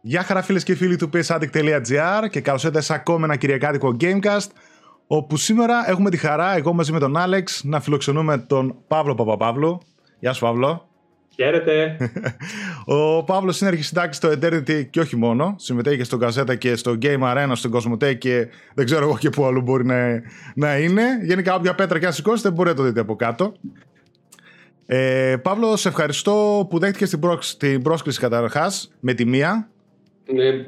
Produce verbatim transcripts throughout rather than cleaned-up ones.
Γεια χαρά φίλες και φίλοι του πι ες addict τελεία τζι άρ και καλώς ήρθατε σε ακόμα ένα κυριακάτικο Gamecast, όπου σήμερα έχουμε τη χαρά, εγώ μαζί με τον Άλεξ, να φιλοξενούμε τον Παύλο Παπαπαύλου. Γεια σου Παύλο. Χαίρετε. Ο Παύλος είναι αρχισυντάκτης στο Eternity και όχι μόνο. Συμμετέχει και στον Καζέτα και στο Game Arena, στον Κοσμοτέ και δεν ξέρω εγώ και πού αλλού μπορεί να, να είναι. Γενικά όποια πέτρα και αν σηκώσετε μπορείτε να το δείτε από κάτω. Ε, Παύλο, σε ευχαριστώ που δέχτηκες την, πρόξ, την πρόσκληση καταρχάς με τη μία.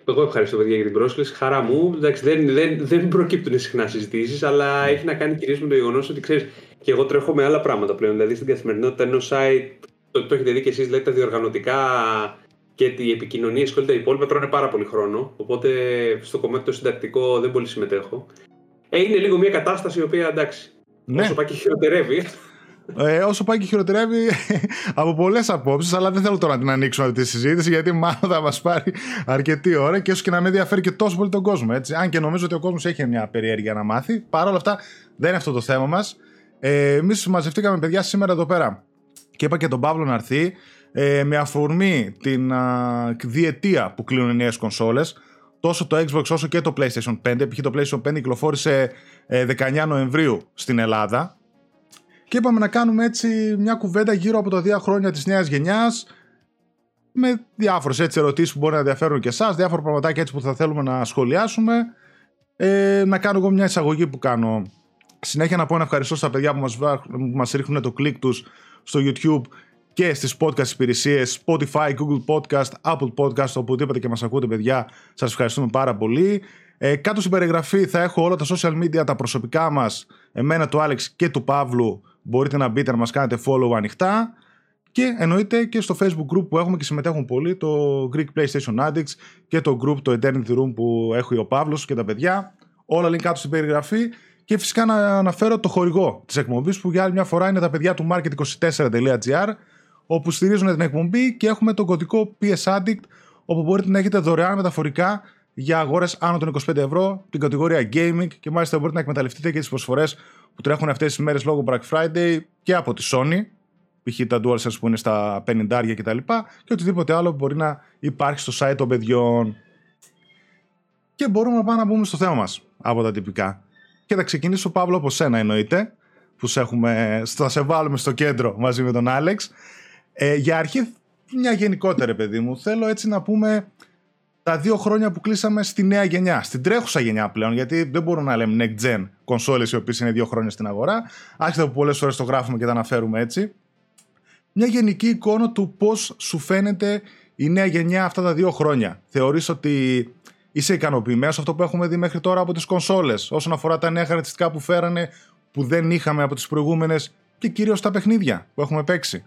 Εγώ ευχαριστώ παιδιά για την πρόσκληση. Χαρά μου. Εντάξει, δεν, δεν, δεν προκύπτουν συχνά συζητήσεις, αλλά έχει να κάνει κυρίως με το γεγονός ότι ξέρεις, και εγώ τρέχω με άλλα πράγματα πλέον. Δηλαδή στην καθημερινότητα ενό site, το, το έχετε δει και εσείς, δηλαδή τα διοργανωτικά και οι επικοινωνίες και όλα τα υπόλοιπα τρώνε πάρα πολύ χρόνο. Οπότε στο κομμάτι το συντακτικό δεν πολύ συμμετέχω. Ε, είναι λίγο μια κατάσταση η οποία εντάξει, ναι. Όσο πάει και χειροτερεύει. Ε, όσο πάει και χειροτερεύει από πολλές απόψεις, αλλά δεν θέλω τώρα να την ανοίξουμε αυτή τη συζήτηση, γιατί μάλλον θα μας πάρει αρκετή ώρα και ίσως και να μην ενδιαφέρει και τόσο πολύ τον κόσμο. Έτσι. Αν και νομίζω ότι ο κόσμος έχει μια περιέργεια να μάθει, παρόλα αυτά δεν είναι αυτό το θέμα μας. Ε, εμείς μαζευτήκαμε παιδιά σήμερα εδώ πέρα και είπα και τον Παύλο να έρθει ε, με αφορμή την α, διετία που κλείνουν οι νέες κονσόλες, τόσο το Xbox όσο και το PlayStation πέντε. Π.χ. το PlayStation πέντε κυκλοφόρησε ε, δεκαεννέα Νοεμβρίου στην Ελλάδα. Και είπαμε να κάνουμε έτσι μια κουβέντα γύρω από τα δύο χρόνια της νέας γενιάς, με διάφορες έτσι ερωτήσεις που μπορεί να ενδιαφέρουν και εσάς, διάφορα πραγματάκια έτσι που θα θέλουμε να σχολιάσουμε. Ε, να κάνω εγώ μια εισαγωγή που κάνω συνέχεια, να πω ένα ευχαριστώ στα παιδιά που μας, που μας ρίχνουν το κλικ τους στο YouTube και στις podcast υπηρεσίες Spotify, Google Podcast, Apple Podcast, οπουδήποτε και μας ακούτε παιδιά, σας ευχαριστούμε πάρα πολύ. Ε, κάτω στην περιγραφή θα έχω όλα τα social media, τα προσωπικά μας, εμένα, του Άλεξ και του Παύλου. Μπορείτε να μπείτε να μας κάνετε follow ανοιχτά. Και εννοείται και στο Facebook group που έχουμε και συμμετέχουν πολλοί, το Greek PlayStation Addicts και το group, το Eternity Room που έχει ο Παύλος και τα παιδιά. Όλα link κάτω στην περιγραφή. Και φυσικά να αναφέρω το χορηγό της εκπομπής που για άλλη μια φορά είναι τα παιδιά του market είκοσι τέσσερα τελεία τζι άρ, όπου στηρίζουν την εκπομπή και έχουμε τον κωδικό πι ες addict, όπου μπορείτε να έχετε δωρεάν μεταφορικά για αγορές άνω των είκοσι πέντε ευρώ, την κατηγορία gaming, και μάλιστα μπορείτε να εκμεταλλευτείτε και τις προσφορές που τρέχουν αυτές τις μέρες λόγω Black Friday και από τη Sony, π.χ. τα DualSense που είναι στα πενήντα κτλ. Και οτιδήποτε άλλο που μπορεί να υπάρχει στο site των παιδιών. Και μπορούμε να πάμε να μπούμε στο θέμα μας από τα τυπικά. Και θα ξεκινήσω, Παύλο, από σένα εννοείται, που σε έχουμε, θα σε βάλουμε στο κέντρο μαζί με τον Άλεξ. Ε, για αρχή, μια γενικότερη, παιδί μου, θέλω έτσι να πούμε τα δύο χρόνια που κλείσαμε στη νέα γενιά, στην τρέχουσα γενιά πλέον, γιατί δεν μπορούμε να λέμε next gen κονσόλες οι οποίες είναι δύο χρόνια στην αγορά, άσχετα που πολλές φορές το γράφουμε και τα αναφέρουμε έτσι. Μια γενική εικόνα του πώς σου φαίνεται η νέα γενιά αυτά τα δύο χρόνια. Θεωρείς ότι είσαι ικανοποιημένος αυτό που έχουμε δει μέχρι τώρα από τις κονσόλες, όσον αφορά τα νέα χαρακτηριστικά που φέρανε, που δεν είχαμε από τις προηγούμενες και κυρίως τα παιχνίδια που έχουμε παίξει?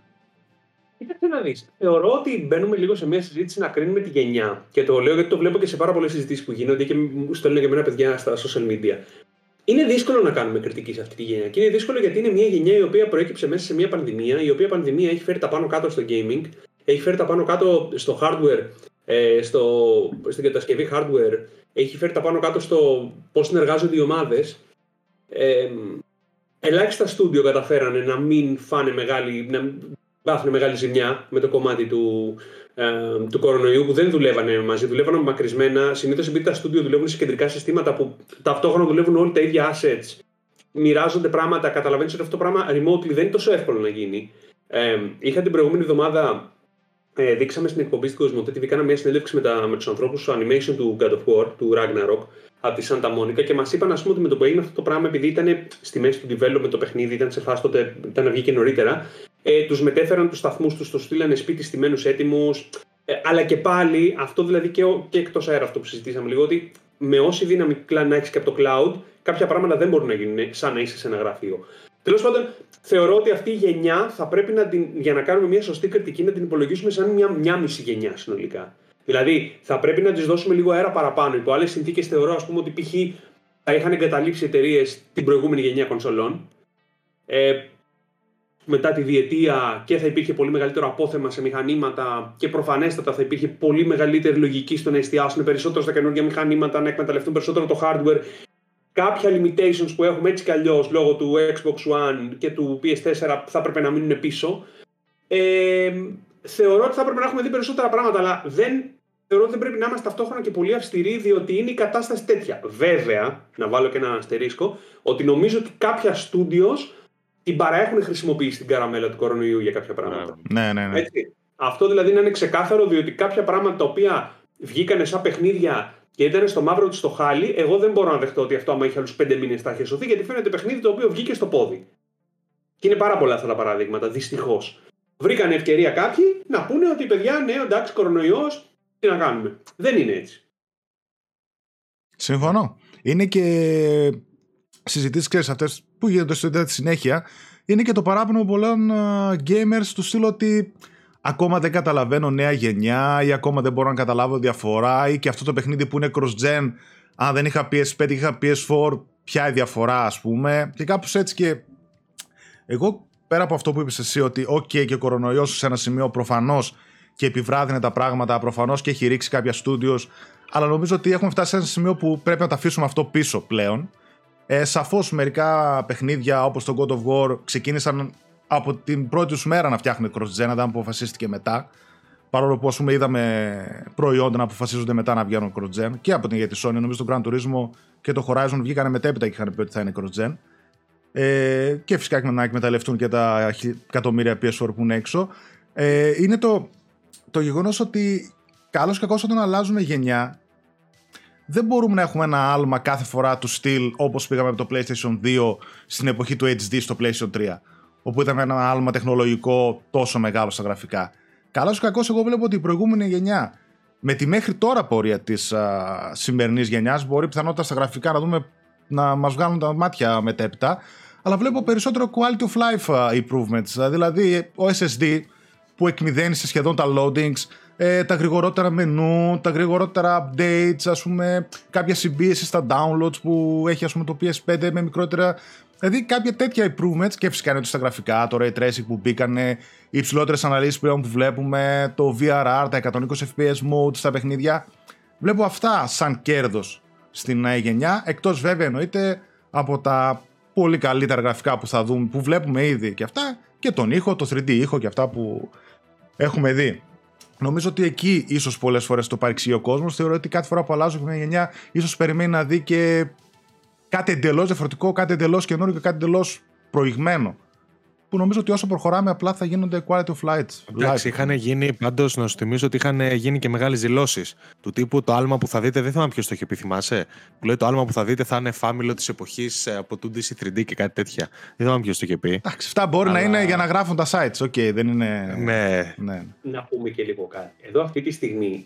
Κοίταξε να δεις. Θεωρώ ότι μπαίνουμε λίγο σε μια συζήτηση να κρίνουμε τη γενιά. Και το λέω γιατί το βλέπω και σε πάρα πολλές συζητήσεις που γίνονται και μου στέλνουν και εμένα παιδιά στα social media. Είναι δύσκολο να κάνουμε κριτική σε αυτή τη γενιά. Και είναι δύσκολο γιατί είναι μια γενιά η οποία προέκυψε μέσα σε μια πανδημία, η οποία πανδημία έχει φέρει τα πάνω κάτω στο gaming, έχει φέρει τα πάνω κάτω στο hardware, στο, στην κατασκευή hardware, έχει φέρει τα πάνω κάτω στο πώς συνεργάζονται οι ομάδες. Ε, ελάχιστα στούντιο καταφέρανε να μην φάνε μεγάλη. Να, Βάθουν μεγάλη ζημιά με το κομμάτι του, ε, του κορονοϊού που δεν δουλεύανε μαζί, δουλεύανε μακρισμένα. Συνήθως επειδή τα στούντιο δουλεύουν σε κεντρικά συστήματα που ταυτόχρονα δουλεύουν όλοι τα ίδια assets, μοιράζονται πράγματα, καταλαβαίνεις ότι αυτό το πράγμα remotely δεν είναι τόσο εύκολο να γίνει. Ε, είχα την προηγούμενη εβδομάδα, ε, δείξαμε στην εκπομπή στην Κοσμοτέ τι κάναμε μια συνέντευξη με, τα, με τους ανθρώπους στο animation του God of War, του Ragnarok, από τη Santa Monica, και μας είπαν ας πούμε ότι με το που έγινε αυτό το πράγμα, επειδή ήταν στη μέση του development το παιχνίδι, ήταν σε φάση τότε, ήταν να βγει και νωρίτερα. Ε, τους μετέφεραν τους σταθμούς τους, τους στείλανε σπίτι στημένους έτοιμους, ε, αλλά και πάλι, αυτό δηλαδή και, ο, και εκτός αέρα αυτό που συζητήσαμε λίγο, ότι με όση δύναμη να έχεις και από το cloud, κάποια πράγματα δεν μπορούν να γίνουν σαν να είσαι σε ένα γραφείο. Τέλος πάντων, θεωρώ ότι αυτή η γενιά θα πρέπει να την, για να κάνουμε μια σωστή κριτική, να την υπολογίσουμε σαν μια, μια μισή γενιά συνολικά. Δηλαδή, θα πρέπει να της δώσουμε λίγο αέρα παραπάνω. Υπό άλλες συνθήκες, θεωρώ ας πούμε ότι π.χ. θα είχαν εγκαταλείψει εταιρείες την προηγούμενη γενιά κονσολών. Ε, μετά τη διετία και θα υπήρχε πολύ μεγαλύτερο απόθεμα σε μηχανήματα και προφανέστατα θα υπήρχε πολύ μεγαλύτερη λογική στο να εστιάσουν περισσότερο στα καινούργια μηχανήματα, να εκμεταλλευτούν περισσότερο το hardware. Κάποια limitations που έχουμε έτσι κι αλλιώς λόγω του Xbox One και του πι ες φορ θα έπρεπε να μείνουν πίσω. Ε, θεωρώ ότι θα έπρεπε να έχουμε δει περισσότερα πράγματα, αλλά δεν θεωρώ ότι δεν πρέπει να είμαστε ταυτόχρονα και πολύ αυστηροί, διότι είναι η κατάσταση τέτοια. Βέβαια, να βάλω και ένα αστερίσκο, ότι νομίζω ότι κάποια στούντιος την παρά έχουν χρησιμοποιήσει την καραμέλα του κορονοϊού για κάποια πράγματα. Ναι, ναι, ναι. Έτσι. Αυτό δηλαδή να είναι ξεκάθαρο, διότι κάποια πράγματα τα οποία βγήκανε σαν παιχνίδια και ήταν στο μαύρο του στο χάλι, εγώ δεν μπορώ να δεχτώ ότι αυτό, άμα είχε άλλους πέντε μήνες, θα είχε σωθεί, γιατί φαίνεται παιχνίδι το οποίο βγήκε στο πόδι. Και είναι πάρα πολλά αυτά τα παραδείγματα, δυστυχώς. Βρήκανε ευκαιρία κάποιοι να πούνε ότι παιδιά, ναι, εντάξει, κορονοϊός, τι να κάνουμε. Δεν είναι έτσι. Συμφωνώ. Είναι και συζητήσεις, ξέρεις, αυτές που γίνονται στο ίντερνετ συνέχεια, είναι και το παράπονο πολλών uh, gamers του στείλω ότι ακόμα δεν καταλαβαίνω νέα γενιά ή ακόμα δεν μπορώ να καταλάβω διαφορά ή και αυτό το παιχνίδι που είναι cross-gen, αν δεν είχα πι ες φάιβ είχα πι ες φορ, ποια η διαφορά, ας πούμε. Και κάπως έτσι. Και εγώ, πέρα από αυτό που είπες εσύ, ότι οκ, okay, και ο κορονοϊός σε ένα σημείο προφανώς και επιβράδυνε τα πράγματα, προφανώς και έχει ρίξει κάποια studios, αλλά νομίζω ότι έχουμε φτάσει σε ένα σημείο που πρέπει να τα αφήσουμε αυτό πίσω πλέον. Ε, σαφώς μερικά παιχνίδια όπως το God of War ξεκίνησαν από την πρώτη τους μέρα να φτιάχνουν cross-gen, δεν αποφασίστηκε μετά. Παρόλο που, ας πούμε, είδαμε προϊόντα να αποφασίζονται μετά να βγαίνουν cross-gen και από την για τη Sony, νομίζω το Gran Turismo και το Horizon βγήκανε μετέπειτα και είχαν πει ότι θα είναι cross-gen. Ε, και φυσικά να εκμεταλλευτούν και τα εκατομμύρια πι ες φορ που είναι έξω. Ε, είναι το, το γεγονός ότι καλώς και κακώς όταν αλλάζουμε γενιά, δεν μπορούμε να έχουμε ένα άλμα κάθε φορά του στυλ όπως πήγαμε από το PlayStation δύο στην εποχή του έιτς ντι στο PlayStation τρία, όπου ήταν ένα άλμα τεχνολογικό τόσο μεγάλο στα γραφικά. Καλώς ή κακώς, εγώ βλέπω ότι η προηγούμενη γενιά, με τη μέχρι τώρα πορεία της α, σημερινής γενιάς, μπορεί πιθανότητα στα γραφικά να δούμε να μας βγάλουν τα μάτια μετέπειτα, αλλά βλέπω περισσότερο quality of life improvements. Δηλαδή, ο ες ες ντι που εκμηδένισε σχεδόν τα loadings, ε, τα γρηγορότερα μενού, τα γρηγορότερα updates, ας πούμε, κάποια συμπίεση στα downloads που έχει, ας πούμε, το πι ες φάιβ με μικρότερα. Δηλαδή κάποια τέτοια improvements και φυσικά είναι ότι στα γραφικά, το ray tracing που μπήκανε, οι υψηλότερες αναλύσεις πλέον που βλέπουμε, το βι αρ αρ, τα εκατόν είκοσι φρέιμς περ σέκοντ mode στα παιχνίδια. Βλέπω αυτά σαν κέρδος στην νέα γενιά, εκτός βέβαια εννοείται από τα πολύ καλύτερα γραφικά που θα δούμε, που βλέπουμε ήδη και αυτά, και τον ήχο, το θρι ντι ήχο και αυτά που έχουμε δει. Νομίζω ότι εκεί ίσως πολλές φορές το παρεξηγεί ο κόσμος. Θεωρώ ότι κάθε φορά που αλλάζω μια γενιά, ίσως περιμένει να δει και κάτι εντελώς διαφορετικό, κάτι εντελώς καινούριο και κάτι εντελώς προηγμένο. Που νομίζω ότι όσο προχωράμε, απλά θα γίνονται quality of life. Εντάξει, είχαν γίνει πάντως, να σου θυμίσω ότι είχαν γίνει και μεγάλες δηλώσεις. Του τύπου το άλμα που θα δείτε, δεν θυμάμαι ποιος το είχε πει, θυμάσαι. Που λέει το άλμα που θα δείτε θα είναι φάμιλο της εποχής από δύο ντι σε θρι ντι και κάτι τέτοια. Δεν θυμάμαι ποιος το είχε πει. Εντάξει, αυτά μπορεί αλλά να είναι για να γράφουν τα sites. Οκ, okay, δεν είναι. Ναι. Ναι. Να πούμε και λίγο κάτι. Εδώ αυτή τη στιγμή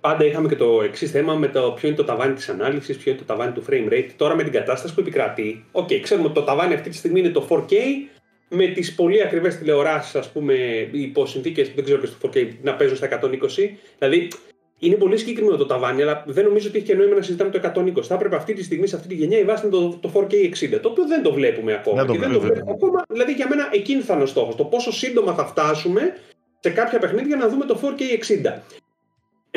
πάντα είχαμε και το εξής θέμα με το ποιο είναι το ταβάνι της ανάλυσης, ποιο είναι το ταβάνι του frame rate. Τώρα με την κατάσταση που επικρατεί, οκ, okay, ξέρουμε ότι το ταβάνι αυτή τη στιγμή είναι το φορ κέι. Με τις πολύ ακριβές τηλεοράσεις, ας πούμε, υπό συνθήκες, δεν ξέρω και στο φορ κέι να παίζουν στα εκατόν είκοσι. Δηλαδή, είναι πολύ συγκεκριμένο το ταβάνι, αλλά δεν νομίζω ότι έχει και νόημα να συζητάμε το εκατόν είκοσι. Θα έπρεπε αυτή τη στιγμή, σε αυτή τη γενιά, η βάση είναι το, το φορ κέι εξήντα, το οποίο δεν το βλέπουμε ακόμα. Δεν το, και δεν το βλέπουμε ακόμα. Δηλαδή, για μένα, εκείνη θα είναι ο στόχος. Το πόσο σύντομα θα φτάσουμε σε κάποια παιχνίδια να δούμε το φορ κέι εξήντα.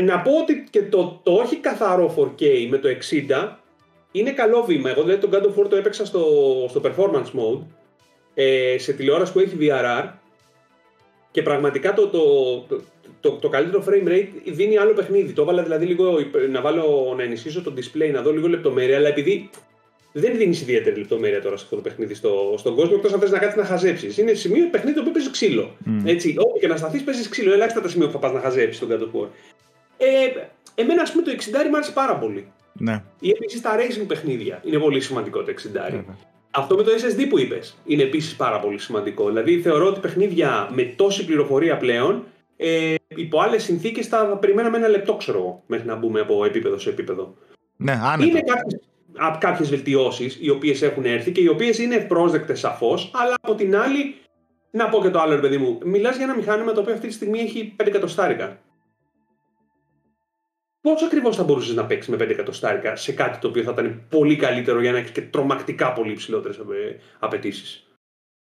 Να πω ότι και το, το όχι καθαρό φορ κέι με το εξήντα είναι καλό βήμα. Εγώ, δηλαδή, τον God of War το έπαιξα στο, στο performance mode. Σε τηλεόραση που έχει βι αρ αρ και πραγματικά το, το, το, το, το καλύτερο frame rate δίνει άλλο παιχνίδι. Το έβαλα δηλαδή λίγο να, βάλω, να ενισχύσω το display, να δω λίγο λεπτομέρεια, αλλά επειδή δεν δίνεις ιδιαίτερη λεπτομέρεια τώρα σε αυτό το παιχνίδι στο, στον κόσμο, εκτός αν θες να κάτσεις να χαζέψεις. Είναι σημείο παιχνίδι το οποίο παίζεις ξύλο. Mm. Έτσι, όπου και να σταθείς παίζεις ξύλο, ελάχιστα τα σημεία που θα πας να χαζέψεις στον God of War. Ε, εμένα, ας πούμε, το εξήντα μου άρεσε πάρα πολύ. Ναι. Ή επίσης τα racing παιχνίδια. Είναι πολύ σημαντικό το εξήντα. Ναι. Αυτό με το ες ες ντι που είπες είναι επίσης πάρα πολύ σημαντικό. Δηλαδή, θεωρώ ότι παιχνίδια με τόση πληροφορία πλέον, ε, υπό άλλες συνθήκες θα περιμέναμε ένα λεπτό, ξέρω εγώ, μέχρι να μπούμε από επίπεδο σε επίπεδο. Ναι, άνετα. Είναι κάποιες, κάποιες βελτιώσεις οι οποίες έχουν έρθει και οι οποίες είναι ευπρόσδεκτες σαφώς, αλλά από την άλλη, να πω και το άλλο, ρε παιδί μου, μιλάς για ένα μηχάνημα το οποίο αυτή τη στιγμή έχει πέντε εκατοστάρικα. Πόσο ακριβώς θα μπορούσες να παίξεις με πέντε εκατοστάρικα σε κάτι το οποίο θα ήταν πολύ καλύτερο για να έχεις και τρομακτικά πολύ υψηλότερες απαιτήσεις.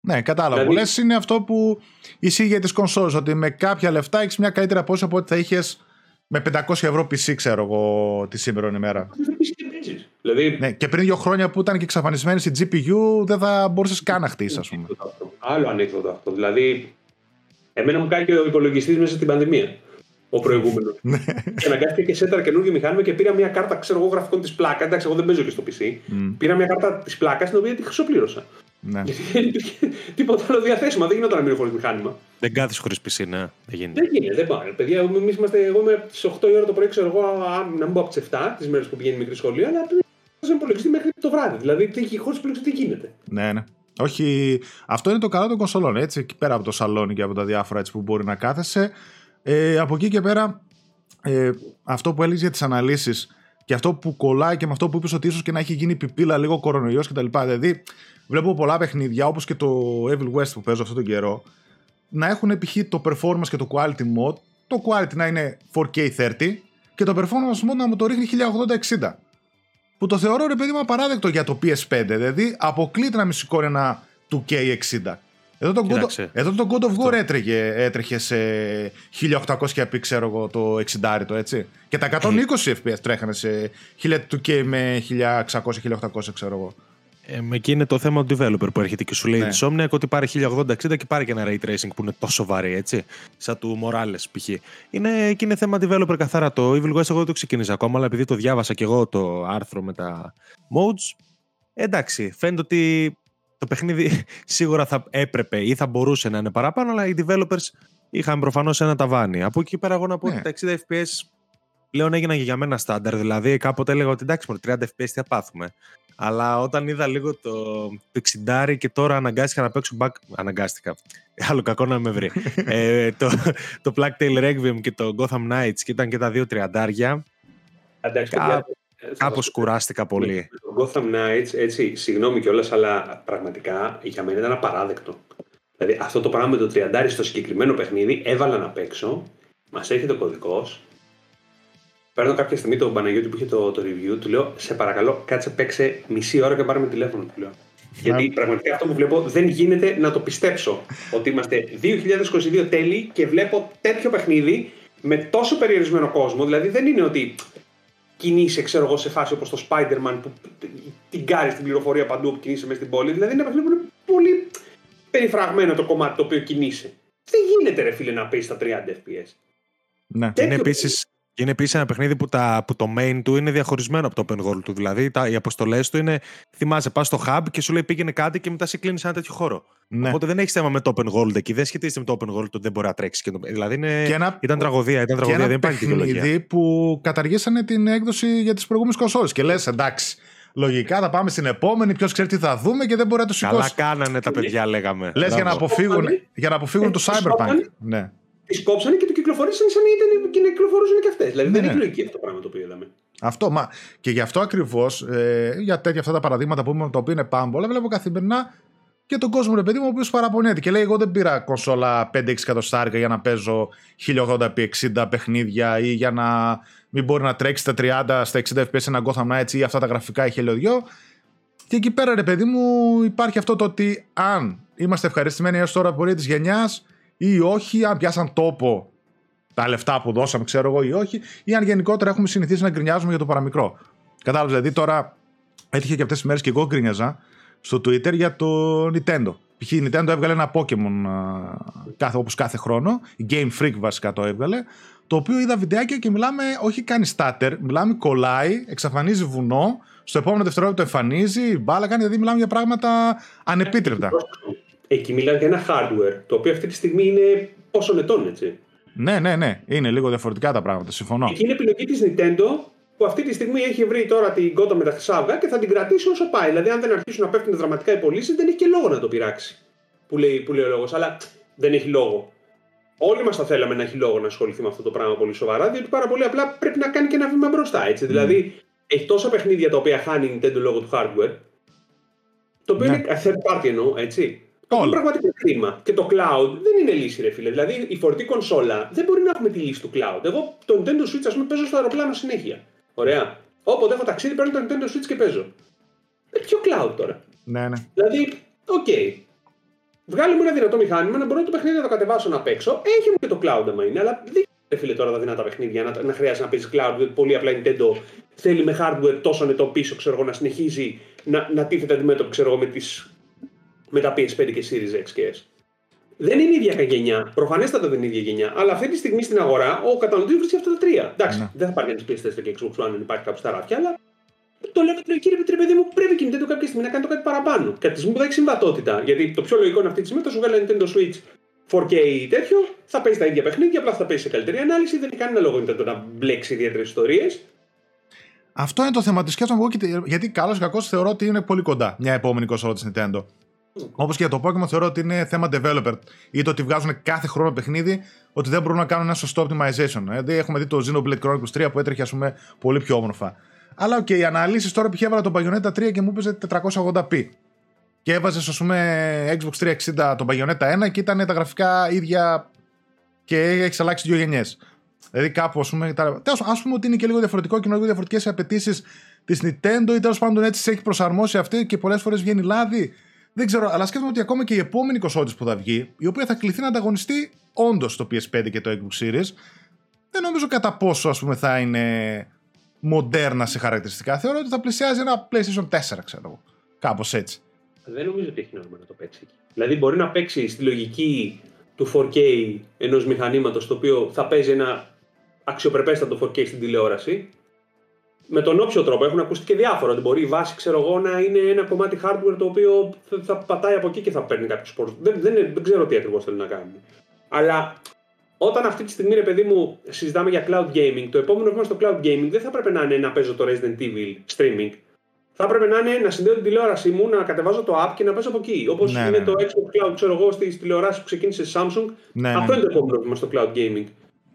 Ναι, κατάλαβα. Δηλαδή, πολλές είναι αυτό που εισήγαγε τις κονσόλες, ότι με κάποια λεφτά έχεις μια καλύτερη απόδοση από ό,τι θα είχες με πεντακόσια ευρώ πι σι, ξέρω εγώ, τη σήμερα ημέρα. Δηλαδή, ναι, και πριν δύο χρόνια που ήταν και εξαφανισμένη στην τζι πι γιου, δεν θα μπορούσες καν να χτίσεις, ας πούμε. Άλλο ανέκδοτο αυτό. Δηλαδή, εμένα μου κάνει και ο υπολογιστής μέσα στην πανδημία. ο προηγούμενο. Και αναγκάστηκε και σέταρα καινούργιο μηχάνημα και πήρα μια κάρτα, ξέρω εγώ, γραφικών τη πλάκα. Εντάξει, εγώ δεν παίζω και στο πι σι. Mm. Πήρα μια κάρτα τη πλάκα την οποία τη χρυσοπλήρωσα. Ναι. Γιατί δεν υπήρχε τίποτα άλλο διαθέσιμα. Δεν γινόταν να μείνω χωρίς μηχάνημα. Δεν κάθεσαι χωρίς πι σι, ναι. Δεν γίνεται. Δεν γίνεται, δεν πάει. Παιδιά, εμείς είμαστε, εγώ είμαι στις οκτώ η ώρα το πρωί, ξέρω εγώ, να μην πω από τις εφτά τις μέρες που πηγαίνει μικρή σχολή, αλλά δεν υπολογιστή μέχρι το βράδυ. Δηλαδή, χωρίς υπολογιστή τι γίνεται. Ναι, ναι. Όχι, αυτό είναι το καλό των κονσολών. Έτσι, πέρα από το σαλόνι και από τα διάφορα έτσι, που μπορεί να κάθεσαι. Ε, από εκεί και πέρα, ε, αυτό που έλεγε για τις αναλύσεις και αυτό που κολλάει και με αυτό που είπες ότι ίσως και να έχει γίνει πιπίλα λίγο κορονοϊός κτλ. Δηλαδή, βλέπω πολλά παιχνίδια όπως και το Evil West που παίζω αυτόν τον καιρό να έχουν π.χ. το performance και το quality mode. Το quality να είναι φορ κέι θέρτι και το performance mode να μου το ρίχνει χίλια ογδόντα εξήντα. Που το θεωρώ ρε παιδί μου απαράδεκτο για το πι ες φάιβ. Δηλαδή, αποκλείται να μη σηκώνει ένα τού κέι εξήντα. Εδώ τον God of War έτρεχε, έτρεχε σε χίλια οκτακόσια πι, ξέρω εγώ, το εξήντα το έτσι. Και τα εκατόν είκοσι εφ πι ες τρέχανε σε χίλια δύο κέι με χίλια εξακόσια με χίλια οκτακόσια, ξέρω εγώ. Ε, εκεί είναι το θέμα του developer που έρχεται και σου λέει ναι. Insomniac ότι πάρει χίλια ογδόντα εξήντα και πάρει και ένα ray tracing που είναι τόσο βαρύ, έτσι. Σαν του Morales π.χ. Είναι, εκεί είναι θέμα developer καθαρά. Το Evil West εγώ δεν το ξεκίνησα ακόμα, αλλά επειδή το διάβασα και εγώ το άρθρο με τα modes, εντάξει, φαίνεται ότι το παιχνίδι σίγουρα θα έπρεπε ή θα μπορούσε να είναι παραπάνω, αλλά οι developers είχαν προφανώς ένα ταβάνι. Από εκεί πέρα, εγώ να πω ναι. ότι τα εξήντα εφ πι ες πλέον έγιναν και για μένα στάνταρ. Δηλαδή, κάποτε έλεγα ότι εντάξει, μόνο τριάντα εφ πι ες τι θα πάθουμε. Αλλά όταν είδα λίγο το, το εξήντα και τώρα αναγκάστηκα να παίξω back. Αναγκάστηκα. Άλλο κακό να με βρει. ε, το το Plague Tale Requiem και το Gotham Knights και ήταν και τα δύο τριαντάρια. Εντάξει, κάπως κουράστηκα πολύ. Το Gotham Knights, έτσι, συγγνώμη κιόλας, αλλά πραγματικά για μένα ήταν απαράδεκτο. Δηλαδή αυτό το πράγμα με το τριαντάρι στο συγκεκριμένο παιχνίδι έβαλα να παίξω, μας έρχεται ο κωδικός. Παίρνω κάποια στιγμή τον Παναγιώτη που είχε το, το review, του λέω σε παρακαλώ κάτσε παίξε μισή ώρα και πάρουμε τηλέφωνο, του λέω. Γιατί πραγματικά αυτό που βλέπω δεν γίνεται να το πιστέψω. Ότι είμαστε δύο χιλιάδες είκοσι δύο τέλη και βλέπω τέτοιο παιχνίδι με τόσο περιορισμένο κόσμο. Δηλαδή δεν είναι ότι κινείσαι, ξέρω εγώ, σε φάση όπως το Spider-Man που την κάρει στην πληροφορία παντού που κινείσαι μέσα στην πόλη. Δηλαδή είναι ένα παιχνίδι που είναι πολύ περιφραγμένο το κομμάτι το οποίο κινείσαι. Δεν γίνεται ρε φίλε να παίζεις στα τριάντα εφ πι ες. Ναι, τέτοιο είναι επίσης. Είναι επίσης ένα παιχνίδι που, τα, που το main του είναι διαχωρισμένο από το open world του. Δηλαδή, τα, οι αποστολές του είναι. Θυμάσαι, πας στο hub και σου λέει πήγαινε κάτι και μετά σε κλείνει ένα τέτοιο χώρο. Ναι. Οπότε δεν έχει θέμα με το open world εκεί. Δεν σχετίζεται με το open world του, δεν μπορεί να τρέξει. Και το, δηλαδή, είναι, και ένα, ήταν τραγωδία. Ήταν τραγωδία, και δεν υπάρχει δικαιολογία. Είναι ένα παιχνίδι που καταργήσανε την έκδοση για τις προηγούμενες κονσόλες. Και λες, εντάξει, λογικά θα πάμε στην επόμενη. Ποιος ξέρει τι θα δούμε και δεν μπορεί να το σηκώσει. Καλά κάνανε τα παιδιά, λέγαμε. Λες για να αποφύγουν, για να αποφύγουν το Cyberpunk. Ναι. Τις κόψανε και το κυκλοφορήσαν σαν ήταν και να κυκλοφορούσαν και αυτές. Δηλαδή ναι, δεν είναι λογική αυτό το πράγμα το οποίο είδαμε. Αυτό, μα και γι' αυτό ακριβώς, ε, για τέτοια αυτά τα παραδείγματα που είπαμε, τα οποία είναι πάμπολα, βλέπω καθημερινά και τον κόσμο, ρε παιδί μου, ο οποίος παραπονιέται και λέει: εγώ δεν πήρα κονσόλα πέντε έξι εκατοστάρικα για να παίζω χίλια ογδόντα επί εξήντα παιχνίδια ή για να μην μπορεί να τρέξει τα τριάντα στα εξήντα εφ πι ες ένα Gotham Knights ή αυτά τα γραφικά ή χελιοδιό. Και εκεί πέρα, ρε παιδί μου, υπάρχει αυτό το ότι αν είμαστε ευχαριστημένοι έως τώρα πορεία της γενιάς. Ή όχι, αν πιάσαν τόπο τα λεφτά που δώσαμε, ξέρω εγώ, ή όχι, ή αν γενικότερα έχουμε συνηθίσει να γκρινιάζουμε για το παραμικρό. Κατάλαβε, δηλαδή τώρα έτυχε και αυτές τις μέρες και εγώ γκρινιάζα στο Twitter για το Nintendo. Π.χ. η Nintendo έβγαλε ένα Pokémon κάθε, όπως κάθε χρόνο, η Game Freak βασικά το έβγαλε, το οποίο είδα βιντεάκια και μιλάμε, όχι κάνει starter, μιλάμε κολλάει, εξαφανίζει βουνό, στο επόμενο δευτερόλεπτο εμφανίζει, μπάλα κάνει, δηλαδή μιλάμε για πράγματα ανεπίτρεπτα. Εκεί μιλάμε για ένα hardware, το οποίο αυτή τη στιγμή είναι πόσων ετών, έτσι. Ναι, ναι, ναι. Είναι λίγο διαφορετικά τα πράγματα, συμφωνώ. Εκεί είναι επιλογή της Nintendo, που αυτή τη στιγμή έχει βρει τώρα την κότα με τα χρυσάβια και θα την κρατήσει όσο πάει. Δηλαδή, αν δεν αρχίσουν να πέφτουν δραματικά οι πωλήσεις, δεν έχει και λόγο να το πειράξει. Που λέει, που λέει ο λόγος, αλλά δεν έχει λόγο. Όλοι μας θα θέλαμε να έχει λόγο να ασχοληθεί με αυτό το πράγμα πολύ σοβαρά, διότι πάρα πολύ απλά πρέπει να κάνει και ένα βήμα μπροστά, έτσι. Mm. Δηλαδή, έχει τόσα παιχνίδια τα οποία χάνει η Nintendo λόγω του hardware, το οποίο ναι. είναι third party εννοώ, έτσι. All. Είναι πραγματικό κρίμα. Και το cloud δεν είναι λύση, ρε φίλε. Δηλαδή, η φορτή κονσόλα δεν μπορεί να έχουμε τη λύση του cloud. Εγώ το Nintendo Switch, α πούμε, παίζω στο αεροπλάνο συνέχεια. Ωραία. Όποτε έχω ταξίδι, παίρνω το Nintendo Switch και παίζω. Ε, ποιο cloud τώρα. Ναι, ναι. Δηλαδή, οκ. Okay. Βγάλε μου ένα δυνατό μηχάνημα να μπορώ το παιχνίδι να το κατεβάσω να παίξω. Έχει μου και το cloud άμα είναι, αλλά δεν είναι, φίλε, τώρα τα δυνατά παιχνίδια να, να χρειάζεται να παίζει cloud. Δηλαδή, πολύ απλά η Nintendo θέλει με hardware τόσο νετό πίσω, ξέρω εγώ, να συνεχίζει να, να τίθεται αντιμέτωπο, ξέρω εγώ, με τι. Με τα πι ες φάιβ και Series X και S. Δεν είναι η ίδια γενιά. Προφανέστατα δεν είναι η ίδια γενιά. Αλλά αυτή τη στιγμή στην αγορά ο καταναλωτής βρίσκει αυτά τα τρία. Εντάξει, ναι. Δεν θα πάρει κανείς πι ες φορ και Xbox One αν υπάρχει κάπου στα ράφια, αλλά το λέμε ότι κύριε παιδί μου, πρέπει κινητέ του κάποια στιγμή να κάνει το κάτι παραπάνω. Κατά τη στιγμή που θα έχει συμβατότητα. Γιατί το πιο λογικό είναι αυτή τη στιγμή θα σου βγάλει Nintendo Switch φορ κέι ή τέτοιο, θα παίζει τα ίδια παιχνίδια, απλά θα παίζει σε καλύτερη ανάλυση. Δεν έχει κανένα λόγο Nintendo να μπλέξει ιδιαίτερες ιστορίες. Αυτό είναι το θέμα τη σκέψη μου, γιατί καλώς ή κακώς θεωρώ ότι είναι πολύ κοντά μια επόμενη κονσόλα της Nintendo. Όπως και για το Pokémon, θεωρώ ότι είναι θέμα developer ή το ότι βγάζουν κάθε χρόνο παιχνίδι, ότι δεν μπορούν να κάνουν ένα σωστό optimization. Δηλαδή, έχουμε δει το Xenoblade Chronicles τρία που έτρεχε, ας πούμε, πολύ πιο όμορφα. Αλλά, οκ, okay, οι αναλύσεις τώρα π.χ. έβαλα τον Bayonetta τρία και μου έπαιζε τετρακόσια ογδόντα πι. Και έβαζες, ας πούμε, Xbox τριακόσια εξήντα τον Bayonetta ένα και ήταν τα γραφικά ίδια και έχει αλλάξει δύο γενιές. Δηλαδή, κάπου, ας πούμε, τα... τέλος, ας πούμε ότι είναι και λίγο διαφορετικό και είναι λίγο διαφορετικές απαιτήσεις της Nintendo ή τέλος πάντων έτσι έχει προσαρμόσει αυτή και πολλές φορές βγαίνει λάδι. Δεν ξέρω, αλλά σκέφτομαι ότι ακόμα και η επόμενη κονσόλα που θα βγει, η οποία θα κληθεί να ανταγωνιστεί όντως το πι ες φάιβ και το Xbox Series, δεν νομίζω κατά πόσο, ας πούμε, θα είναι μοντέρνα σε χαρακτηριστικά. Θεωρώ ότι θα πλησιάζει ένα PlayStation τέσσερα, ξέρω εγώ. Κάπως έτσι. Δεν νομίζω ότι έχει νόημα να το παίξει. Δηλαδή, μπορεί να παίξει στη λογική του φορ κέι ενός μηχανήματος, το οποίο θα παίζει ένα αξιοπρεπέστατο φορ κέι στην τηλεόραση. Με τον όποιο τρόπο έχουν ακουστεί και διάφορα. Ότι μπορεί η βάση, ξέρω εγώ, να είναι ένα κομμάτι hardware το οποίο θα πατάει από εκεί και θα παίρνει κάποιου πόρου. Δεν, δεν, δεν ξέρω τι ακριβώς θέλουν να κάνουν. Αλλά όταν αυτή τη στιγμή, ρε παιδί μου, συζητάμε για cloud gaming, το επόμενο βήμα στο cloud gaming δεν θα πρέπει να είναι να παίζω το Resident Evil streaming. Θα πρέπει να είναι να συνδέω την τηλεόρασή μου, να κατεβάζω το app και να παίζω από εκεί. Όπως ναι, είναι ναι. το Xbox Cloud, ξέρω εγώ, στις τηλεοράσεις που ξεκίνησε η Samsung. Ναι, Αυτό ναι. είναι το επόμενο βήμα στο cloud gaming.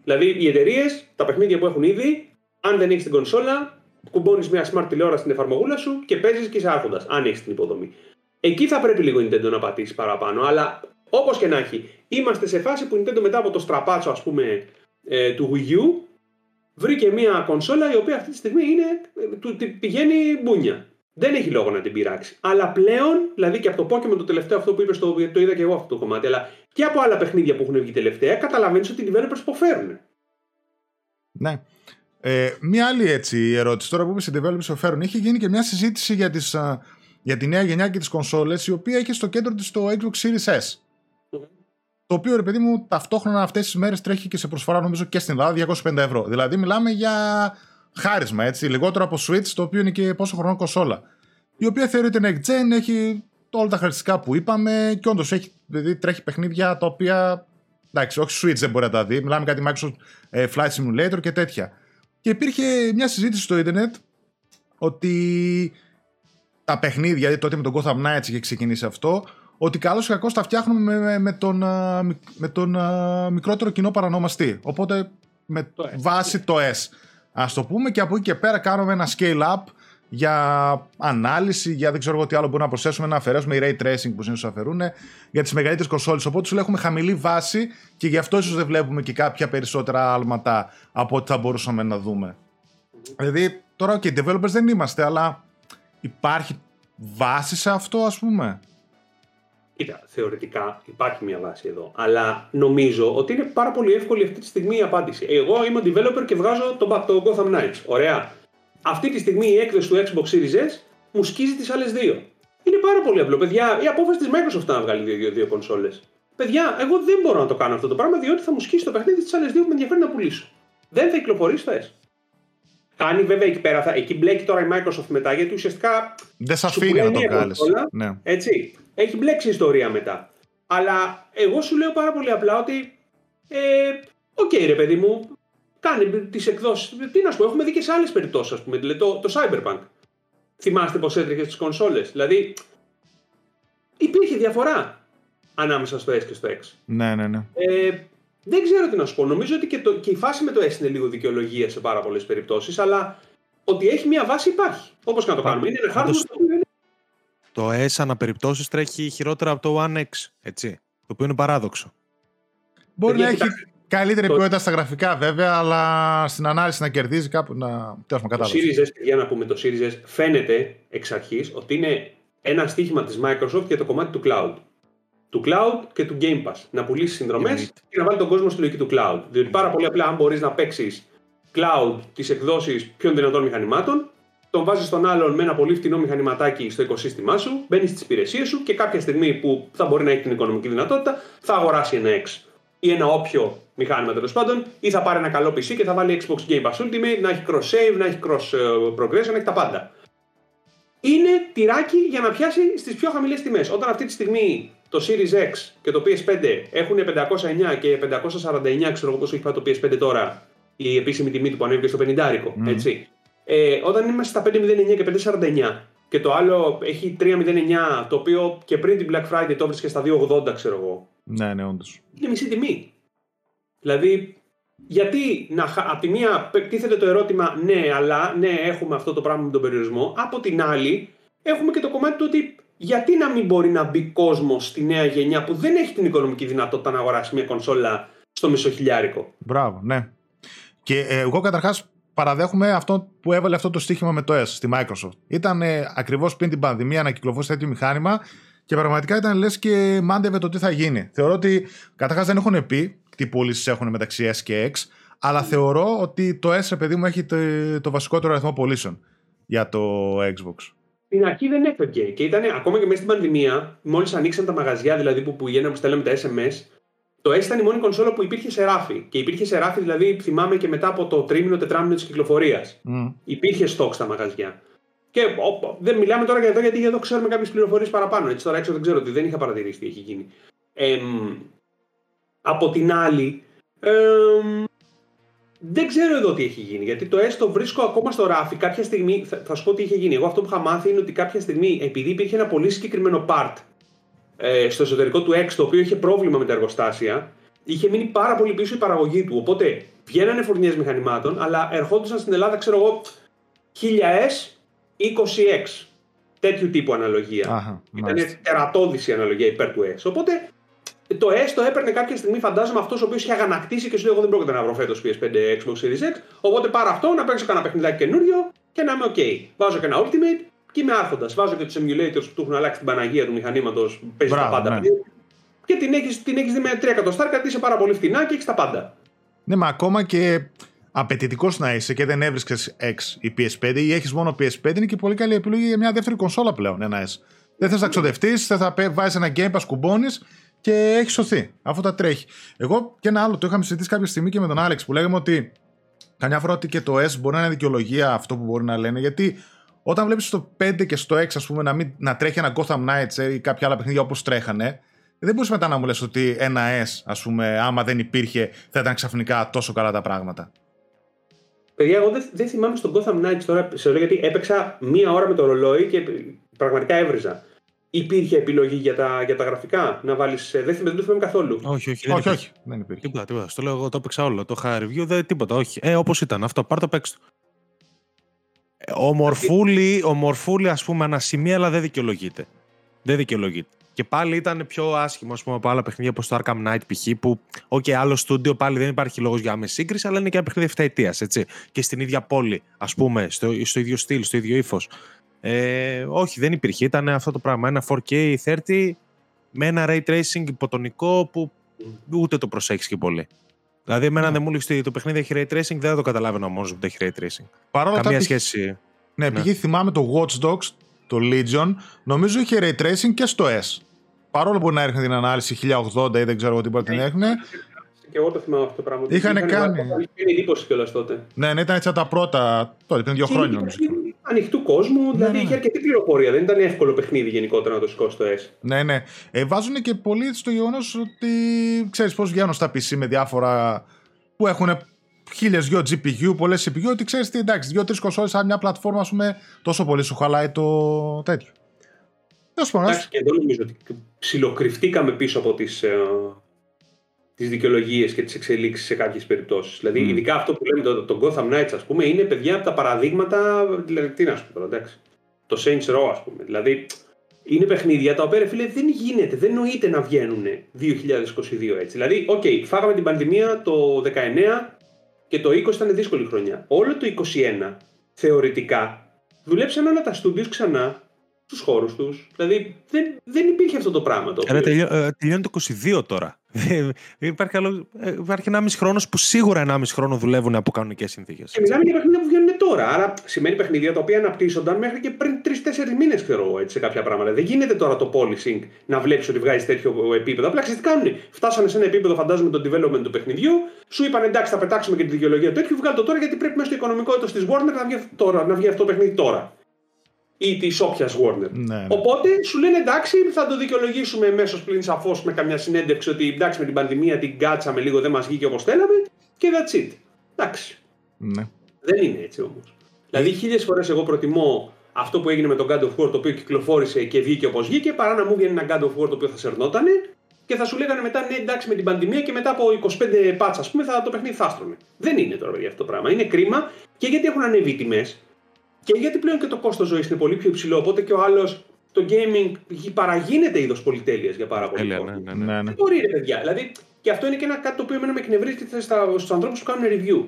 Δηλαδή οι εταιρείες, τα παιχνίδια που έχουν ήδη, αν δεν έχεις την κονσόλα. Κουμπώνεις μια smart τηλεόραση στην εφαρμογούλα σου και παίζεις και είσαι άρχοντας, αν έχεις την υποδομή. Εκεί θα πρέπει λίγο η Nintendo να πατήσει παραπάνω, αλλά όπως και να έχει, είμαστε σε φάση που η Nintendo μετά από το στραπάτσο, ας πούμε, ε, του Wii U, βρήκε μια κονσόλα η οποία αυτή τη στιγμή είναι, του, πηγαίνει μπούνια. Δεν έχει λόγο να την πειράξει. Αλλά πλέον, δηλαδή και από το Pokémon το τελευταίο αυτό που είπες, το, το είδα και εγώ αυτό το κομμάτι, αλλά και από άλλα παιχνίδια που έχουν βγει τελευταία, καταλαβαίνεις ότι οι developers υποφέρουν. Ναι. Ε, μία άλλη έτσι ερώτηση τώρα που είπες οι developers υποφέρουν. Είχε γίνει και μια συζήτηση για, τις, α, για τη νέα γενιά και τις κονσόλες, η οποία έχει στο κέντρο της το Xbox Series S. Mm-hmm. Το οποίο, ρε παιδί μου, ταυτόχρονα αυτές τις μέρες τρέχει και σε προσφορά, νομίζω, και στην Ελλάδα διακόσια πενήντα ευρώ. Δηλαδή μιλάμε για χάρισμα, έτσι, λιγότερο από Switch, το οποίο είναι και πόσο χρονών κονσόλα. Η οποία θεωρείται next gen, έχει όλα τα χαρακτηριστικά που είπαμε και όντως έχει, δηλαδή, τρέχει παιχνίδια τα οποία, εντάξει, όχι Switch δεν μπορεί να τα δει. Μιλάμε κάτι Microsoft ε, Flight Simulator και τέτοια. Και υπήρχε μια συζήτηση στο ίντερνετ ότι τα παιχνίδια, τότε με τον Gotham Knights είχε ξεκινήσει αυτό, ότι καλώς ή κακώς τα φτιάχνουμε με, με τον, με τον uh, μικρότερο κοινό παρανομαστή. Οπότε με το βάση το S. Ας το πούμε, και από εκεί και πέρα κάνουμε ένα scale-up για ανάλυση, για δεν ξέρω εγώ τι άλλο μπορούμε να προσθέσουμε, να αφαιρέσουμε, η ray tracing που συνήθως αφαιρούν, για τις μεγαλύτερες κονσόλες. Οπότε σου λέει έχουμε χαμηλή βάση και γι' αυτό ίσως δεν βλέπουμε και κάποια περισσότερα άλματα από ό,τι θα μπορούσαμε να δούμε. Δηλαδή, τώρα, ok, developers δεν είμαστε, αλλά υπάρχει βάση σε αυτό, ας πούμε. Κοίτα, θεωρητικά υπάρχει μια βάση εδώ, αλλά νομίζω ότι είναι πάρα πολύ εύκολη αυτή τη στιγμή η απάντηση. Εγώ είμαι developer και βγάζω τον back to Gotham Knights. Ωραία. Αυτή τη στιγμή η έκδοση του Xbox Series S μου σκίζει τις άλλες δύο. Είναι πάρα πολύ απλό. Παιδιά, η απόφαση της Microsoft να βγάλει δύο, δύο, δύο κονσόλες. Παιδιά, εγώ δεν μπορώ να το κάνω αυτό το πράγμα, διότι θα μου σκίσει το παιχνίδι στις άλλες δύο που με ενδιαφέρει να πουλήσω. Δεν θα κυκλοφορήσει το S. Κάνει βέβαια εκεί πέρα, θα, εκεί μπλέκει τώρα η Microsoft μετά, γιατί ουσιαστικά. Δεν σε αφήνει να το βγάλει. Ναι. Έτσι. Έχει μπλέξει ιστορία μετά. Αλλά εγώ σου λέω πάρα πολύ απλά ότι. Ε, Οκ, okay, ρε παιδί μου. Κάνει τις εκδόσεις. Τι να σου πω, έχουμε δει και σε άλλες περιπτώσεις, ας πούμε. Δηλαδή, το, το Cyberpunk. Θυμάστε πως έτρεχε στις κονσόλες. Δηλαδή, υπήρχε διαφορά ανάμεσα στο S και στο X. Ναι, ναι, ναι. Ε, δεν ξέρω τι να σου πω. Νομίζω ότι και, το, και η φάση με το S είναι λίγο δικαιολογία σε πάρα πολλές περιπτώσεις, αλλά ότι έχει μια βάση υπάρχει. Όπως και να το κάνουμε. Είναι ένα χάρτη. Το S αναπεριπτώσεις τρέχει χειρότερα από το One X. Έτσι. Το οποίο είναι παράδοξο. Μπορεί να έχει. Καλύτερη το... ποιότητα στα γραφικά βέβαια, αλλά στην ανάλυση να κερδίζει κάπου να τέλος με. Το Series S, για να πούμε, το Series S φαίνεται εξ αρχής ότι είναι ένα στοίχημα της Microsoft για το κομμάτι του cloud. Του cloud και του Game Pass. Να πουλήσει συνδρομές yeah. και να βάλει τον κόσμο στη λογική του cloud. Διότι πάρα πολύ απλά, αν μπορείς να παίξεις cloud τις εκδόσεις πιο δυνατών μηχανημάτων, τον βάζεις τον άλλον με ένα πολύ φτηνό μηχανηματάκι στο οικοσύστημά σου, μπαίνεις στις υπηρεσίες σου και κάποια στιγμή που θα μπορεί να έχει την οικονομική δυνατότητα θα αγοράσει ένα X ή ένα όποιο μηχάνημα τέλος πάντων, ή θα πάρει ένα καλό πι σι και θα βάλει Xbox Game Pass Ultimate, να έχει cross-save, να έχει cross-progression, να έχει τα πάντα. Είναι τυράκι για να πιάσει στις πιο χαμηλές τιμές. Όταν αυτή τη στιγμή το Series X και το πι ες φάιβ έχουν πεντακόσια εννιά και πεντακόσια σαράντα εννιά, ξέρω εγώ πώς έχει πάει το πι ες φάιβ τώρα, η επίσημη τιμή του που ανέβηκε στο πενηντάρικο, mm. έτσι. Ε, όταν είμαστε στα πεντακόσια εννιά και πεντακόσια σαράντα εννιά και το άλλο έχει τριακόσια εννιά, το οποίο και πριν την Black Friday το βρίσκε στα διακόσια ογδόντα, ξέρω εγώ. Ναι, ναι, όντως. Είναι μισή τιμή. Δηλαδή, γιατί να, από τη μία τίθεται το ερώτημα, ναι, αλλά ναι, έχουμε αυτό το πράγμα με τον περιορισμό. Από την άλλη, έχουμε και το κομμάτι του ότι γιατί να μην μπορεί να μπει κόσμο στη νέα γενιά που δεν έχει την οικονομική δυνατότητα να αγοράσει μια κονσόλα στο μισοχιλιάρικο. Μπράβο, ναι. Και εγώ καταρχάς παραδέχομαι αυτό που έβαλε αυτό το στοίχημα με το S στη Microsoft. Ήταν ε, ακριβώς πριν την πανδημία να κυκλοφορήσει τέτοιο μηχάνημα και πραγματικά ήταν λες και μάντευε το τι θα γίνει. Θεωρώ ότι καταρχάς δεν έχουν πει τι πωλήσεις έχουν μεταξύ S και X, αλλά θεωρώ ότι το S, παιδί μου, έχει το, το βασικότερο αριθμό πωλήσεων για το Xbox. Στην αρχή δεν έφευγε και ήταν ακόμα και μέσα στην πανδημία, μόλις ανοίξαν τα μαγαζιά δηλαδή που πηγαίναμε, στέλναμε τα ες εμ ες. Το S ήταν η μόνη κονσόλα που υπήρχε σε ράφι. Και υπήρχε σε ράφι, δηλαδή, θυμάμαι και μετά από το τρίμηνο, τετράμηνο της κυκλοφορίας. Mm. Υπήρχε στόκ στα μαγαζιά. Και ο, δεν μιλάμε τώρα για εδώ, γιατί εδώ ξέρουμε κάποιες πληροφορίες παραπάνω. Έτσι, τώρα έξω δεν ξέρω, ότι δεν είχα παρατηρήσει τι έχει γίνει. Ε, από την άλλη, ε, δεν ξέρω εδώ τι έχει γίνει. Γιατί το S το βρίσκω ακόμα στο ράφι. Κάποια στιγμή, θα, θα σου πω τι είχε γίνει. Εγώ αυτό που είχα μάθει είναι ότι κάποια στιγμή, επειδή υπήρχε ένα πολύ συγκεκριμένο part στο εσωτερικό του X, το οποίο είχε πρόβλημα με τα εργοστάσια, είχε μείνει πάρα πολύ πίσω η παραγωγή του. Οπότε βγαίνανε φουρνιές μηχανημάτων, αλλά ερχόντουσαν στην Ελλάδα, ξέρω εγώ, χίλια S, είκοσι X. Τέτοιου τύπου αναλογία. Ήταν τερατώδηση η αναλογία υπέρ του S. Οπότε το S το έπαιρνε κάποια στιγμή, φαντάζομαι, αυτός ο οποίος είχε αγανακτήσει και σου λέει: εγώ δεν πρόκειται να βρω φέτος πι ες φάιβ Xbox Series X. Οπότε πάρω αυτό, να παίξω κανένα παιχνιδάκι καινούριο και να είμαι OK. Βάζω και ένα Ultimate. Και είμαι άρχοντας. Βάζω και τους emulators που του έχουν αλλάξει την Παναγία του μηχανήματος. Παίζεις τα πάντα. Ναι. Και την έχεις, την έχεις δει με τριακόσια εκατοστάρια, είσαι πάρα πολύ φτηνά και έχεις τα πάντα. Ναι, μα ακόμα και απαιτητικός να είσαι και δεν έβρισκες X ή πι ες φάιβ ή έχεις μόνο πι ες φάιβ, είναι και πολύ καλή επιλογή για μια δεύτερη κονσόλα πλέον. Ένα S. Δεν θες να ξοδευτείς, θα βάζεις ένα Game Pass, κουμπώνεις και έχει σωθεί. Αυτό τα τρέχει. Εγώ και ένα άλλο το είχαμε συζητήσει κάποια στιγμή και με τον Άλεξ που λέγαμε ότι καμιά φορά ότι και το S μπορεί να είναι δικαιολογία αυτό που μπορεί να λένε, γιατί. Όταν βλέπεις στο πέντε και στο έξι, ας πούμε, να, μην, να τρέχει ένα Gotham Knights ή κάποια άλλα παιχνίδια όπως τρέχανε, δεν μπορείς μετά να μου λες ότι ένα S, ας πούμε, άμα δεν υπήρχε, θα ήταν ξαφνικά τόσο καλά τα πράγματα. Παιδιά, εγώ δεν δε θυμάμαι στον Gotham Knights τώρα, σε λέω, γιατί έπαιξα μία ώρα με το ρολόι και πραγματικά έβριζα. Υπήρχε επιλογή για τα, για τα γραφικά να βάλεις. Δεν θυμάμαι καθόλου. Όχι, όχι. Δεν όχι, όχι. Δεν υπήρχε. Τίποτα, τίποτα. Στο λέω, εγώ το έπαιξα όλο. Το είχα review, δεν τίποτα. Όχι. Ε, όπως ήταν αυτό, πάρ' το παίξ' το. Ομορφούλη, ας πούμε, ένα σημείο, αλλά δεν δικαιολογείται. Δεν δικαιολογείται. Και πάλι ήταν πιο άσχημο, ας πούμε, από άλλα παιχνίδια όπως το Arkham Knight π.χ. που, OK, άλλο στούντιο, πάλι δεν υπάρχει λόγος για άμεση σύγκριση, αλλά είναι και ένα παιχνίδι εφταετίας, έτσι. Και στην ίδια πόλη, ας πούμε, στο, στο ίδιο στυλ, στο ίδιο ύφος. Ε, όχι, δεν υπήρχε. Ήταν αυτό το πράγμα. Ένα φορ κέι θέρτι με ένα ray tracing υποτονικό που ούτε το προσέχεις και πολύ. Δηλαδή, εμένα yeah. δεν μου λείψει το παιχνίδι έχει ray tracing, δεν θα το καταλάβαινα μόνο ότι έχει ray tracing. Παρόλα Καμία πηγή... σχέση. Ναι, επειδή ναι. θυμάμαι το Watch Dogs, το Legion, νομίζω είχε ray tracing και στο S. Παρόλο που να έρχεται την ανάλυση χίλια ογδόντα ή δεν ξέρω τι μπορεί να την έρχεται. Και εγώ το θυμάμαι αυτό το πράγμα. Είχαν, Είχαν κάνει. Είχαν εντύπωση κιόλα τότε. Ναι, ναι, ήταν έτσι από τα πρώτα. Τώρα, πριν δύο χρόνια νομίζω. Ανοιχτού κόσμου, ναι, δηλαδή ναι. είχε αρκετή πληροφορία. Δεν ήταν εύκολο παιχνίδι γενικότερα να το σηκώσει το S. Ναι, ναι. Ε, βάζουν και πολύ στο γεγονός ότι ξέρεις πώς βγαίνουν στα πι σι με διάφορα που έχουν χίλιες δυο τζι πι γιου, πολλές σι πι γιου. Ότι ξέρεις τι, εντάξει, δύο-τρεις κονσόλες αν μια πλατφόρμα, ας πούμε, τόσο πολύ σου χαλάει το τέτοιο. Εντάξει, και εδώ νομίζω ότι ψιλοκρυφτήκαμε πίσω από τις, ε, τις δικαιολογίες και τις εξελίξεις σε κάποιες περιπτώσεις. Mm. Δηλαδή, ειδικά αυτό που λέμε τον το Gotham Knights, ας πούμε, είναι παιδιά από τα παραδείγματα. Δηλαδή, τι να σου πω τώρα, εντάξει. Το Saints Row, ας πούμε. Δηλαδή, είναι παιχνίδια τα οποία, ρε φίλε, δεν γίνεται, δεν νοείται να βγαίνουν δύο χιλιάδες είκοσι δύο έτσι. Δηλαδή, οκ, okay, φάγαμε την πανδημία το δεκαεννιά και το είκοσι ήταν δύσκολη χρονιά. Όλο το είκοσι ένα θεωρητικά δουλέψαν όλα τα studios ξανά στους χώρους τους. Δηλαδή δεν, δεν υπήρχε αυτό το πράγμα. Το Άρα τελειώ, ε, τελειώνει το είκοσι δύο τώρα. Ε, υπάρχει, άλλο, ε, υπάρχει ενάμιση χρόνος που σίγουρα ενάμιση χρόνο δουλεύουν από κανονικές συνθήκες. Ε, μιλάμε για παιχνίδια που βγαίνουν τώρα. Άρα σημαίνει παιχνίδια τα οποία αναπτύσσονταν μέχρι και πριν τρεις τέσσερις μήνες, ξέρω έτσι, σε κάποια πράγματα. Δεν γίνεται τώρα το polishing να βλέπεις ότι βγάζει τέτοιο επίπεδο. Απλά ξέρεις τι κάνουν. Φτάσανε σε ένα επίπεδο, φαντάζομαι, το development του παιχνιδιού. Σου είπαν εντάξει, θα πετάξουμε και τη δικαιολογία τέτοιου. Βγάλω το τώρα γιατί πρέπει μέσα στο οικονομικό έτος της Warner να βγει, τώρα, να βγει αυτό το παιχνίδι τώρα. Ή τη όποια Warner. Ναι, ναι. Οπότε σου λένε εντάξει, θα το δικαιολογήσουμε μέσω πλήν σαφώς με καμιά συνέντευξη ότι εντάξει με την πανδημία την κάτσαμε λίγο, δεν μας βγήκε όπως θέλαμε και that's it. Εντάξει. Ναι. Δεν είναι έτσι όμως. Δηλαδή χίλιες φορές εγώ προτιμώ αυτό που έγινε με τον God of War, το οποίο κυκλοφόρησε και βγήκε όπως βγήκε, παρά να μου βγαίνει ένα God of War το οποίο θα σερνότανε και θα σου λέγανε μετά ναι εντάξει με την πανδημία και μετά από είκοσι πέντε πάτσα ας πούμε θα το παιχνίδι θα άστρωνε. Δεν είναι τώρα παιδιά αυτό το πράγμα. Είναι κρίμα και γιατί έχουν ανέβει τιμές. Και γιατί πλέον και το κόστος ζωής είναι πολύ πιο υψηλό, οπότε και ο άλλος το gaming παραγίνεται είδος πολυτέλειας για πάρα πολύ κόσμο. Ναι, ναι, ναι. Δεν μπορεί ρε παιδιά. Δηλαδή, και αυτό είναι και ένα κάτι το οποίο εμένα με εκνευρίζει στους ανθρώπους που κάνουν review.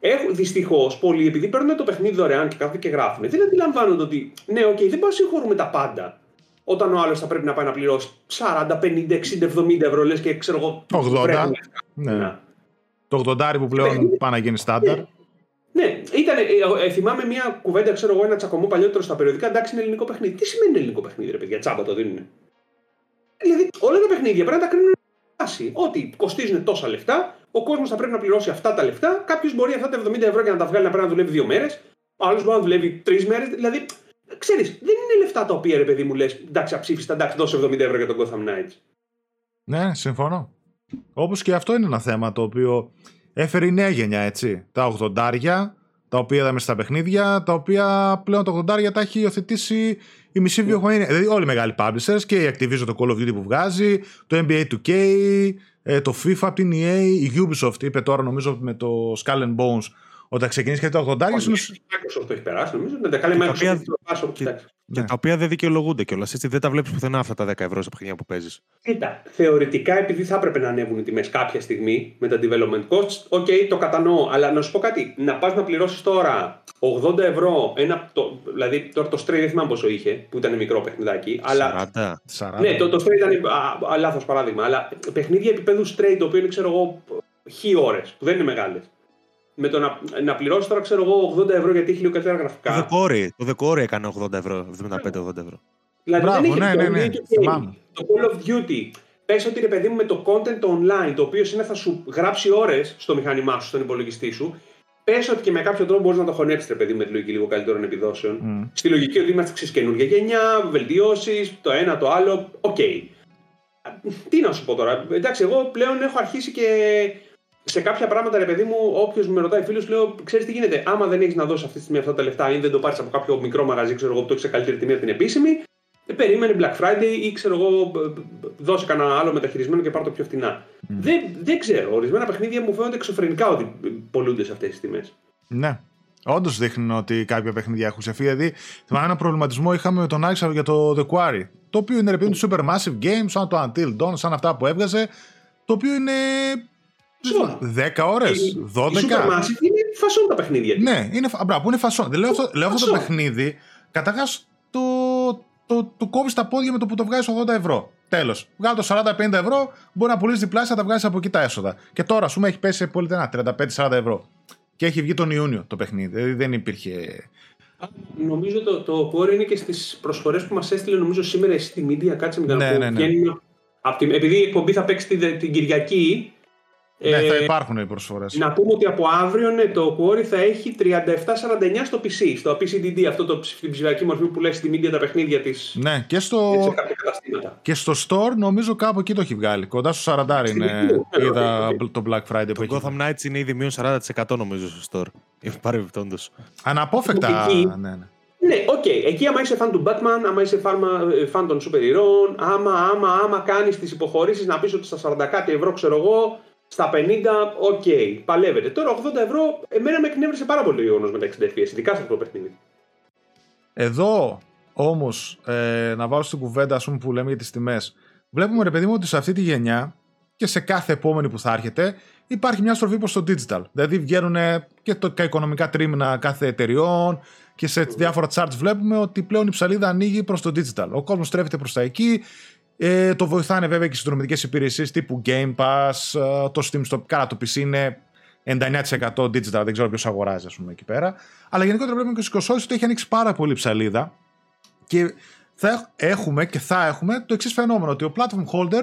Έχουν, δυστυχώς πολλοί, επειδή παίρνουν το παιχνίδι δωρεάν και κάθονται και γράφουν, δεν αντιλαμβάνονται ότι ναι, οκ, okay, δεν πάω συγχωρούμε τα πάντα. Όταν ο άλλος θα πρέπει να πάει να πληρώσει σαράντα, πενήντα, εξήντα, εβδομήντα ευρώ, λες και ξέρω εγώ. ογδόντα. Ναι. Ναι. Το ογδόντα που πλέον πάει να γίνει στάνταρ. Ναι, ήταν, ε, ε, θυμάμαι μια κουβέντα, ξέρω εγώ, ένα τσακωμό παλιότερο στα περιοδικά. Εντάξει, είναι ελληνικό παιχνίδι. Τι σημαίνει ελληνικό παιχνίδι, ρε παιδιά, τσάμπα το δίνουν. Δηλαδή, όλα τα παιχνίδια πρέπει να τα κρίνουν βάση. Ότι κοστίζουν τόσα λεφτά, ο κόσμος θα πρέπει να πληρώσει αυτά τα λεφτά. Κάποιος μπορεί αυτά τα εβδομήντα ευρώ και να τα βγάλει να πρέπει να δουλεύει δύο μέρες, ο άλλος μπορεί να δουλεύει τρεις μέρες. Δηλαδή, ξέρεις, δεν είναι λεφτά τα οποία, ρε παιδί μου, λες εντάξει, αψήφιστα, εντάξει, δώσε εβδομήντα ευρώ για τον Gotham Knights. Ναι, συμφωνώ. Όπως και αυτό είναι ένα θέμα το οποίο. Έφερε η νέα γενιά, έτσι. Τα ογδοντάρια, τα οποία είδαμε στα παιχνίδια, τα οποία πλέον τα ογδοντάρια τα έχει υιοθετήσει η μισή βιομηχανία. Δηλαδή, όλοι οι μεγάλοι publishers και η Activision, το Call of Duty που βγάζει, το εν μπι έι two K, το FIFA, την ι έι, η Ubisoft είπε τώρα, νομίζω, με το Skull and Bones, όταν ξεκίνησε και τα ογδοντάρια. Η Microsoft το έχει περάσει, νομίζω. Να τα κάνει Microsoft και το πάσο. Ναι. Τα οποία δεν δικαιολογούνται κιόλας. Έτσι δεν τα βλέπεις πουθενά αυτά τα δέκα ευρώ στα παιχνίδια που παίζεις. Κοίτα, θεωρητικά επειδή θα έπρεπε να ανέβουν οι τιμές κάποια στιγμή με τα development costs, οκ, okay, το κατανοώ, αλλά να σου πω κάτι. Να πας να πληρώσεις τώρα ογδόντα ευρώ, ένα, το, δηλαδή τώρα το Stray δεν θυμάμαι πόσο είχε, που ήταν μικρό παιχνιδάκι. Αλλά, σαράντα. Ναι, το, το Stray ήταν α, α, λάθος παράδειγμα, αλλά παιχνίδια επίπεδου Stray, το οποίο είναι ξέρω εγώ χι ώρες, που δεν είναι μεγάλες. Με το να, να πληρώσει τώρα, ξέρω εγώ, ογδόντα ευρώ γιατί έχει λίγο καλύτερα γραφικά. Το δεκόρι έκανε ογδόντα ευρώ, εβδομήντα πέντε ογδόντα ευρώ. Δηλαδή Μπράβο, δεν ναι, ναι, ναι, ναι. Το Call of Duty. Πες ότι ρε παιδί μου με το content online, το οποίο είναι θα σου γράψει ώρες στο μηχανημά σου, στον υπολογιστή σου. Πες ότι και με κάποιο τρόπο μπορείς να το χωνέψεις, ρε παιδί μου, με τη λογική λίγο καλύτερων επιδόσεων. Mm. Στη λογική ότι είμαστε ξες καινούργια γενιά, βελτιώσεις, το ένα το άλλο. Οκ. Okay. Τι να σου πω τώρα. Εντάξει, εγώ πλέον έχω αρχίσει και. Σε κάποια πράγματα, ρε παιδί μου, όποιος με ρωτάει φίλους, λέω: ξέρεις τι γίνεται. Άμα δεν έχεις να δώσεις αυτή τη στιγμή αυτά τα λεφτά, ή δεν το πάρεις από κάποιο μικρό μαγαζί, ξέρω εγώ, που το έχεις σε καλύτερη τιμή από την επίσημη, ε, περίμενε Black Friday ή ξέρω εγώ, δώσε κανένα άλλο μεταχειρισμένο και πάρ' το πιο φθηνά. Mm. Δεν, δεν ξέρω. Ορισμένα παιχνίδια μου φαίνονται εξωφρενικά ότι πολλούνται σε αυτές τις τιμές. Ναι. Όντως δείχνουν ότι κάποια παιχνίδια έχουν ξεφύγει. Δηλαδή, θυμάμαι έναν προβληματισμό είχαμε με τον Άξα για το The Quarry. Το οποίο είναι ρε παιδί του Supermassive Games, σαν το Until Dawn, σαν αυτά που έβγαζε. Το οποίο είναι. δέκα ώρες, δώδεκα. Η Supermassive είναι φασόν τα παιχνίδια. Ναι, είναι, μπράβο, είναι φασόν. Δεν λέω αυτό, λέω αυτό το παιχνίδι, καταρχάς το, το, το κόβεις τα πόδια με το που το βγάζεις ογδόντα ευρώ. Τέλος. Βγάλω το σαράντα πενήντα ευρώ, μπορεί να πουλήσεις διπλάσια, να τα βγάζεις από εκεί τα έσοδα. Και τώρα, ας πούμε, έχει πέσει πολύ τενά, τριάντα πέντε σαράντα ευρώ. Και έχει βγει τον Ιούνιο το παιχνίδι. Δηλαδή δεν υπήρχε. Νομίζω το, το Core είναι και στις προσφορές που μας έστειλε, νομίζω σήμερα εσύ στη Media, κάτσε μετά ναι, ναι, ναι. Την. Επειδή η εκπομπή θα παίξει την, την Κυριακή. Ναι, ε, θα υπάρχουν οι προσφορές. Να πούμε ότι από αύριο ναι, το Quarry θα έχει τριάντα επτά σαράντα εννιά στο πι σι, στο πι σι ντι ντι, αυτό το ψηφιακή μορφή που λέει στην media τα παιχνίδια της. Ναι, και στο, έτσι, και στο store νομίζω κάπου εκεί το έχει βγάλει. Κοντά στο σαράντα είναι είδα το Black Friday που έχει. Το Gotham Knights είναι ήδη μείον σαράντα τοις εκατό νομίζω στο store. Παρεμπιπτόντως. Αναπόφευκτα. Ναι, ναι. Ναι, οκ. Okay. Εκεί άμα είσαι φαν του Batman, άμα είσαι φαν των σούπερ ηρώων, άμα, άμα, άμα κάνεις τις υποχωρήσεις να πεις ότι στα σαράντα κάτι ευρώ ξέρω εγώ. Στα πενήντα, οκ, okay, παλεύεται. Τώρα ογδόντα ευρώ, εμένα με εκνεύρισε πάρα πολύ ο γεγονός με τα εξήντα εφ πι ες, ειδικά σε αυτό το παιχνίδι. Εδώ όμως, ε, να βάλω στην κουβέντα ας πούμε, που λέμε για τις τιμές, βλέπουμε ρε παιδί μου ότι σε αυτή τη γενιά και σε κάθε επόμενη που θα έρχεται υπάρχει μια στροφή προς το digital. Δηλαδή βγαίνουν και τα οικονομικά τρίμηνα κάθε εταιριών και σε διάφορα charts βλέπουμε ότι πλέον η ψαλίδα ανοίγει προς το digital. Ο κόσμος στρέφεται προς τα εκεί. Ε, το βοηθάνε βέβαια και οι συνδρομητικές υπηρεσίες τύπου Game Pass, το Steam στο, καλά, το πι σι είναι ενενήντα εννέα τοις εκατό digital, δεν ξέρω ποιος αγοράζει ας πούμε εκεί πέρα. Αλλά γενικότερα βλέπουμε και στις κονσόλες ότι έχει ανοίξει πάρα πολύ ψαλίδα και θα έχουμε και θα έχουμε το εξής φαινόμενο, ότι ο platform holder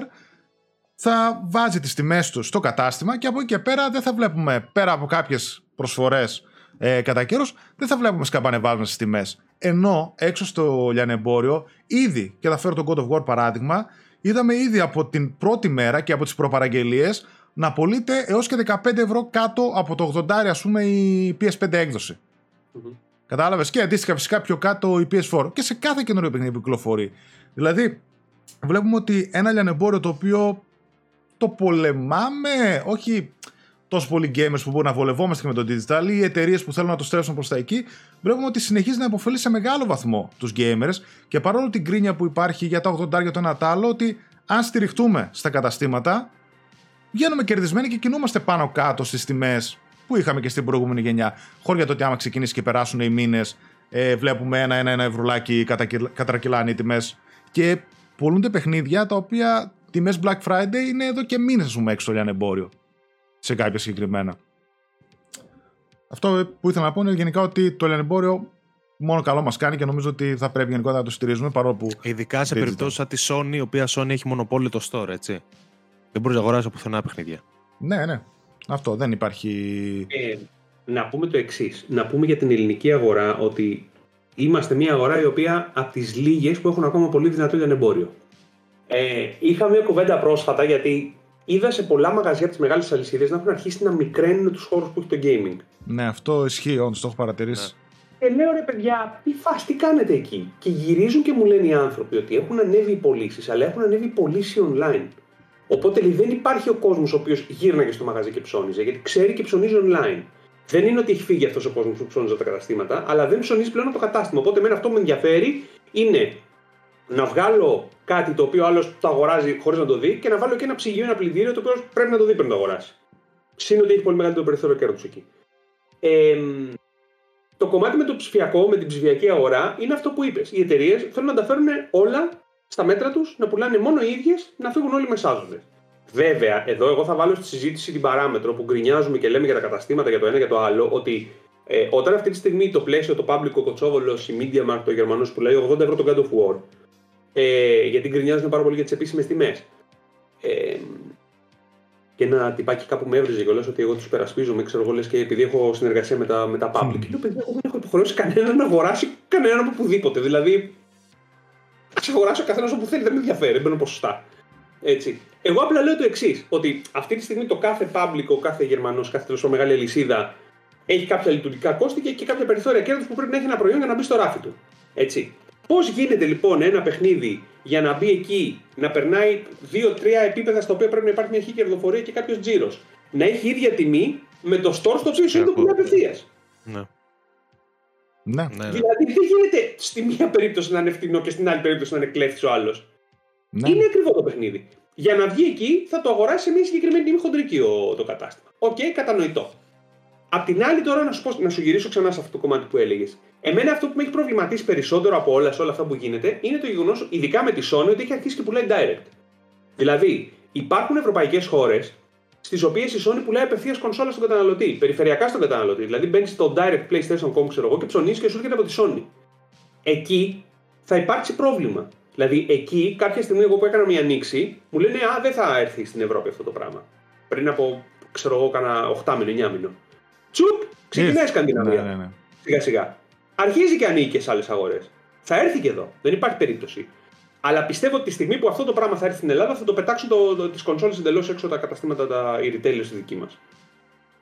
θα βάζει τις τιμές του στο κατάστημα και από εκεί και πέρα δεν θα βλέπουμε, πέρα από κάποιες προσφορές ε, κατά καιρός, δεν θα βλέπουμε σκαμπανεβάσματα στις τιμές. Ενώ έξω στο λιανεμπόριο, ήδη, και θα φέρω τον God of War παράδειγμα, είδαμε ήδη από την πρώτη μέρα και από τις προπαραγγελίες να πωλείται έως και δεκαπέντε ευρώ κάτω από το ογδόντα, ας πούμε, η πι ες φάιβ έκδοση. Mm-hmm. Κατάλαβες, και αντίστοιχα φυσικά πιο κάτω η πι ες φορ. Και σε κάθε καινούριο παιχνίδι που κυκλοφορεί. Δηλαδή, βλέπουμε ότι ένα λιανεμπόριο το οποίο το πολεμάμε, όχι τόσο πολλοί gamers που μπορούν να βολευόμαστε και με το digital, οι εταιρείες που θέλουν να το στρέψουν προς τα εκεί, βλέπουμε ότι συνεχίζει να υποφελεί σε μεγάλο βαθμό τους gamers, και παρόλο την κρίνια που υπάρχει για τα ογδόντα για το ένα τ' άλλο, ότι αν στηριχτούμε στα καταστήματα, βγαίνουμε κερδισμένοι και κινούμαστε πάνω κάτω στις τιμές που είχαμε και στην προηγούμενη γενιά. Χωρί για το ότι άμα ξεκινήσει και περάσουν οι μήνες, ε, βλέπουμε ένα-ένα ευρουλάκι κατρακυλάνε οι τιμές και πολλούνται παιχνίδια τα οποία τιμές Black Friday είναι εδώ και μήνες, ας πούμε, έξω στο λιανεμπόριο. Σε κάποια συγκεκριμένα. Αυτό που ήθελα να πω είναι γενικά ότι το λιανεμπόριο μόνο καλό μας κάνει και νομίζω ότι θα πρέπει γενικότερα να το στηρίζουμε, παρόλο που. Ειδικά σε περιπτώσεις σαν τη Sony, η οποία Sony έχει μονοπόλιο το store, έτσι. Δεν μπορείς να αγοράσεις πουθενά παιχνίδια. Ναι, ναι. Αυτό δεν υπάρχει. Ε, να πούμε το εξής. Να πούμε για την ελληνική αγορά ότι είμαστε μια αγορά η οποία από τις λίγες που έχουν ακόμα πολύ δυνατό λιανεμπόριο. Ε, είχα μια κουβέντα πρόσφατα, γιατί είδα σε πολλά μαγαζιά από τις μεγάλες αλυσίδες να έχουν αρχίσει να μικραίνουν τους χώρους που έχει το gaming. Ναι, αυτό ισχύει, όντως το έχω παρατηρήσει. Ναι. Ε, λέω ρε παιδιά, τι φάση, τι κάνετε εκεί? Και γυρίζουν και μου λένε οι άνθρωποι ότι έχουν ανέβει οι πωλήσεις, αλλά έχουν ανέβει οι πωλήσεις online. Οπότε δεν υπάρχει ο κόσμος ο οποίος γύρναγε στο μαγαζί και ψώνιζε, γιατί ξέρει και ψωνίζει online. Δεν είναι ότι έχει φύγει αυτός ο κόσμος που ψώνιζε τα καταστήματα, αλλά δεν ψωνίζει πλέον από το κατάστημα. Οπότε εμένα αυτό που με ενδιαφέρει είναι να βγάλω κάτι το οποίο άλλος το αγοράζει χωρίς να το δει και να βάλω και ένα ψυγείο, ένα πλυντήριο το οποίο πρέπει να το δει πριν το αγοράσει. Συν ότι έχει πολύ μεγαλύτερο περιθώριο κέρδους εκεί. Ε, το κομμάτι με το ψηφιακό, με την ψηφιακή αγορά, είναι αυτό που είπες. Οι εταιρείες θέλουν να τα φέρουν όλα στα μέτρα τους, να πουλάνε μόνο οι ίδιες, να φύγουν όλοι μεσάζοντες. Βέβαια, εδώ εγώ θα βάλω στη συζήτηση την παράμετρο που γκρινιάζουμε και λέμε για τα καταστήματα, για το ένα και το άλλο, ότι ε, όταν αυτή τη στιγμή το πλαίσιο, το public, ο Κοτσόβολος, η MediaMarkt, ο Γερμανός που λέει ογδόντα ευρώ τον God of War. Ε, γιατί γκρινιάζουν πάρα πολύ για τις επίσημες τιμές. Ε, και ένα τυπάκι κάπου με έβριζε κιόλας ότι εγώ τους υπερασπίζομαι, ξέρω εγώ, λες και επειδή έχω συνεργασία με τα, με τα public. Mm. Και λέω, παιδιά, εγώ δεν έχω υποχρεώσει κανέναν να αγοράσει κανέναν από οπουδήποτε. Δηλαδή, ας αγοράσει ο καθένας όπου θέλει, δεν με ενδιαφέρει, δεν μπαίνω ποσοστά. Έτσι. Εγώ απλά λέω το εξής, ότι αυτή τη στιγμή το κάθε public, ο κάθε Γερμανός, κάθε τόσο μεγάλη αλυσίδα έχει κάποια λειτουργικά κόστη και, και κάποια περιθώρια κέρδους που πρέπει να έχει ένα προϊόν για να μπει στο ράφι του. Έτσι. Πώς γίνεται λοιπόν ένα παιχνίδι για να μπει εκεί, να περνάει δύο τρία επίπεδα στα οποία πρέπει να υπάρχει μια αρχή κερδοφορία και κάποιος τζίρος, να έχει ίδια τιμή με το store στο οποίο είναι το πουλά απευθείας? Ναι. Ναι, ναι. Δηλαδή δεν γίνεται στη μία περίπτωση να είναι φτηνό και στην άλλη περίπτωση να είναι κλέφτης ο άλλος. Ναι. Είναι ακριβό το παιχνίδι. Για να βγει εκεί θα το αγοράσει σε μια συγκεκριμένη τιμή χοντρική το κατάστημα. Οκ, okay, κατανοητό. Απ' την άλλη, τώρα να σου, πω, να σου γυρίσω ξανά σε αυτό το κομμάτι που έλεγες. Εμένα αυτό που με έχει προβληματίσει περισσότερο από όλα σε όλα αυτά που γίνεται είναι το γεγονός, ειδικά με τη Sony, ότι έχει αρχίσει και πουλάει direct. Δηλαδή, υπάρχουν ευρωπαϊκές χώρες στις οποίες η Sony πουλάει απευθείας κονσόλα στον καταναλωτή, περιφερειακά στον καταναλωτή. Δηλαδή, μπαίνεις στο direct PlayStation dot com, ξέρω εγώ, και ψωνίζεις και σου έρχεται από τη Sony. Εκεί θα υπάρξει πρόβλημα. Δηλαδή, εκεί κάποια στιγμή, εγώ που έκανα μια ανοίξη, μου λένε α, δεν θα έρθει στην Ευρώπη αυτό το πράγμα. Πριν από, ξέρω εγώ, κάνα οκτώ μήνο, εννιά μήνο. Τσουπ, ξεκινάει η Σκανδιναβία. Ναι, ναι, ναι. Σιγά σιγά. Αρχίζει και ανήκει και σε άλλες αγορές. Θα έρθει και εδώ. Δεν υπάρχει περίπτωση. Αλλά πιστεύω ότι τη στιγμή που αυτό το πράγμα θα έρθει στην Ελλάδα θα το πετάξουν το, το, τις κονσόλες εντελώς έξω τα καταστήματα, τα retailers στη δική μας.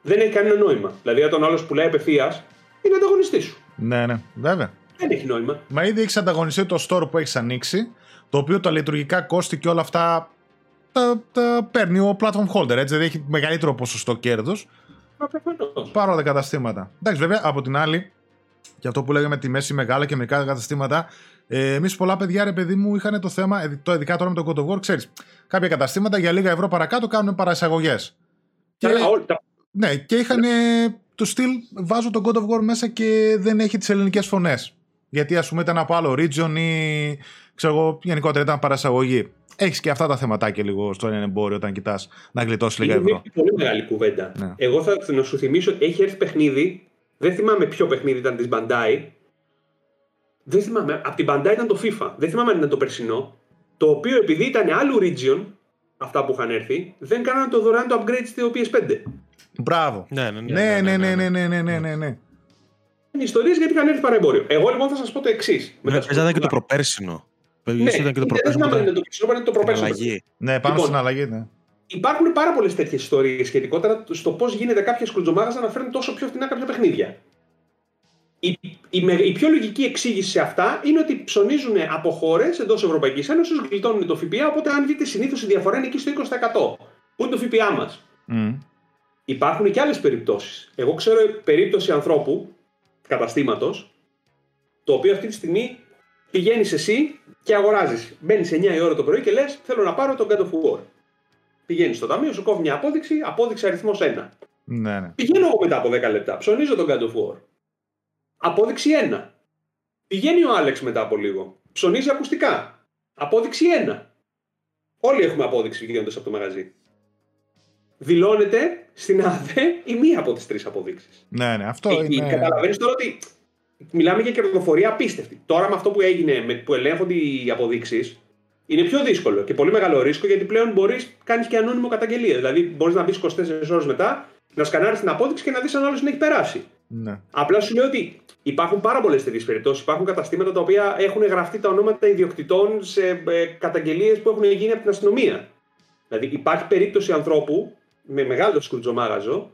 Δεν έχει κανένα νόημα. Δηλαδή, αν τον άλλο πουλάει απευθείας, είναι ανταγωνιστή σου. Ναι, ναι, βέβαια. Δεν έχει νόημα. Μα ήδη έχει ανταγωνιστεί το store που έχει ανοίξει, το οποίο τα λειτουργικά κόστη και όλα αυτά τα, τα παίρνει ο platform holder. Έτσι, δηλαδή έχει μεγαλύτερο ποσοστό κέρδος. Πάρα όλα τα καταστήματα. Εντάξει, βέβαια, από την άλλη, και αυτό που λέγαμε τη μέση μεγάλα και μερικά καταστήματα, ε, εμείς πολλά παιδιά, ρε παιδί μου, είχαν το θέμα, το ειδικά τώρα με τον God of War, ξέρεις, κάποια καταστήματα για λίγα ευρώ παρακάτω κάνουν παραεισαγωγές. Και, όλα... ναι, και είχαν του στυλ βάζω τον God of War μέσα και δεν έχει τις ελληνικές φωνές. Γιατί ας πούμε ήταν από άλλο region ή ξέρω εγώ, γενικότερα ήταν παρασαγωγή. Έχεις και αυτά τα θεματάκια λίγο στο εμπόριο όταν κοιτάς να γλιτώσει λίγα ευρώ. Είναι πολύ μεγάλη κουβέντα. Ναι. Εγώ θα να σου θυμίσω ότι έχει έρθει παιχνίδι, δεν θυμάμαι ποιο παιχνίδι ήταν της Bandai. Δεν θυμάμαι, από την Bandai ήταν το FIFA. Δεν θυμάμαι αν ήταν το περσινό. Το οποίο επειδή ήταν άλλου region, αυτά που είχαν έρθει, δεν κάνανε το δωρεάν το upgrade στο πι ες φάιβ. Μπράβο. Ναι, ναι, ναι, ναι, ναι, ναι, ναι, ναι, ναι, ναι. Είναι ιστορίες γιατί είχαν έρθει παρεμπόριο. Εγώ λοιπόν θα σας πω το εξής. Ναι, ήταν και το προπέρσινο. Ναι, ήταν και το προπέρσινο. Δεν ήταν το περσινό, ήταν το προπέρσινο. Ναι, πάνω στην αλλαγή, ναι. Υπάρχουν πάρα πολλές τέτοιες ιστορίες σχετικότερα στο πώς γίνεται κάποιες κουλτζομάγαζα να φέρνουν τόσο πιο φτηνά κάποια παιχνίδια. Η, η, η πιο λογική εξήγηση σε αυτά είναι ότι ψωνίζουν από χώρες εντός Ευρωπαϊκής Ένωσης, γλιτώνουν το ΦΠΑ. Οπότε, αν δείτε, συνήθως η διαφορά είναι εκεί στο είκοσι τοις εκατό, που είναι το ΦΠΑ μας. Mm. Υπάρχουν και άλλες περιπτώσεις. Εγώ ξέρω περίπτωση ανθρώπου, καταστήματος, το οποίο αυτή τη στιγμή πηγαίνεις εσύ και αγοράζεις. Μπαίνεις εννιά η ώρα το πρωί και λες: θέλω να πάρω τον God of War. Πηγαίνεις στο ταμείο, σου κόβει μια απόδειξη, απόδειξη αριθμός ένα. Ναι, ναι. Πηγαίνω εγώ μετά από δέκα λεπτά, ψωνίζω τον God of War. Απόδειξη ένα. Πηγαίνει ο Άλεξ μετά από λίγο. Ψωνίζει ακουστικά. Απόδειξη ένα. Όλοι έχουμε απόδειξη γίνοντας από το μαγαζί. Δηλώνεται στην ΑΔΕ η μία από τις τρεις αποδείξεις. Ναι, ναι, αυτό ε, είναι. Καταλαβαίνεις τώρα ότι μιλάμε για κερδοφορία απίστευτη. Τώρα με αυτό που έγινε, με, που ελέγχονται οι αποδείξεις, είναι πιο δύσκολο και πολύ μεγάλο ρίσκο γιατί πλέον μπορείς, κάνεις και ανώνυμο καταγγελία. Δηλαδή, μπορείς να μπεις είκοσι τέσσερις ώρες μετά, να σκανάρεις την απόδειξη και να δεις αν άλλος την έχει περάσει. Ναι. Απλά σου λέω ότι υπάρχουν πάρα πολλές τέτοιες περιπτώσεις. Υπάρχουν καταστήματα τα οποία έχουν γραφτεί τα ονόματα ιδιοκτητών σε καταγγελίες που έχουν γίνει από την αστυνομία. Δηλαδή υπάρχει περίπτωση ανθρώπου με μεγάλο σκουτζομάγαζο,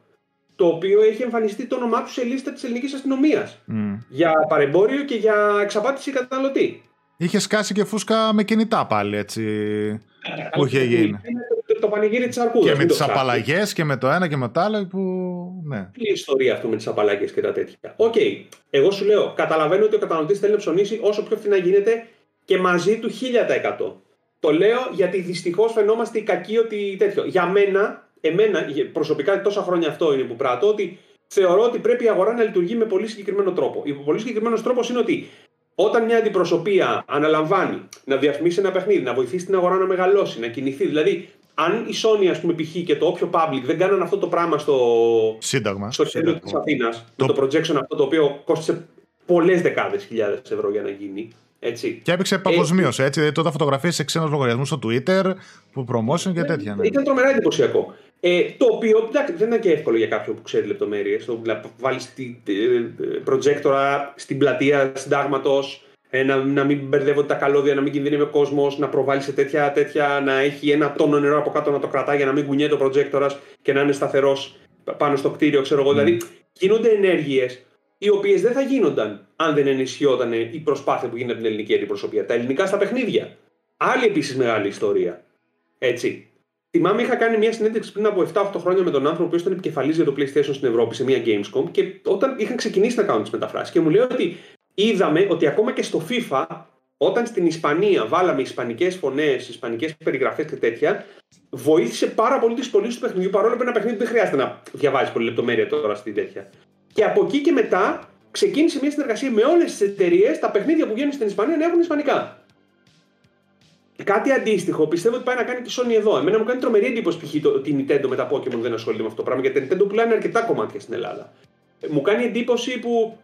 το οποίο έχει εμφανιστεί το όνομά του σε λίστα της ελληνικής αστυνομίας mm. για παρεμπόριο και για εξαπάτηση καταναλωτή. Είχε σκάσει και φούσκα με κινητά πάλι έτσι. Όχι έγινε. Το πανηγύρι της αρκούδας. Και με τις απαλλαγές και με το ένα και με το άλλο. Που... Ναι. Τι ιστορία αυτό με τις απαλλαγές και τα τέτοια. Οκ. Okay. Εγώ σου λέω, καταλαβαίνω ότι ο καταναλωτής θέλει να ψωνίσει όσο πιο φθηνά γίνεται και μαζί του χίλια τοις εκατό. Το λέω γιατί δυστυχώς φαινόμαστε οι κακοί ότι τέτοιο. Για μένα, εμένα προσωπικά τόσα χρόνια αυτό είναι που πράττω, ότι θεωρώ ότι πρέπει η αγορά να λειτουργεί με πολύ συγκεκριμένο τρόπο. Ο πολύ συγκεκριμένο τρόπο είναι ότι όταν μια αντιπροσωπεία αναλαμβάνει να διαφημίσει ένα παιχνίδι, να βοηθήσει την αγορά να μεγαλώσει, να κινηθεί, δηλαδή. Αν η Sony, ας πούμε, π.χ. και το όποιο public δεν κάνανε αυτό το πράγμα στο Σύνταγμα, στο κέντρο της Αθήνας, το... με το projection αυτό το οποίο κόστησε πολλές δεκάδες χιλιάδες ευρώ για να γίνει. Έτσι. Και έπαιξε παγκοσμίως, έτσι. Δηλαδή τότε φωτογραφίες σε ξένους λογαριασμούς στο Twitter, που promotion και τέτοια. Ναι. Ήταν τρομερά εντυπωσιακό. Ε, το οποίο εντάξει, δεν ήταν και εύκολο για κάποιον που ξέρει λεπτομέρειες. Το να βάλει προτζέκτορα στην πλατεία Συντάγματος. Ε, να, να μην μπερδεύονται τα καλώδια, να μην κινδυνεύει ο κόσμος, να προβάλλει σε τέτοια, τέτοια, να έχει ένα τόνο νερό από κάτω να το κρατάει για να μην κουνιέται ο προτζέκτορας και να είναι σταθερός πάνω στο κτίριο, ξέρω εγώ. Mm. Δηλαδή, γίνονται ενέργειες οι οποίες δεν θα γίνονταν αν δεν ενισχυόταν η προσπάθεια που γίνεται από την ελληνική αντιπροσωπεία. Τα ελληνικά στα παιχνίδια. Άλλη επίσης μεγάλη ιστορία. Έτσι. Θυμάμαι, είχα κάνει μια συνέντευξη πριν από εφτά οκτώ χρόνια με τον άνθρωπο που ήταν επικεφαλής για το PlayStation στην Ευρώπη, σε μια Gamescom, και όταν είχαν ξεκινήσει να κάνουν τις μεταφράσεις και μου λέει ότι. Είδαμε ότι ακόμα και στο FIFA, όταν στην Ισπανία βάλαμε ισπανικές φωνές, ισπανικές περιγραφές και τέτοια, βοήθησε πάρα πολύ τις πωλήσεις του παιχνιδιού. Παρόλο που ένα παιχνίδι δεν χρειάζεται να διαβάζει πολλή λεπτομέρεια τώρα στην τέτοια. Και από εκεί και μετά ξεκίνησε μια συνεργασία με όλες τις εταιρείες, τα παιχνίδια που βγαίνουν στην Ισπανία να έχουν ισπανικά. Κάτι αντίστοιχο πιστεύω ότι πάει να κάνει και η Sony εδώ. Εμένα μου κάνει τρομερή εντύπωση π.χ. ότι η Nintendo με τα Pokémon δεν ασχολείται με αυτό το πράγμα, γιατί η Nintendo πουλάνε αρκετά κομμάτια στην Ελλάδα. Μου κάνει εντύπωση που.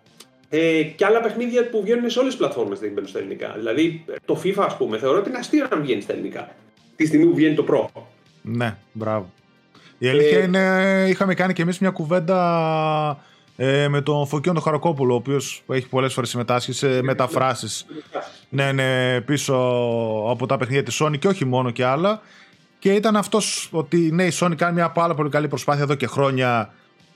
Ε, και άλλα παιχνίδια που βγαίνουν σε όλες τις πλατφόρμες δεν μπαίνουν στα ελληνικά. Δηλαδή, το FIFA, ας πούμε, θεωρώ ότι είναι αστείο να βγαίνει στα ελληνικά. Τη στιγμή που βγαίνει το Pro. Ναι, μπράβο. Η αλήθεια ε... είναι, είχαμε κάνει και εμείς μια κουβέντα ε, με τον Φωκίον τον Χαρακόπουλο, ο οποίος έχει πολλές φορές συμμετάσχει σε μεταφράσεις. Ναι, ναι, πίσω από τα παιχνίδια της Sony και όχι μόνο και άλλα. Και ήταν αυτός ότι ναι, η Sony κάνει μια πάρα πολύ καλή προσπάθεια εδώ και χρόνια.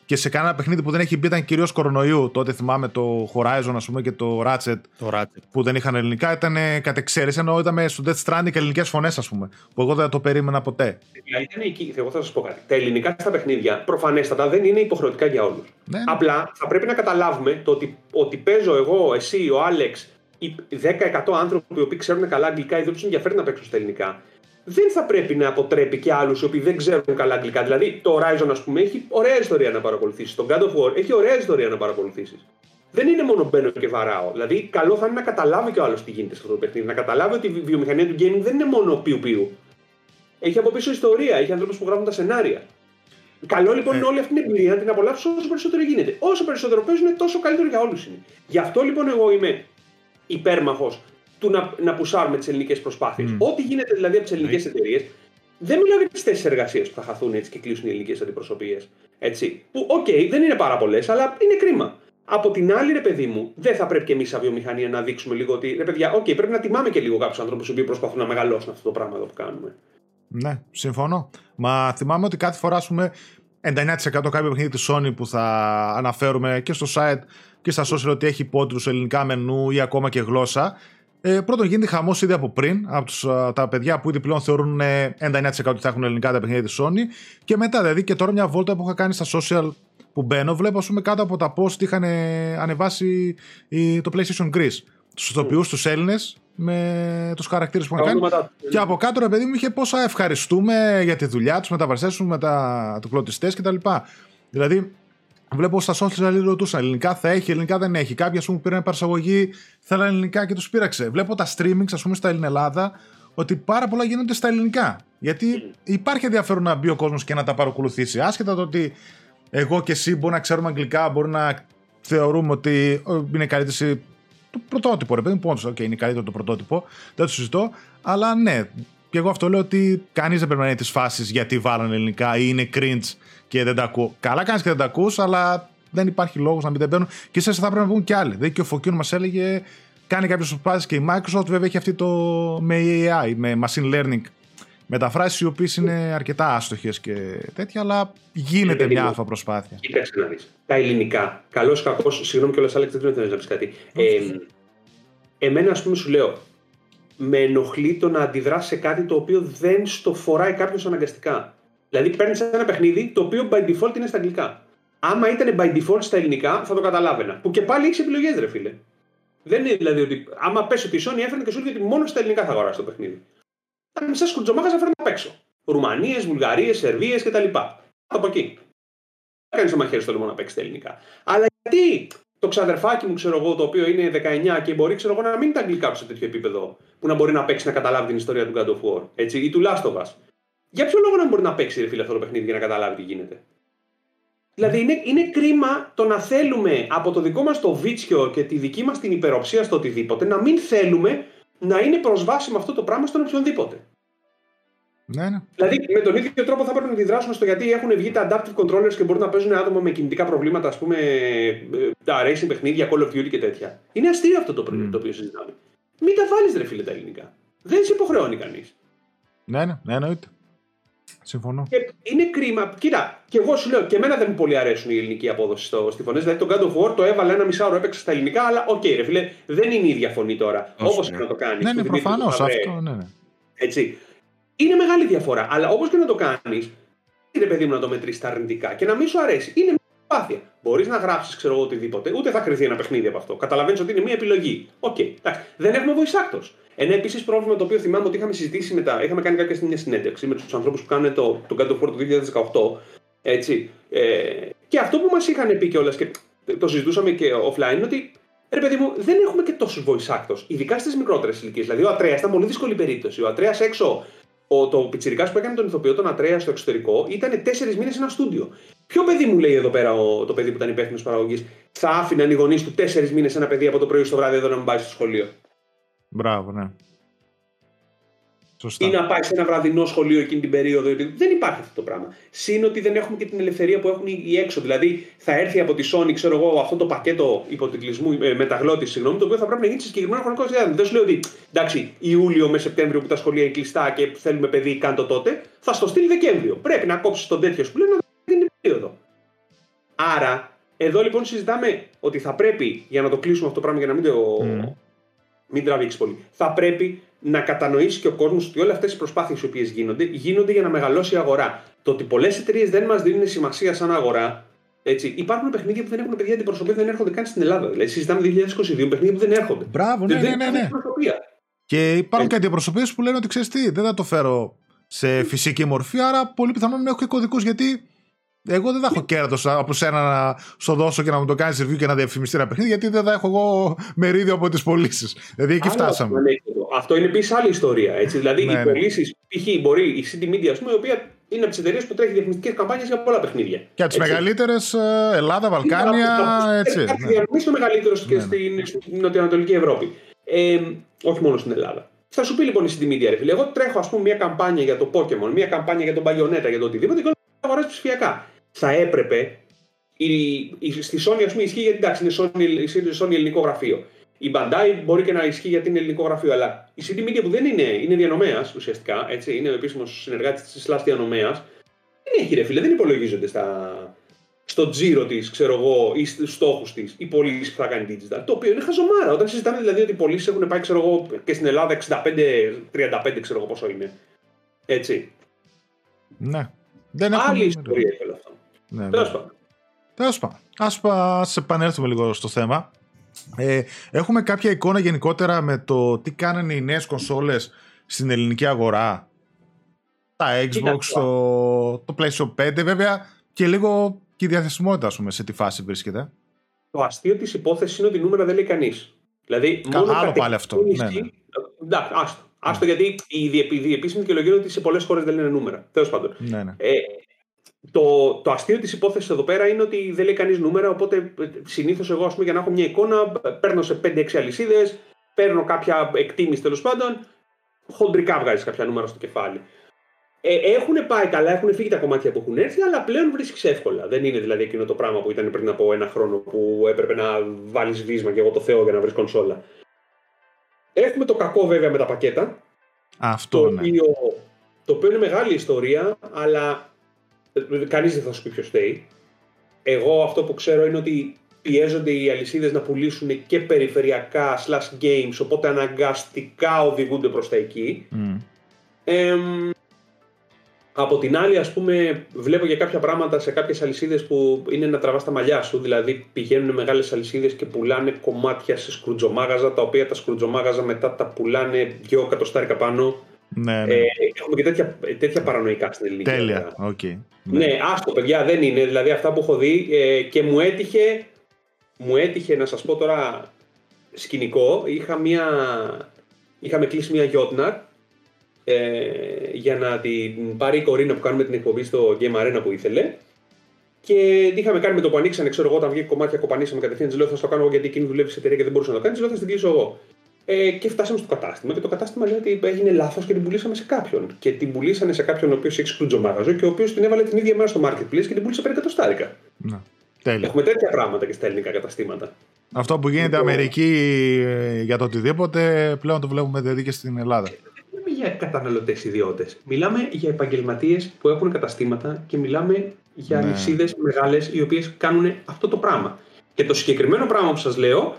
Και σε κανένα παιχνίδι που δεν έχει μπει ήταν κυρίως κορονοϊού. Τότε θυμάμαι το Horizon, ας πούμε, και το Ratchet, το Ratchet. που δεν είχαν ελληνικά. Ήταν κατ' εξαίρεση, ενώ ήταν στο Death Stranding ελληνικές φωνές, ας πούμε. Που εγώ δεν το περίμενα ποτέ. Ήταν εκεί, εγώ θα σας πω κάτι. Τα ελληνικά στα παιχνίδια προφανέστατα δεν είναι υποχρεωτικά για όλους. Ναι. Απλά θα πρέπει να καταλάβουμε το ότι, ότι παίζω εγώ, εσύ, ο Άλεξ, οι δέκα εκατό άνθρωποι που ξέρουν καλά αγγλικά ή δεν τους ενδιαφέρει να παίξουν στα ελληνικά. δεν θα πρέπει να αποτρέπει και άλλους οι οποίοι δεν ξέρουν καλά αγγλικά. Δηλαδή, το Horizon, ας πούμε, έχει ωραία ιστορία να παρακολουθήσεις. Το God of War έχει ωραία ιστορία να παρακολουθήσεις. Δεν είναι μόνο μπαίνω και βαράω. Δηλαδή, καλό θα είναι να καταλάβει και ο άλλος τι γίνεται σε αυτό το παιχνίδι. Να καταλάβει ότι η βιομηχανία του gaming δεν είναι μόνο πιου-πιου. Έχει από πίσω ιστορία, έχει ανθρώπους που γράφουν τα σενάρια. Καλό λοιπόν είναι όλη αυτή την εμπειρία να την απολαύσουν όσο περισσότερο γίνεται. Όσο περισσότερο παίζουν, τόσο καλύτερο για όλους είναι. Γι' αυτό λοιπόν εγώ είμαι υπέρμαχος του να, να πουσάρουμε τις ελληνικές προσπάθειες. Mm. Ό,τι γίνεται δηλαδή από τις ελληνικές mm. εταιρείες, δεν μιλάω για τις θέσεις εργασίας που θα χαθούν έτσι και κλείσουν οι ελληνικές αντιπροσωπείες. Έτσι. Που, οκ, okay, δεν είναι πάρα πολλές, αλλά είναι κρίμα. Από την άλλη, ρε παιδί μου, δεν θα πρέπει και εμείς σαν βιομηχανία να δείξουμε λίγο ότι ρε παιδιά, οκ, okay, πρέπει να τιμάμε και λίγο κάποιους ανθρώπους που προσπαθούν να μεγαλώσουν αυτό το πράγμα εδώ που κάνουμε. Ναι, συμφωνώ. Μα θυμάμαι ότι κάθε φορά, ας πούμε, ενενήντα εννέα τοις εκατό κάποια παιχνίδια της Sony που θα αναφέρουμε και στο site και στα social ότι έχει υπότιτλους, ελληνικά μενού ή ακόμα και γλώσσα. Ε, πρώτον, γίνεται χαμός ήδη από πριν, από τους, τα παιδιά που ήδη πλέον θεωρούν ενενήντα εννέα τοις εκατό ότι θα έχουν ελληνικά τα παιχνίδια της Sony. Και μετά, δηλαδή, και τώρα μια βόλτα που είχα κάνει στα social που μπαίνω, βλέπω, ας πούμε, κάτω από τα post είχαν ανεβάσει το PlayStation Greece. Τους ηθοποιούς, τους Έλληνες, με τους χαρακτήρες που είχαν κάνει. Και από κάτω, ρε παιδί μου, είχε πόσα ευχαριστούμε για τη δουλειά τους, με τα βαρσέσουν, με τα κλωτιστές κτλ. Δηλαδή, βλέπω στα social ρωτούσαν ελληνικά θα έχει, ελληνικά δεν έχει. Κάποιοι, ας πούμε, που πήραν παραγωγή, θέλαν ελληνικά και τους πείραξε. Βλέπω τα streamings, ας πούμε, στα Ελληνελλάδα, ότι πάρα πολλά γίνονται στα ελληνικά. Γιατί υπάρχει ενδιαφέρον να μπει ο κόσμος και να τα παρακολουθήσει. Άσχετα το ότι εγώ και εσύ μπορεί να ξέρουμε αγγλικά, μπορεί να θεωρούμε ότι είναι καλύτερη. Το πρωτότυπο, ρε παιδί μου, πόντως, okay, είναι καλύτερο το πρωτότυπο, δεν το συζητώ, αλλά ναι, και εγώ αυτό λέω ότι κανείς δεν περιμένει τις φάσεις γιατί βάλανε ελληνικά ή είναι cringe και δεν τα ακούω. Καλά κάνεις και δεν τα ακούς, αλλά δεν υπάρχει λόγος να μην τα μπαίνουν και ίσως θα πρέπει να βγουν και άλλοι. Δηλαδή και ο Φωκίων μας έλεγε, κάνει κάποιες προσπάθειες και η Microsoft βέβαια έχει αυτή το με έι άι, με machine learning μεταφράσεις οι οποίες είναι αρκετά άστοχες και τέτοια, αλλά γίνεται μια αλφα προσπάθεια. Κοίταξε να δεις. Τα ελληνικά, καλώς κακώς, συγγνώμη κιόλας, Άλεξ, δεν θέλω να πεις κάτι. Ε, εμένα, ας πούμε, σου λέω, με ενοχλεί το να αντιδράσει σε κάτι το οποίο δεν στο φοράει κάποιος αναγκαστικά. Δηλαδή, παίρνεις ένα παιχνίδι το οποίο by default είναι στα αγγλικά. Άμα ήταν by default στα ελληνικά, θα το καταλάβαινα. Που και πάλι έχεις επιλογές, ρε φίλε. Δεν είναι δηλαδή ότι άμα πες ότι η Sony έφερε και σου λέει ότι μόνο στα ελληνικά θα αγοράσεις το παιχνίδι. Τα μισά σκουτζομάχα έφεραν απ' έξω. Ρουμανίες, Βουλγαρίες, Σερβίες κτλ. Από εκεί. Δεν κάνει το μαχαίρι στο λαιμό να παίξει τα ελληνικά. Αλλά γιατί το ξαδερφάκι μου, ξέρω εγώ, το οποίο είναι δεκαεννιά και μπορεί, ξέρω εγώ, να μην είναι τα αγγλικά του σε τέτοιο επίπεδο, που να μπορεί να παίξει να καταλάβει την ιστορία του God of War, έτσι, ή του Last of Us. Για ποιο λόγο να μπορεί να παίξει, ρε φίλε, αυτό το παιχνίδι για να καταλάβει τι γίνεται. Δηλαδή είναι, είναι κρίμα το να θέλουμε από το δικό μας το βίτσιο και τη δική μας την υπεροψία στο οτιδήποτε να μην θέλουμε να είναι προσβάσιμο αυτό το πράγμα στον οποιονδήποτε. Ναι, ναι. Δηλαδή, με τον ίδιο τρόπο θα πρέπει να αντιδράσουμε στο γιατί έχουν βγει τα adaptive controllers και μπορούν να παίζουν άτομα με κινητικά προβλήματα, ας πούμε, τα racing παιχνίδια, Call of Duty και τέτοια. Είναι αστείο αυτό το mm. το οποίο συζητάμε. Μην τα βάλεις, ρε φίλε, τα ελληνικά. Δεν σε υποχρεώνει κανείς. Ναι, ναι, ναι, εννοείται. Συμφωνώ. Και είναι κρίμα. Κοίτα, και εγώ σου λέω, και εμένα δεν μου πολύ αρέσουν οι ελληνικοί απόδοση στη φωνή. Δηλαδή, το God of War το έβαλα ένα μισάωρο, έπαιξε στα ελληνικά, αλλά οκ, okay, ρε φίλε, δεν είναι η ίδια φωνή τώρα. Όπως και να το κάνει. Ναι, ναι, προφανώς αυτό, ναι, ναι. Έτσι. Είναι μεγάλη διαφορά. Αλλά όπως και να το κάνεις, είναι παιδί μου να το μετρήσεις τα αρνητικά και να μην σου αρέσει. Είναι μια προσπάθεια. Μπορείς να γράψεις, ξέρω εγώ, οτιδήποτε, ούτε θα κριθεί ένα παιχνίδι από αυτό. Καταλαβαίνεις ότι είναι μια επιλογή. Οκ, okay, εντάξει. Δεν έχουμε voice actors. Ένα επίσης πρόβλημα το οποίο θυμάμαι ότι είχαμε συζητήσει μετά. Είχαμε κάνει κάποια στιγμή μια συνέντευξη με τους ανθρώπους που κάνουν το, το God of War του δύο χιλιάδες δεκαοκτώ. Έτσι. Ε, και αυτό που μας είχαν πει κιόλας και το συζητούσαμε και offline είναι ότι. Ρε παιδί μου, δεν έχουμε και τόσους voice actors, ειδικά στις μικρότερες ηλικίες. Δηλαδή, ο Ατρέας ήταν πολύ δύσκολη περίπτωση. Ο Ατρέας έξω. Ο, το πιτσιρικάς που έκανε τον ηθοποιό, τον Ατρέα, στο εξωτερικό, ήταν τέσσερις μήνες σε ένα στούντιο. Ποιο παιδί μου λέει εδώ πέρα ο, το παιδί που ήταν υπεύθυνος παραγωγής, θα άφηναν οι γονείς του τέσσερις μήνες ένα παιδί από το πρωί στο βράδυ εδώ να μην πάει στο σχολείο. Μπράβο, ναι. Σωστά. Ή να πάει σε ένα βραδινό σχολείο εκείνη την περίοδο. Δεν υπάρχει αυτό το πράγμα. Συν ότι δεν έχουμε και την ελευθερία που έχουν οι έξω. Δηλαδή, θα έρθει από τη Sony, ξέρω εγώ, αυτό το πακέτο υποτιτλισμού, ε, μεταγλώτηση, συγγνώμη, το οποίο θα πρέπει να γίνει σε συγκεκριμένο χρονικό διάστημα. Δεν σου λέω ότι εντάξει, Ιούλιο με Σεπτέμβριο που τα σχολεία είναι κλειστά και θέλουμε παιδί, κάντο τότε, θα στο στείλει Δεκέμβριο. Πρέπει να κόψει τον τέτοιο σου που λέει να γίνει την περίοδο. Άρα, εδώ λοιπόν συζητάμε ότι θα πρέπει, για να το κλείσουμε αυτό το πράγμα, για να μην το. Mm. Μην τραβήξει πολύ. Θα πρέπει να κατανοήσει και ο κόσμος ότι όλες αυτές οι προσπάθειες οι οποίες γίνονται, γίνονται για να μεγαλώσει η αγορά. Το ότι πολλές εταιρείες δεν μας δίνουν σημασία σαν αγορά. Έτσι. Υπάρχουν παιχνίδια που δεν έχουν παιδιά αντιπροσωπεία, δεν έρχονται καν στην Ελλάδα. Δηλαδή, συζητάμε δύο χιλιάδες είκοσι δύο παιχνίδια που δεν έρχονται. Μπράβο, ναι, ναι, ναι. ναι, ναι. Και υπάρχουν και αντιπροσωπείες που λένε ότι ξέρεις τι, δεν θα το φέρω σε φυσική μορφή, άρα πολύ πιθανόν να έχω και κωδικούς, γιατί εγώ δεν θα έχω κέρδος από σένα να σου δώσω και να μου το κάνεις review και να διαφημιστεί ένα παιχνίδι, γιατί δεν θα έχω εγώ μερίδιο από τις πωλήσεις. Δηλαδή εκεί φτάσαμε. Αυτό είναι επίσης άλλη ιστορία. Έτσι. Δηλαδή ναι, οι πωλήσεις, π.χ. μπορεί η σι ντι Media, η οποία είναι από τις εταιρείες που τρέχει διαφημιστικές καμπάνιες για πολλά παιχνίδια. Και από τις μεγαλύτερες, Ελλάδα, Βαλκάνια. Έχει διανομήσει το μεγαλύτερο και στην Νοτιοανατολική Ευρώπη. Ε, όχι μόνο στην Ελλάδα. Θα σου πει λοιπόν η σι ντι Media, ρε φίλε, εγώ τρέχω ας πούμε μια καμπάνια για το Pokemon, μια καμπάνια για τον Bayonetta, για το οτιδήποτε, και θα αγοράσει ψηφιακά. Θα έπρεπε, η, η, στη Sony ας πούμε ισχύει γιατί εντάξει είναι Sony, η Sony ελληνικό γραφείο. Η Bandai μπορεί και να ισχύει γιατί είναι ελληνικό γραφείο, αλλά η σι ντι Media που δεν είναι, είναι διανομέας ουσιαστικά, έτσι, είναι ο επίσημος συνεργάτης της Slash διανομέας, δεν έχει ρε φίλε, δεν υπολογίζονται στα, στο τζίρο της, ξέρω εγώ, ή στους στόχους της, οι πωλήσεις που θα κάνει digital. Το οποίο είναι χαζομάρα. Όταν συζητάμε δηλαδή ότι οι πωλήσεις έχουν πάει, ξέρω εγώ, και στην Ελλάδα εξήντα πέντε τριάντα πέντε, ξέρω εγώ πόσο είναι. Έτσι. Ναι. Δεν άλλη έχουμε... ιστορία έχει όλο αυτό. Ναι, τέλος πάντων. Τέλος πάντων. Ας πα... επανέλθουμε λίγο στο θέμα. Ε, έχουμε κάποια εικόνα γενικότερα με το τι κάνανε οι νέες κονσόλες στην ελληνική αγορά. Τα Xbox, το... το PlayStation πέντε βέβαια και λίγο. Και η διαθεσιμότητα, ας πούμε, σε τι φάση βρίσκεται. Το αστείο της υπόθεσης είναι ότι νούμερα δεν λέει κανείς. Δηλαδή, Κα, μόνο άλλο πάλι αυτό. Ναι, ναι. Εντάξει, άστο. Άστο, ναι. Γιατί η, διεπί, η επίσημη δικαιολογία είναι ότι σε πολλές χώρες δεν λένε νούμερα. Τέλος πάντων. Ναι, ναι. Ε, το, το αστείο της υπόθεσης εδώ πέρα είναι ότι δεν λέει κανείς νούμερα. Οπότε συνήθως εγώ, ας πούμε, για να έχω μια εικόνα, παίρνω σε πέντε έξι αλυσίδες, παίρνω κάποια εκτίμηση τέλος πάντων, χοντρικά βγάζεις κάποια νούμερα στο κεφάλι. Ε, έχουν πάει καλά, έχουν φύγει τα κομμάτια που έχουν έρθει, αλλά πλέον βρίσκεις εύκολα. Δεν είναι δηλαδή εκείνο το πράγμα που ήταν πριν από ένα χρόνο που έπρεπε να βάλεις βίσμα και εγώ το Θεό για να βρεις κονσόλα. Έχουμε το κακό βέβαια με τα πακέτα. Αυτό το, ναι. οποίο, το οποίο είναι μεγάλη ιστορία, αλλά κανείς δεν θα σου πει ποιος θέλει. Εγώ αυτό που ξέρω είναι ότι πιέζονται οι αλυσίδες να πουλήσουν και περιφερειακά slash games, οπότε αναγκαστικά οδηγούνται προς τα εκεί. Mm. Ε, Από την άλλη, ας πούμε, βλέπω για κάποια πράγματα σε κάποιες αλυσίδες που είναι να τραβάς τα μαλλιά σου. Δηλαδή, πηγαίνουν μεγάλες αλυσίδες και πουλάνε κομμάτια σε σκρουτζομάγαζα, τα οποία τα σκρουτζομάγαζα μετά τα πουλάνε δυο εκατοστάρικα πάνω. Ναι, ναι. Ε, έχουμε και τέτοια, τέτοια παρανοϊκά στην ελληνική. Τέλεια. Okay. Ναι, ναι, άστο, παιδιά, δεν είναι. Δηλαδή, αυτά που έχω δει ε, και μου έτυχε, μου έτυχε να σας πω τώρα σκηνικό. Είχα μια, είχαμε κλείσει μια Γιότναρ. Ε, για να την πάρει η Κορίνα που κάνουμε την εκπομπή στο Game Arena που ήθελε. Και τι είχαμε κάνει με το που ανοίξανε, ξέρω εγώ, όταν βγήκε κομμάτια κοπανίσαμε κατευθείαν. Τη λέω: θα το κάνω εγώ γιατί εκείνη δουλεύει σε εταιρεία και δεν μπορούσε να το κάνει. Τη λέω: θα την κλείσω εγώ. Ε, και φτάσαμε στο κατάστημα. Και το κατάστημα λέει ότι έγινε λάθος και την πουλήσαμε σε κάποιον. Και την πουλήσανε σε κάποιον ο οποίος έχει σκρουτζομάγαζο και ο οποίος την έβαλε την ίδια μέρα στο marketplace και την πούλησε πέρα εκατοστάρικα. Να. Τέλεια. Έχουμε τέτοια πράγματα και στα ελληνικά καταστήματα. Αυτό που γίνεται λοιπόν... Αμερική για το οτιδήποτε πλέον το βλέπουμε δηλαδή και στην Ελλάδα. Για καταναλωτές ιδιώτες. Μιλάμε για επαγγελματίες που έχουν καταστήματα και μιλάμε για ναι. αλυσίδες μεγάλες οι οποίες κάνουν αυτό το πράγμα. Και το συγκεκριμένο πράγμα που σας λέω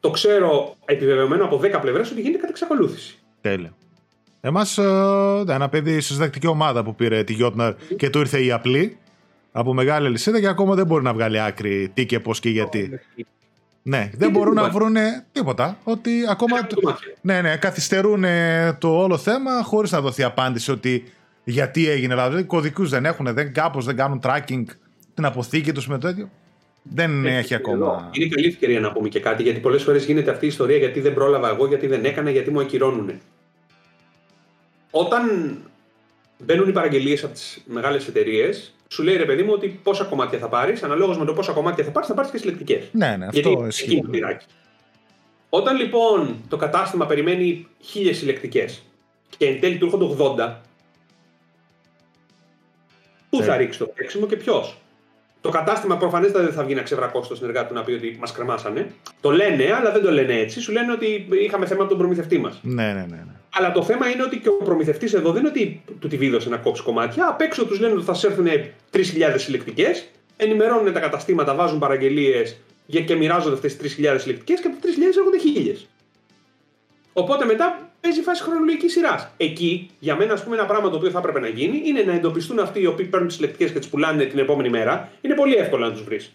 το ξέρω επιβεβαιωμένο από δέκα πλευρές ότι γίνεται κατά εξακολούθηση. Τέλεια. Εμάς, ναι, ένα παιδί στη συντακτική ομάδα που πήρε τη Γιότναρ και του ήρθε η απλή από μεγάλη αλυσίδα και ακόμα δεν μπορεί να βγάλει άκρη τι και πώς και γιατί. Ναι, δεν μπορούν να βρουν τίποτα. Ότι ακόμα. Ναι, ναι, καθυστερούν το όλο θέμα χωρίς να δοθεί απάντηση ότι γιατί έγινε λάθος. Δηλαδή, κωδικούς δεν έχουν, δεν, κάπως δεν κάνουν tracking την αποθήκη τους με το τέτοιο. Δεν έχει, έχει ακόμα. Είναι καλή ευκαιρία να πούμε και κάτι, γιατί πολλές φορές γίνεται αυτή η ιστορία γιατί δεν πρόλαβα εγώ, γιατί δεν έκανα, γιατί μου ακυρώνουν. Όταν μπαίνουν οι παραγγελίες από τις μεγάλες εταιρείες. Σου λέει ρε παιδί μου ότι πόσα κομμάτια θα πάρεις, αναλόγως με το πόσα κομμάτια θα πάρεις, θα πάρεις και συλλεκτικές. Ναι, ναι, αυτό είναι το πειράκι. Όταν λοιπόν το κατάστημα περιμένει χίλιες συλλεκτικές και εν τέλει του έρχονται ογδόντα, πού ε. θα ρίξει το παίξιμο και ποιος. Το κατάστημα προφανές δεν θα βγει να ξεβρακώσει το συνεργάτη του να πει ότι μας κρεμάσανε. Το λένε, αλλά δεν το λένε έτσι. Σου λένε ότι είχαμε θέμα από τον προμηθευτή μας. Ναι, ναι, ναι, ναι. Αλλά το θέμα είναι ότι και ο προμηθευτής εδώ δεν είναι ότι του τη βίδωσε να κόψει κομμάτια. Απ' έξω τους λένε ότι θα σας έρθουν τρεις χιλιάδες συλλεκτικές. Ενημερώνουν τα καταστήματα, βάζουν παραγγελίες και μοιράζονται αυτές τις τρεις χιλιάδες συλλεκτικές και από τις τρεις χιλιάδες έρχονται χίλιες. Οπότε μετά παίζει φάση χρονολογικής σειράς. Εκεί, για μένα, ας πούμε, ένα πράγμα το οποίο θα έπρεπε να γίνει είναι να εντοπιστούν αυτοί οι οποίοι παίρνουν τις συλλεκτικές και τις πουλάνε την επόμενη μέρα. Είναι πολύ εύκολο να τους βρεις.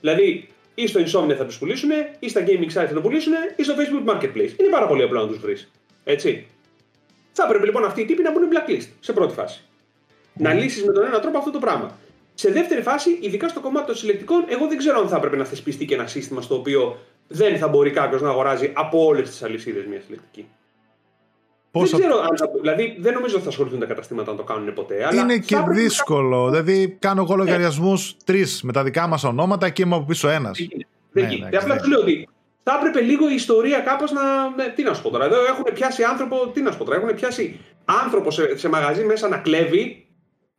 Δηλαδή, ή στο Insomnia θα τους πουλήσουν, ή στα Gaming Site θα το πουλήσουν, ή στο Facebook Marketplace. Είναι πάρα πολύ απλό να τους βρεις. Έτσι. Θα πρέπει λοιπόν αυτοί οι τύποι να μπουν blacklist σε πρώτη φάση. Mm. Να λύσεις με τον ένα τρόπο αυτό το πράγμα. Σε δεύτερη φάση, ειδικά στο κομμάτι των συλλεκτικών, εγώ δεν ξέρω αν θα έπρεπε να θεσπιστεί και ένα σύστημα στο οποίο δεν θα μπορεί κάποιος να αγοράζει από όλες τις αλυσίδες μια συλλεκτική. Πόσο... Δεν ξέρω αν θα... Δηλαδή, δεν νομίζω ότι θα ασχοληθούν τα καταστήματα να το κάνουν ποτέ. Αλλά είναι και δύσκολο. Να... Δηλαδή, κάνω εγώ λογαριασμούς τρεις με τα δικά μας ονόματα και είμαι από πίσω ένας. Δεν ναι, γίνεται. Απλά του λέω ότι θα έπρεπε λίγο η ιστορία κάπως να. Τι να σου πω τώρα. Εδώ έχουν πιάσει άνθρωπο. Τι να σου πω τώρα. Έχουν πιάσει άνθρωπο σε, σε μαγαζί μέσα να κλέβει.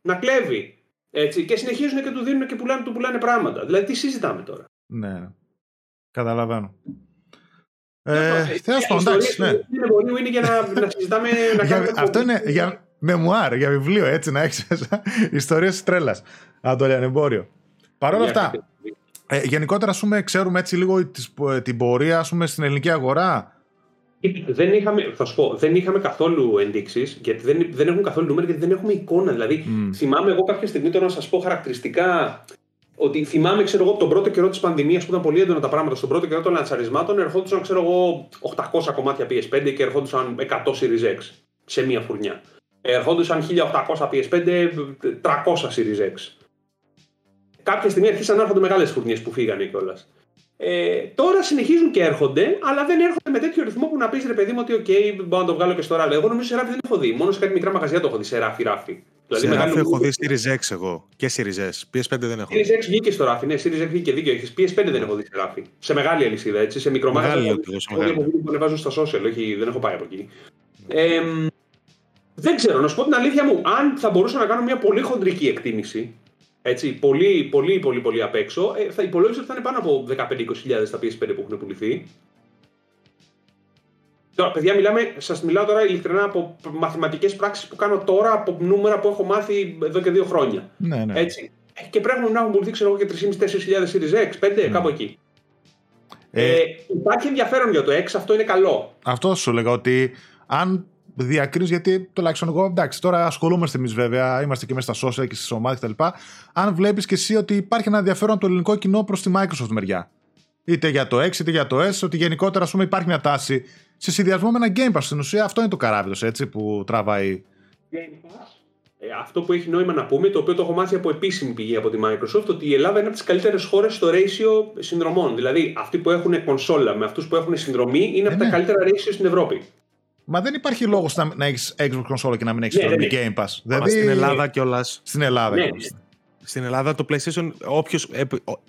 Να κλέβει. Έτσι, και συνεχίζουν και του δίνουν και πουλάνε, του πουλάνε πράγματα. Δηλαδή, τι συζητάμε τώρα. Ναι. Καταλαβαίνω. Θέλω να πω. Είναι για να, να συζητάμε. Να για, αυτό το... είναι για μεμουάρ, για βιβλίο, έτσι να έχει. Ιστορίες της τρέλας. Αν το λένε εμπόριο. Παρ' όλα αυτά, ε, γενικότερα πούμε, ξέρουμε έτσι λίγο τις, την πορεία ας πούμε, στην ελληνική αγορά. Δεν είχαμε, θα σου πω, δεν είχαμε καθόλου ενδείξεις, γιατί δεν, δεν έχουν καθόλου νούμερα, γιατί δεν έχουμε εικόνα. Δηλαδή, mm. θυμάμαι εγώ κάποια στιγμή τώρα να σας πω χαρακτηριστικά. Ότι θυμάμαι, ξέρω εγώ, από τον πρώτο καιρό της πανδημίας που ήταν πολύ έντονα τα πράγματα, στον πρώτο καιρό των λαντσαρισμάτων ερχόντουσαν, ξέρω εγώ, οκτακόσια κομμάτια πι ες φάιβ και ερχόντουσαν εκατό Series X σε μία φουρνιά. Ερχόντουσαν χίλια οκτακόσια πι ες φάιβ, τριακόσια Series X. Κάποια στιγμή αρχίσαν να έρχονται μεγάλες φουρνιές που φύγανε κιόλας. Ε, τώρα συνεχίζουν και έρχονται, αλλά δεν έρχονται με τέτοιο ρυθμό που να πεις ρε παιδί μου ότι OK, μπορώ να το βγάλω και στο ράλι. Εγώ νομίζω σε ράφι δεν έχω δει. Μόνο σε κάτι μικρά μαγαζιά το έχω δει σε ράφι-ράφι. Δηλαδή, σε ράφι έχω δει Series X εγώ και Series S. πι ες φάιβ δεν έχω δει. Series X βγήκε στο ράφι, ναι, Series X βγήκε δίκιο. Έχεις πι ες φάιβ δεν έχω δει σε ράφι. Σε μεγάλη αλυσίδα, έτσι. Σε μικρό μαγαζιά. Που ανεβάζουν στα social, όχι, δεν έχω πάει από εκεί. Ε, δεν ξέρω, να σου πω την αλήθεια μου, αν θα μπορούσα να κάνω μια πολύ χοντρική εκτίμηση. Έτσι, πολύ, πολύ, πολύ, πολύ απ' έξω. Ε, θα υπολόγιζα ότι θα είναι πάνω από δεκαπέντε με είκοσι χιλιάδες τα πι ες φάιβ που έχουν πουληθεί. Τώρα, παιδιά, μιλάμε, σας μιλάω τώρα ειλικρινά από μαθηματικές πράξεις που κάνω τώρα, από νούμερα που έχω μάθει εδώ και δύο χρόνια. Ναι, ναι. Έτσι. Και πρέπει να έχουν πουληθεί, ξέρω εγώ, και τρεις χιλιάδες πεντακόσιες με τέσσερις χιλιάδες Series X, πέντε, ναι. Κάπου εκεί. Ε, ε, υπάρχει ενδιαφέρον για το X, αυτό είναι καλό. Αυτό σου λέγα ότι αν. Διακρίνεις, γιατί τουλάχιστον εγώ, εντάξει, τώρα ασχολούμαστε εμείς βέβαια, είμαστε και μέσα στα social και στις ομάδες κτλ. Αν βλέπεις και εσύ ότι υπάρχει ένα ενδιαφέρον από το ελληνικό κοινό προς τη Microsoft μεριά, είτε για το X είτε για το S, ότι γενικότερα ας πούμε υπάρχει μια τάση σε συνδυασμό με ένα Game Pass. Στην ουσία αυτό είναι το καράβι, έτσι που τραβάει. Game Pass. Ε, αυτό που έχει νόημα να πούμε, το οποίο το έχω μάθει από επίσημη πηγή από τη Microsoft, ότι η Ελλάδα είναι από τις καλύτερες χώρες στο ratio συνδρομών. Δηλαδή αυτοί που έχουν κονσόλα με αυτούς που έχουν συνδρομή είναι ε, από ναι. τα καλύτερα ratio στην Ευρώπη. Μα δεν υπάρχει λόγος να, να έχεις Xbox κονσόλα και να μην έχεις ναι, ναι. Game Pass. Δηλαδή... Στην Ελλάδα κιόλας. Στην Ελλάδα ναι. κιόλας. Στην Ελλάδα το PlayStation, όποιος,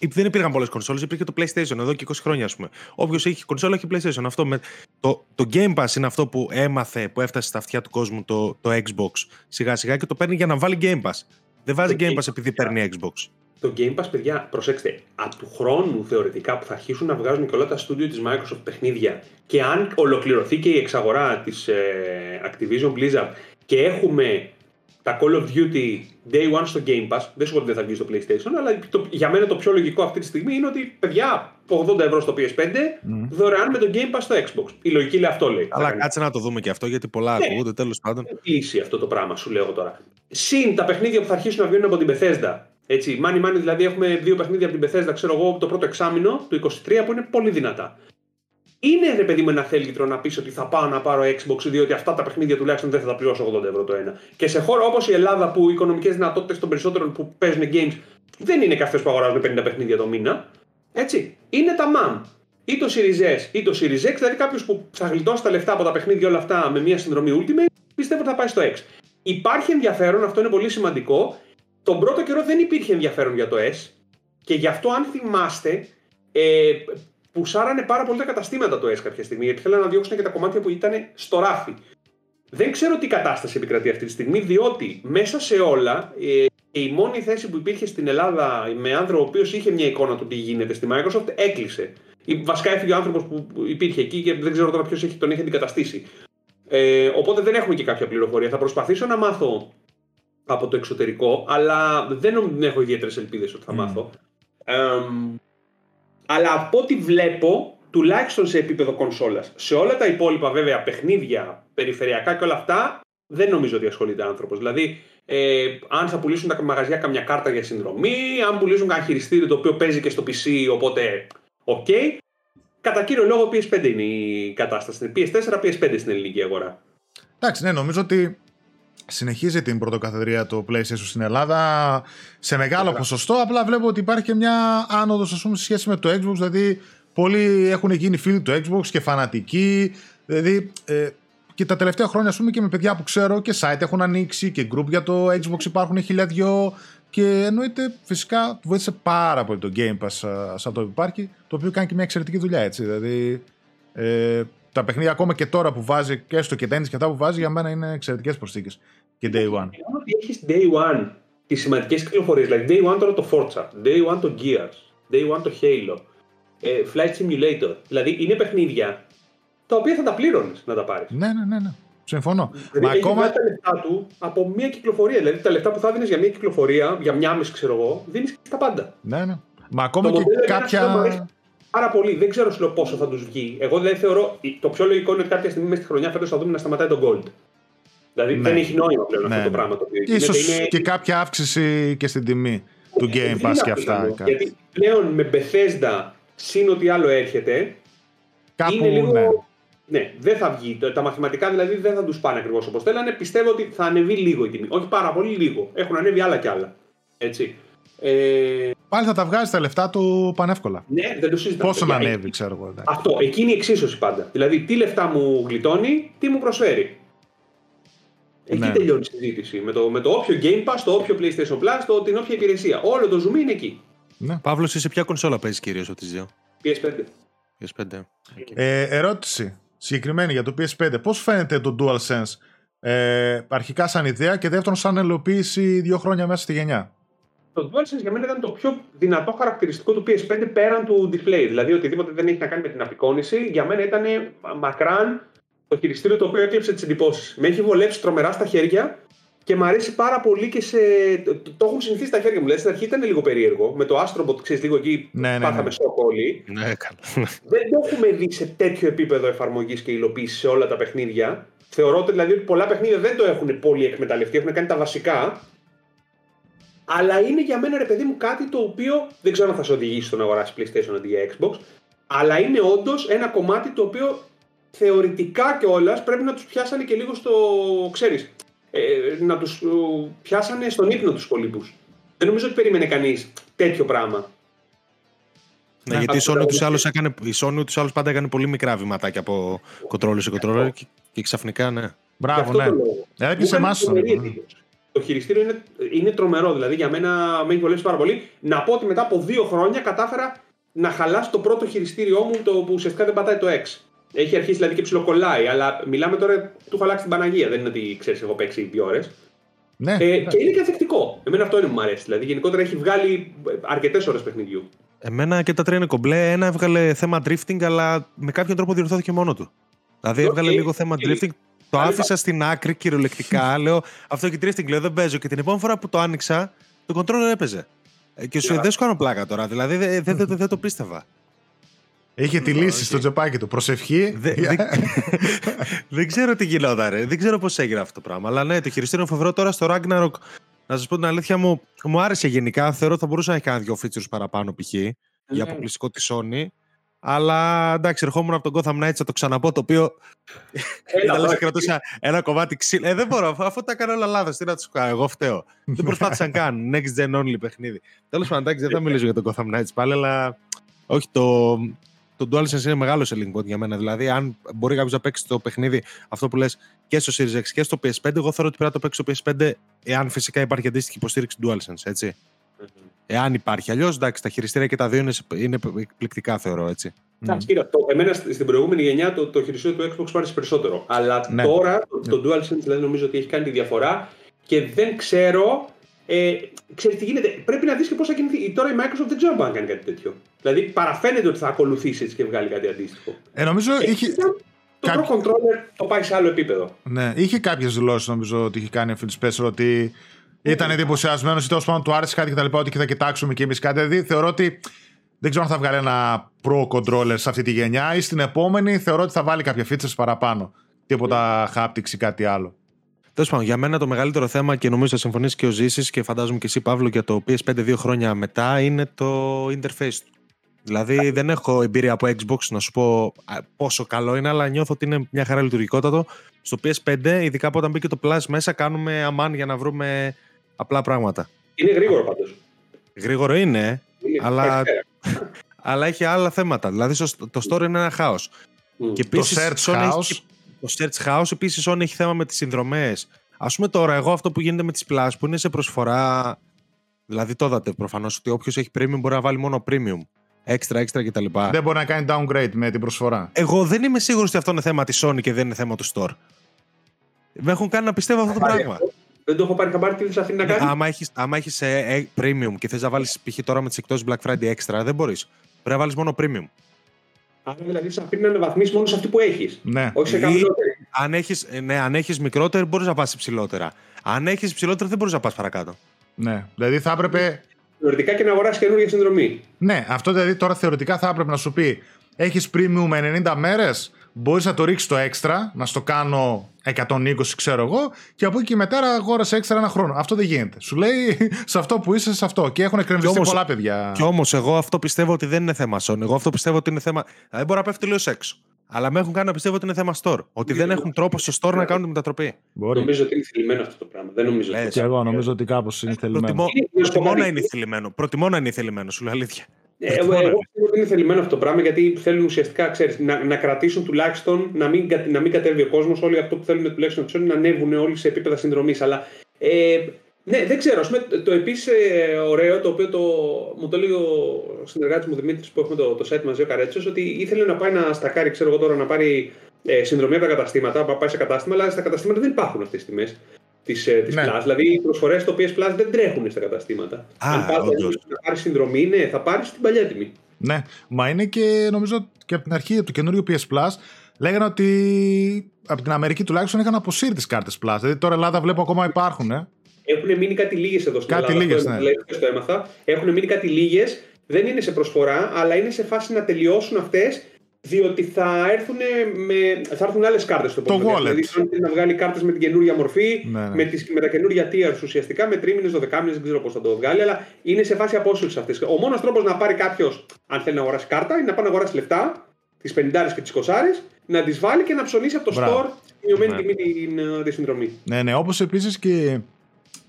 δεν υπήρχαν πολλές κονσόλες, υπήρχε το PlayStation εδώ και είκοσι χρόνια ας πούμε. Όποιος έχει κονσόλα έχει PlayStation. Αυτό με, το, το Game Pass είναι αυτό που έμαθε, που έφτασε στα αυτιά του κόσμου το, το Xbox σιγά σιγά και το παίρνει για να βάλει Game Pass. Δεν βάζει Game, Game Pass επειδή παίρνει Xbox. Το Game Pass, παιδιά, προσέξτε, από του χρόνου θεωρητικά που θα αρχίσουν να βγάζουν και όλα τα στούντιο της Microsoft παιχνίδια και αν ολοκληρωθεί και η εξαγορά της ε, Activision Blizzard και έχουμε τα Call of Duty Day One στο Game Pass, δεν σου πω ότι δεν θα βγει στο PlayStation, αλλά το, για μένα το πιο λογικό αυτή τη στιγμή είναι ότι, παιδιά, ογδόντα ευρώ στο πι ες φάιβ, mm. δωρεάν με το Game Pass στο Xbox. Η λογική λέει αυτό, λέει. Αλλά κάτσε να το δούμε και αυτό, γιατί πολλά ναι. ακούγονται, τέλος πάντων. Λύση αυτό το πράγμα, σου λέω τώρα. Συν τα παιχνίδια που θα αρχίσουν να βγαίνουν από την Bethesda. Έτσι, μάνι μάνι δηλαδή έχουμε δύο παιχνίδια από την Bethesda, ξέρω εγώ, το πρώτο εξάμηνο του είκοσι τρία που είναι πολύ δυνατά. Είναι ρε παιδί μου ένα θέλητρο να πεις ότι θα πάω να πάρω Xbox, διότι αυτά τα παιχνίδια τουλάχιστον δεν θα τα πληρώσω ογδόντα ευρώ το ένα. Και σε χώρα όπως η Ελλάδα που οι οικονομικές δυνατότητες των περισσότερων που παίζουν games δεν είναι αυτές που αγοράζουν πενήντα παιχνίδια το μήνα. Έτσι, είναι τα μαμ. Ή το Series S ή το Series X, δηλαδή κάποιο που θα γλιτώσει τα λεφτά από τα παιχνίδια όλα αυτά με μια συνδρομή Ultimate, πιστεύω θα πάει στο X. Υπάρχει ενδιαφέρον, αυτό είναι πολύ σημαντικό. Τον πρώτο καιρό δεν υπήρχε ενδιαφέρον για το S και γι' αυτό, αν θυμάστε, ε, πουσάρανε πάρα πολύ τα καταστήματα το S κάποια στιγμή, γιατί θέλανε να διώξουν και τα κομμάτια που ήταν στο ράφι. Δεν ξέρω τι κατάσταση επικρατεί αυτή τη στιγμή, διότι μέσα σε όλα ε, η μόνη θέση που υπήρχε στην Ελλάδα με άνθρωπο ο οποίος είχε μια εικόνα του τι γίνεται στη Microsoft έκλεισε. Βασικά έφυγε ο άνθρωπος που υπήρχε εκεί και δεν ξέρω τώρα ποιος έχει, τον έχει αντικαταστήσει. Ε, οπότε δεν έχουμε και κάποια πληροφορία. Θα προσπαθήσω να μάθω από το εξωτερικό, αλλά δεν έχω ιδιαίτερες ελπίδες ότι θα mm. μάθω. Ε, αλλά από ό,τι βλέπω, τουλάχιστον σε επίπεδο κονσόλας, σε όλα τα υπόλοιπα βέβαια παιχνίδια, περιφερειακά και όλα αυτά, δεν νομίζω ότι ασχολείται άνθρωπος. Δηλαδή, ε, αν θα πουλήσουν τα μαγαζιά καμιά κάρτα για συνδρομή, αν πουλήσουν κανένα χειριστήριο το οποίο παίζει και στο πι σι, οπότε οκ. Okay. κατά κύριο λόγο πι ες φάιβ είναι η κατάσταση. πι ες φορ, πι ες φάιβ στην ελληνική αγορά. Εντάξει, ναι, νομίζω ότι συνεχίζει την πρωτοκαθεδρία του PlayStation στην Ελλάδα σε μεγάλο Λέβαια. ποσοστό. Απλά βλέπω ότι υπάρχει και μια άνοδος, ας πούμε, σε σχέση με το Xbox. Δηλαδή, πολλοί έχουν γίνει φίλοι του Xbox και φανατικοί. Δηλαδή, ε, και τα τελευταία χρόνια, ας πούμε, και με παιδιά που ξέρω και site έχουν ανοίξει και group για το Xbox υπάρχουν χιλιάδιο. Και εννοείται, φυσικά, βοήθησε πάρα πολύ το Game Pass σαν αυτό που υπάρχει, το οποίο κάνει και μια εξαιρετική δουλειά, έτσι. Δηλαδή, ε, τα παιχνίδια ακόμα και τώρα που βάζει, και στο και τα και αυτά που βάζει, για μένα είναι εξαιρετικές προσθήκες. Και Day One. Εννοώ ότι έχεις Day One τις σημαντικές κυκλοφορίες. Δηλαδή, Day One τώρα το Forza, Day One το Gears, Day One το Halo, ε, Flight Simulator. Δηλαδή, είναι παιχνίδια τα οποία θα τα πλήρωνες να τα πάρεις. Ναι, ναι, ναι. ναι. Συμφωνώ. Δηλαδή, μα έχει ακόμα... τα λεφτά του από μια κυκλοφορία. Δηλαδή τα λεφτά που θα δίνεις για μια κυκλοφορία, για μια μισή, ξέρω εγώ, δίνεις και τα πάντα. Ναι, ναι. Μα ακόμα το και κάποια. Πάρα πολύ. Δεν ξέρω σου πόσο θα τους βγει. Εγώ δηλαδή θεωρώ. Το πιο λογικό είναι ότι κάποια στιγμή μέσα στη χρονιά φέτος θα δούμε να σταματάει το gold. Δηλαδή ναι. δεν έχει νόημα πλέον ναι. αυτό το πράγμα. Το οποίο ίσως είναι... και κάποια αύξηση και στην τιμή του Game Pass και αυτά. Γιατί πλέον με Bethesda συν ό,τι άλλο έρχεται. Κάπου λίγο... ναι. Ναι, δεν θα βγει. Τα μαθηματικά δηλαδή δεν θα τους πάνε ακριβώς όπως θέλανε. Πιστεύω ότι θα ανεβεί λίγο η τιμή. Όχι πάρα πολύ, λίγο. Έχουν ανέβει άλλα κι άλλα. Έτσι. Ε... Πάλι θα τα βγάζει τα λεφτά του πανεύκολα. Ναι, δεν το συζητάμε. Πόσο να ανέβει, ξέρω εγώ. Ναι. Αυτό. Εκεί είναι η εξίσωση πάντα. Δηλαδή, τι λεφτά μου γλιτώνει, τι μου προσφέρει. Εκεί ναι. τελειώνει η συζήτηση. Με το, με το όποιο Game Pass, το όποιο PlayStation Plus, το, την όποια υπηρεσία. Όλο το zoom είναι εκεί. Ναι. Παύλος, σε ποια κονσόλα παίζεις κυρίως από τις δύο? πι ες φάιβ. Ε, ερώτηση. Συγκεκριμένη για το πι ες φάιβ, πώς φαίνεται το DualSense ε, αρχικά σαν ιδέα και δεύτερον σαν ελοποίηση δύο χρόνια μέσα στη γενιά? Το DualSense για μένα ήταν το πιο δυνατό χαρακτηριστικό του πι ες φάιβ πέραν του display. Δηλαδή οτιδήποτε δεν έχει να κάνει με την απεικόνηση, για μένα ήταν μακράν το χειριστήριο το οποίο έκλειψε τις εντυπώσεις. Με έχει βολέψει τρομερά στα χέρια και μου αρέσει πάρα πολύ και σε... το έχουν συνηθίσει στα χέρια μου. Δηλαδή στην αρχή ήταν λίγο περίεργο. Με το Astrobot, ξέρεις, λίγο εκεί ναι, ναι, ναι. πάθαμε σοκ όλοι. Ναι, καλά. Δεν το έχουμε δει σε τέτοιο επίπεδο εφαρμογής και υλοποίησης σε όλα τα παιχνίδια. Θεωρώ δηλαδή ότι πολλά παιχνίδια δεν το έχουν πολύ εκμεταλλευτεί. Έχουν κάνει τα βασικά. Αλλά είναι για μένα, ρε παιδί μου, κάτι το οποίο δεν ξέρω αν θα σε οδηγήσει στο να αγοράσει PlayStation αντί για Xbox. Αλλά είναι όντως ένα κομμάτι το οποίο θεωρητικά κιόλας πρέπει να τους πιάσανε και λίγο στο, ξέρεις. Ε, να τους πιάσανε στον ύπνο τους κολύπους. Δεν νομίζω ότι περίμενε κανείς τέτοιο πράγμα. Ναι, γιατί η Sony τους άλλους έκανε, η Sony τους άλλους πάντα έκανε πολύ μικρά βηματάκια από κοντρόλ σε κοντρόλ και, και ξαφνικά ναι. Μπράβο, ναι. Έπισε εμάς τον. Το χειριστήριο είναι, είναι τρομερό, δηλαδή για μένα με έχει βολέψει πάρα πολύ. Να πω ότι μετά από δύο χρόνια κατάφερα να χαλάσω το πρώτο χειριστήριό μου, το που ουσιαστικά δεν πατάει το X. Έχει αρχίσει δηλαδή και ψιλοκολλάει, αλλά μιλάμε τώρα, του έχω αλλάξει την Παναγία. Δεν είναι ότι ξέρεις, έχω παίξει δύο ώρες. Ναι, ε, ναι. Και είναι καθεκτικό. Εμένα αυτό είναι που μου αρέσει. Δηλαδή, γενικότερα έχει βγάλει αρκετές ώρες παιχνιδιού. Εμένα και τα τρία είναι κομπλέ. Ένα έβγαλε θέμα drifting, αλλά με κάποιον τρόπο διορθώθηκε μόνο του. Δηλαδή, okay, έβγαλε λίγο θέμα okay. drifting. Το άφησα Άλυπα. στην άκρη κυριολεκτικά. Λέω αυτό έχει drifting, λέω δεν παίζω. Και την επόμενη φορά που το άνοιξα, το controller έπαιζε. Και σου δεν σου κάνω πλάκα τώρα. Δηλαδή, δεν δε, δε, δε, δε το πίστευα. Είχε τη λύση okay. στο τσεπάκι του. Προσευχή. Δεν δε ξέρω τι γινόταν, ρε. Δεν ξέρω πώς έγινε αυτό το πράγμα. Αλλά ναι, το χειριστήριο φοβερό τώρα στο Ragnarok. Να σας πω την αλήθεια, μου, μου άρεσε γενικά. Θεωρώ ότι θα μπορούσε να έχει κάνει δύο features παραπάνω π.χ. Yeah. για αποκλειστικό τη Sony. Αλλά εντάξει, ερχόμουν από τον Gotham Knights, θα το ξαναπώ, το οποίο. Έλα, λες, κρατούσα ένα κομμάτι ξύλο. Ε, δεν μπορώ, αφού τα έκανα όλα λάθος. Τι να τους κάνω, εγώ φταίω. Δεν προσπάθησαν καν. Next gen only παιχνίδι. Τέλος πάντων, εντάξει, δεν θα μιλήσω για τον Gotham Knights πάλι, αλλά όχι το. Το DualSense είναι μεγάλο selling point για μένα. Δηλαδή, αν μπορεί κάποιος να παίξει το παιχνίδι αυτό που λες και στο Series X και στο πι ες φάιβ, εγώ θεωρώ ότι πρέπει να το παίξει στο πι ες φάιβ, εάν φυσικά υπάρχει αντίστοιχη υποστήριξη DualSense, έτσι. Mm-hmm. Εάν υπάρχει. Αλλιώς, εντάξει, τα χειριστήρια και τα δύο είναι, είναι εκπληκτικά, θεωρώ, έτσι. Εντάξει, κύριε, αυτό. Εμένα στην προηγούμενη γενιά το, το χειριστήριο του Xbox μου άρεσε περισσότερο. Αλλά ναι. τώρα το, το DualSense δηλαδή, νομίζω ότι έχει κάνει τη διαφορά και δεν ξέρω. Ε, ξέρεις τι γίνεται, πρέπει να δεις και πώς θα κινηθεί. Τώρα η Microsoft δεν ξέρω αν κάνει κάτι τέτοιο. Δηλαδή παραφαίνεται ότι θα ακολουθήσει έτσι και βγάλει κάτι αντίστοιχο. Ε, νομίζω ε, είχε... Το Κάποι... Pro Controller το πάει σε άλλο επίπεδο. Ναι, είχε κάποιες δηλώσεις νομίζω ότι είχε κάνει ο Phil Spencer ότι ήταν εντυπωσιασμένος ή τέλος πάντων του άρεσε κάτι κτλ. Ότι θα κοιτάξουμε κι εμείς κάτι. Δηλαδή θεωρώ ότι δεν ξέρω αν θα βγάλει ένα Pro Controller σε αυτή τη γενιά ή στην επόμενη θεωρώ ότι θα βάλει κάποια features παραπάνω. Τίποτα haptics ή κάτι άλλο. Τέλος πάντων, για μένα το μεγαλύτερο θέμα και νομίζω θα συμφωνήσει και ο Ζήσης και φαντάζομαι και εσύ, Παύλο, για το πι ες φάιβ δύο χρόνια μετά είναι το interface του. Δηλαδή δεν έχω εμπειρία από Xbox να σου πω πόσο καλό είναι, αλλά νιώθω ότι είναι μια χαρά λειτουργικότατο. Στο πι ες φάιβ, ειδικά από όταν μπήκε το Plus μέσα, κάνουμε αμάν για να βρούμε απλά πράγματα. Είναι γρήγορο πάντως. Γρήγορο είναι, είναι αλλά... αλλά έχει άλλα θέματα. Δηλαδή το story είναι ένα χάος. Mm. Και επίσης, το search Sony house. Έχει... Το search house επίσης Sony έχει θέμα με τις συνδρομές. Ας πούμε τώρα, εγώ αυτό που γίνεται με τις Plus που είναι σε προσφορά. Δηλαδή το είδατε προφανώς ότι όποιος έχει premium μπορεί να βάλει μόνο premium. Έξτρα, έξτρα κτλ. Δεν μπορεί να κάνει downgrade με την προσφορά. Εγώ δεν είμαι σίγουρος ότι αυτό είναι θέμα της Sony και δεν είναι θέμα του store. Με έχουν κάνει να πιστεύω αυτό το πράγμα. Αυτό. Δεν το έχω πάρει καμπάρι, τι θα θέλει να κάνει. Άμα έχεις, άμα έχεις ε, premium και θες να βάλεις π.χ. τώρα με τις εκτός Black Friday extra, δεν μπορείς. Πρέπει να βάλεις μόνο premium. Άρα δηλαδή θα πρέπει να αναβαθμίσεις μόνο σε αυτή που έχεις. Ναι. Όχι σε καμιλότερη. Αν έχεις, ναι, αν έχεις μικρότερη, μπορείς να πας υψηλότερα. Αν έχεις υψηλότερα, δεν μπορείς να πας παρακάτω. Ναι. Δηλαδή θα έπρεπε. Θεωρητικά και να αγοράσεις καινούργια συνδρομή. Ναι, αυτό δηλαδή τώρα θεωρητικά θα έπρεπε να σου πει: έχεις premium με ενενήντα μέρες, μπορείς να το ρίξεις το extra, να στο κάνω εκατόν είκοσι, ξέρω εγώ, και από εκεί και μετά αγόρασε extra ένα χρόνο. Αυτό δεν γίνεται. Σου λέει σε αυτό που είσαι, σε αυτό. Και έχουν εκκρεμιστεί πολλά παιδιά. Κι όμως, εγώ αυτό πιστεύω ότι δεν είναι θέμα Sony. Εγώ αυτό πιστεύω ότι είναι θέμα. Δεν μπορώ να πέφτει τελείως έξω. Αλλά με έχουν κάνει να πιστεύω ότι είναι θέμα store. Ότι δεν έχουν τρόπο στο store να κάνουν τη μετατροπή. Μπορεί. Νομίζω ότι είναι θελημένο αυτό το πράγμα. Δεν νομίζω. Λες, ότι... Και εγώ νομίζω ότι κάπως είναι θελημένο. Προτιμώ, προτιμώ να είναι θελημένο. Προτιμώ να είναι θελημένο, σου λέω αλήθεια. Ε, εγώ πιστεύω ότι είναι θελημένο αυτό το πράγμα γιατί θέλουν ουσιαστικά ξέρεις, να, να κρατήσουν τουλάχιστον να μην, να μην κατέβει ο κόσμος. Όλοι αυτό που θέλουν τουλάχιστον να να ανέβουν όλοι σε επίπεδα συνδρομής. Αλλά ε, ναι, δεν ξέρω. Πούμε, το επίσης ε, ωραίο το οποίο το, μου το λέει ο συνεργάτης μου Δημήτρης που έχουμε το, το site μαζί ο Καρέτσος ότι ήθελε να πάει να στακάρει, ξέρω εγώ τώρα, να πάρει ε, συνδρομή από τα καταστήματα, να πάει σε κατάστημα, αλλά στα καταστήματα δεν υπάρχουν αυτές τις τιμές της, ε, της ναι. Plus. Δηλαδή οι προσφορές στο πι ες Plus δεν τρέχουν στα καταστήματα. Α, αν πάρει να πάρει συνδρομή, ναι, θα πάρει την παλιά τιμή. Ναι, μα είναι και νομίζω και από την αρχή του καινούριου πι ες Plus. Λέγανε ότι από την Αμερική τουλάχιστον είχαν αποσύρει τις κάρτες Plus. Δηλαδή τώρα Ελλάδα βλέπω ακόμα υπάρχουν. Ε. Έχουν μείνει κάτι λίγες εδώ στην Ελλάδα. Λίγες, ναι. Το έμαθα. Έχουν μείνει κάτι λίγες. Δεν είναι σε προσφορά, αλλά είναι σε φάση να τελειώσουν αυτές, διότι θα έρθουν, με... θα έρθουν άλλες κάρτες στο επόμενο. Το wallet. Δηλαδή θέλει να βγάλει κάρτες με την καινούργια μορφή, ναι, ναι. Με, τις... με τα καινούργια tiers ουσιαστικά, με τρίμηνες, δωδεκάμηνες, δεν ξέρω πώς θα το βγάλει, αλλά είναι σε φάση απόσυρση αυτές. Ο μόνος τρόπος να πάρει κάποιος, αν θέλει να αγοράσει κάρτα, είναι να πάει να αγοράσει λεφτά, τις πενήντα και τις είκοσι, να τις βάλει και να ψωνίσει από το Μπράβο. Store τη μειωμένη τιμή τη συνδρομή. Ναι, ναι, όπως επίσης και.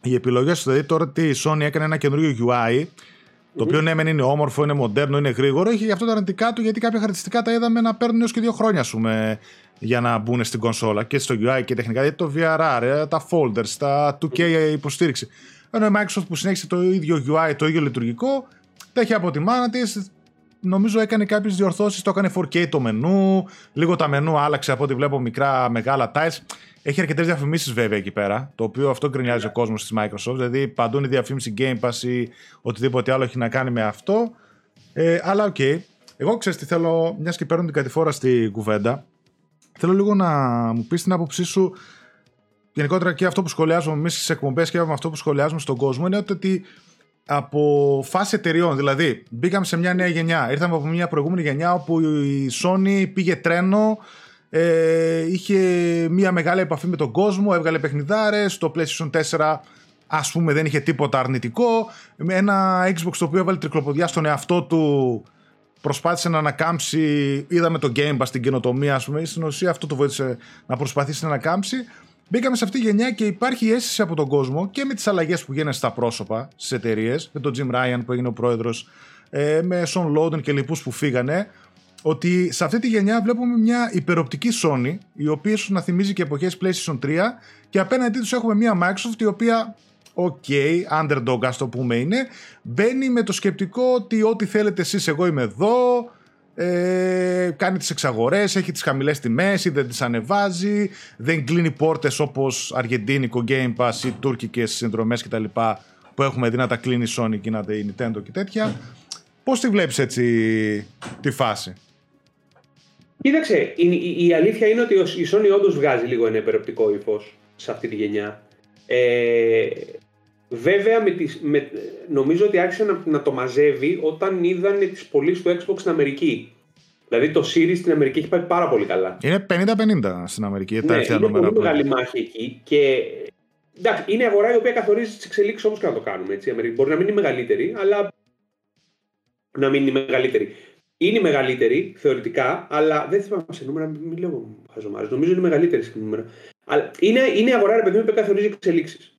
Οι επιλογές, δηλαδή τώρα ότι η Sony έκανε ένα καινούριο γιου άι, mm-hmm. το οποίο ναι, μεν είναι όμορφο, είναι μοντέρνο, είναι γρήγορο, έχει γι' αυτό τα αρνητικά του, γιατί κάποια χαρακτηριστικά τα είδαμε να παίρνουν έως και δύο χρόνια, ας πούμε, για να μπουν στην κονσόλα και στο γιου άι και τεχνικά, γιατί το βι αρ αρ, τα folders, τα two κέι υποστήριξη. Ενώ η Microsoft που συνέχισε το ίδιο γιου άι, το ίδιο λειτουργικό, τα έχει από τη μάνα της. Νομίζω έκανε κάποιες διορθώσεις, το έκανε φορ κέι το μενού, λίγο τα μενού άλλαξε από ό,τι βλέπω μικρά μεγάλα tiles. Έχει αρκετές διαφημίσεις βέβαια εκεί πέρα, το οποίο αυτό γκρινιάζει yeah. ο κόσμος της Microsoft, δηλαδή παντού είναι διαφήμιση Game Pass ή οτιδήποτε άλλο έχει να κάνει με αυτό. Ε, αλλά οκ, okay. εγώ ξέρεις τι θέλω, μιας και παίρνω την κατηφόρα στη κουβέντα, θέλω λίγο να μου πεις την άποψή σου, γενικότερα και αυτό που σχολιάζουμε εμείς στις εκπομπές και αυτό που σχολιάζουμε στον κόσμο είναι ότι από φάση εταιριών, δηλαδή μπήκαμε σε μια νέα γενιά, ήρθαμε από μια προηγούμενη γενιά όπου η Sony πήγε τρένο, ε, είχε μια μεγάλη επαφή με τον κόσμο, έβγαλε παιχνιδάρες, το PlayStation τέσσερα ας πούμε δεν είχε τίποτα αρνητικό, ένα Xbox το οποίο έβαλε τρικλοποδιά στον εαυτό του, προσπάθησε να ανακάμψει, είδαμε το Game Pass την καινοτομία ας πούμε, στην ουσία αυτό το βοήθησε να προσπαθήσει να ανακάμψει. Μπήκαμε σε αυτή τη γενιά και υπάρχει αίσθηση από τον κόσμο και με τις αλλαγές που γίνανε στα πρόσωπα στις εταιρείες, με τον Jim Ryan που έγινε ο πρόεδρος, με Sean Loudon και λοιπούς που φύγανε, ότι σε αυτή τη γενιά βλέπουμε μια υπεροπτική Sony, η οποία ίσως να θυμίζει και εποχές PlayStation τρία, και απέναντί τους έχουμε μια Microsoft η οποία, ok, underdog ας το πούμε είναι, μπαίνει με το σκεπτικό ότι ό,τι θέλετε εσείς εγώ είμαι εδώ, Ε, κάνει τις εξαγορές, έχει τις χαμηλές τιμές ή δεν τις ανεβάζει, δεν κλείνει πόρτες όπως αργεντίνικο Game Pass ή τουρκικές συνδρομές κτλ που έχουμε δει να τα κλείνει η Sony, γίνεται η Nintendo και τέτοια. Πώς τη βλέπεις έτσι τη φάση? Κοίταξε, η, η αλήθεια είναι ότι η Sony όντως βγάζει λίγο ένα υπεροπτικό ύφος σε αυτή τη γενιά. ε, Βέβαια, με τις, με, νομίζω ότι άρχισε να, να το μαζεύει όταν είδαν τις πωλήσεις του Xbox στην Αμερική. Δηλαδή το Series στην Αμερική έχει πάει πάρα πολύ καλά. Είναι πενήντα πενήντα στην Αμερική. Ναι, είναι πολύ που... μεγάλη μάχη εκεί. Και... Εντάξει, είναι αγορά η οποία καθορίζει τις εξελίξεις όπως και να το κάνουμε. Έτσι. Η Αμερική μπορεί να μην είναι μεγαλύτερη, αλλά να μην είναι η μεγαλύτερη. Είναι η μεγαλύτερη, θεωρητικά, αλλά δεν θυμάμαι σε νούμερα, μην λέω χαζομάρες. Νομίζω είναι η μεγαλύτερη σε νούμερα. Αλλά είναι, είναι αγορά, ρε παιδί μου, που καθορίζει εξελίξεις.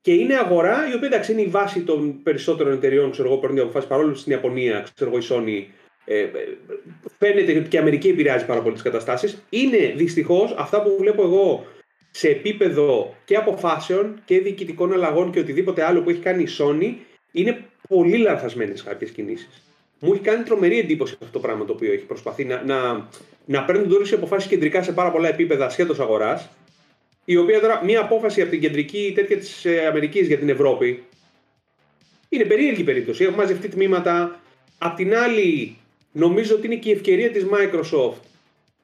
Και είναι αγορά η οποία, εντάξει, είναι η βάση των περισσότερων εταιριών που παίρνουν αποφάσεις. Παρόλο που στην Ιαπωνία, ξέρω εγώ, η Sony, ε, φαίνεται ότι και η Αμερική επηρεάζει πάρα πολύ τις καταστάσεις. Είναι δυστυχώς αυτά που βλέπω εγώ σε επίπεδο και αποφάσεων και διοικητικών αλλαγών και οτιδήποτε άλλο που έχει κάνει η Sony, είναι πολύ λανθασμένες κάποιες κινήσεις. Μου έχει κάνει τρομερή εντύπωση αυτό το πράγμα το οποίο έχει προσπαθεί να, να, να παίρνουν όλες οι αποφάσεις κεντρικά σε πάρα πολλά επίπεδα ασχέτως αγοράς. Η οποία τώρα, μία απόφαση από την κεντρική τέτοια της Αμερικής για την Ευρώπη, είναι περίεργη περίπτωση. Έχουν μαζευτεί τμήματα. Απ' την άλλη, νομίζω ότι είναι και η ευκαιρία της Microsoft.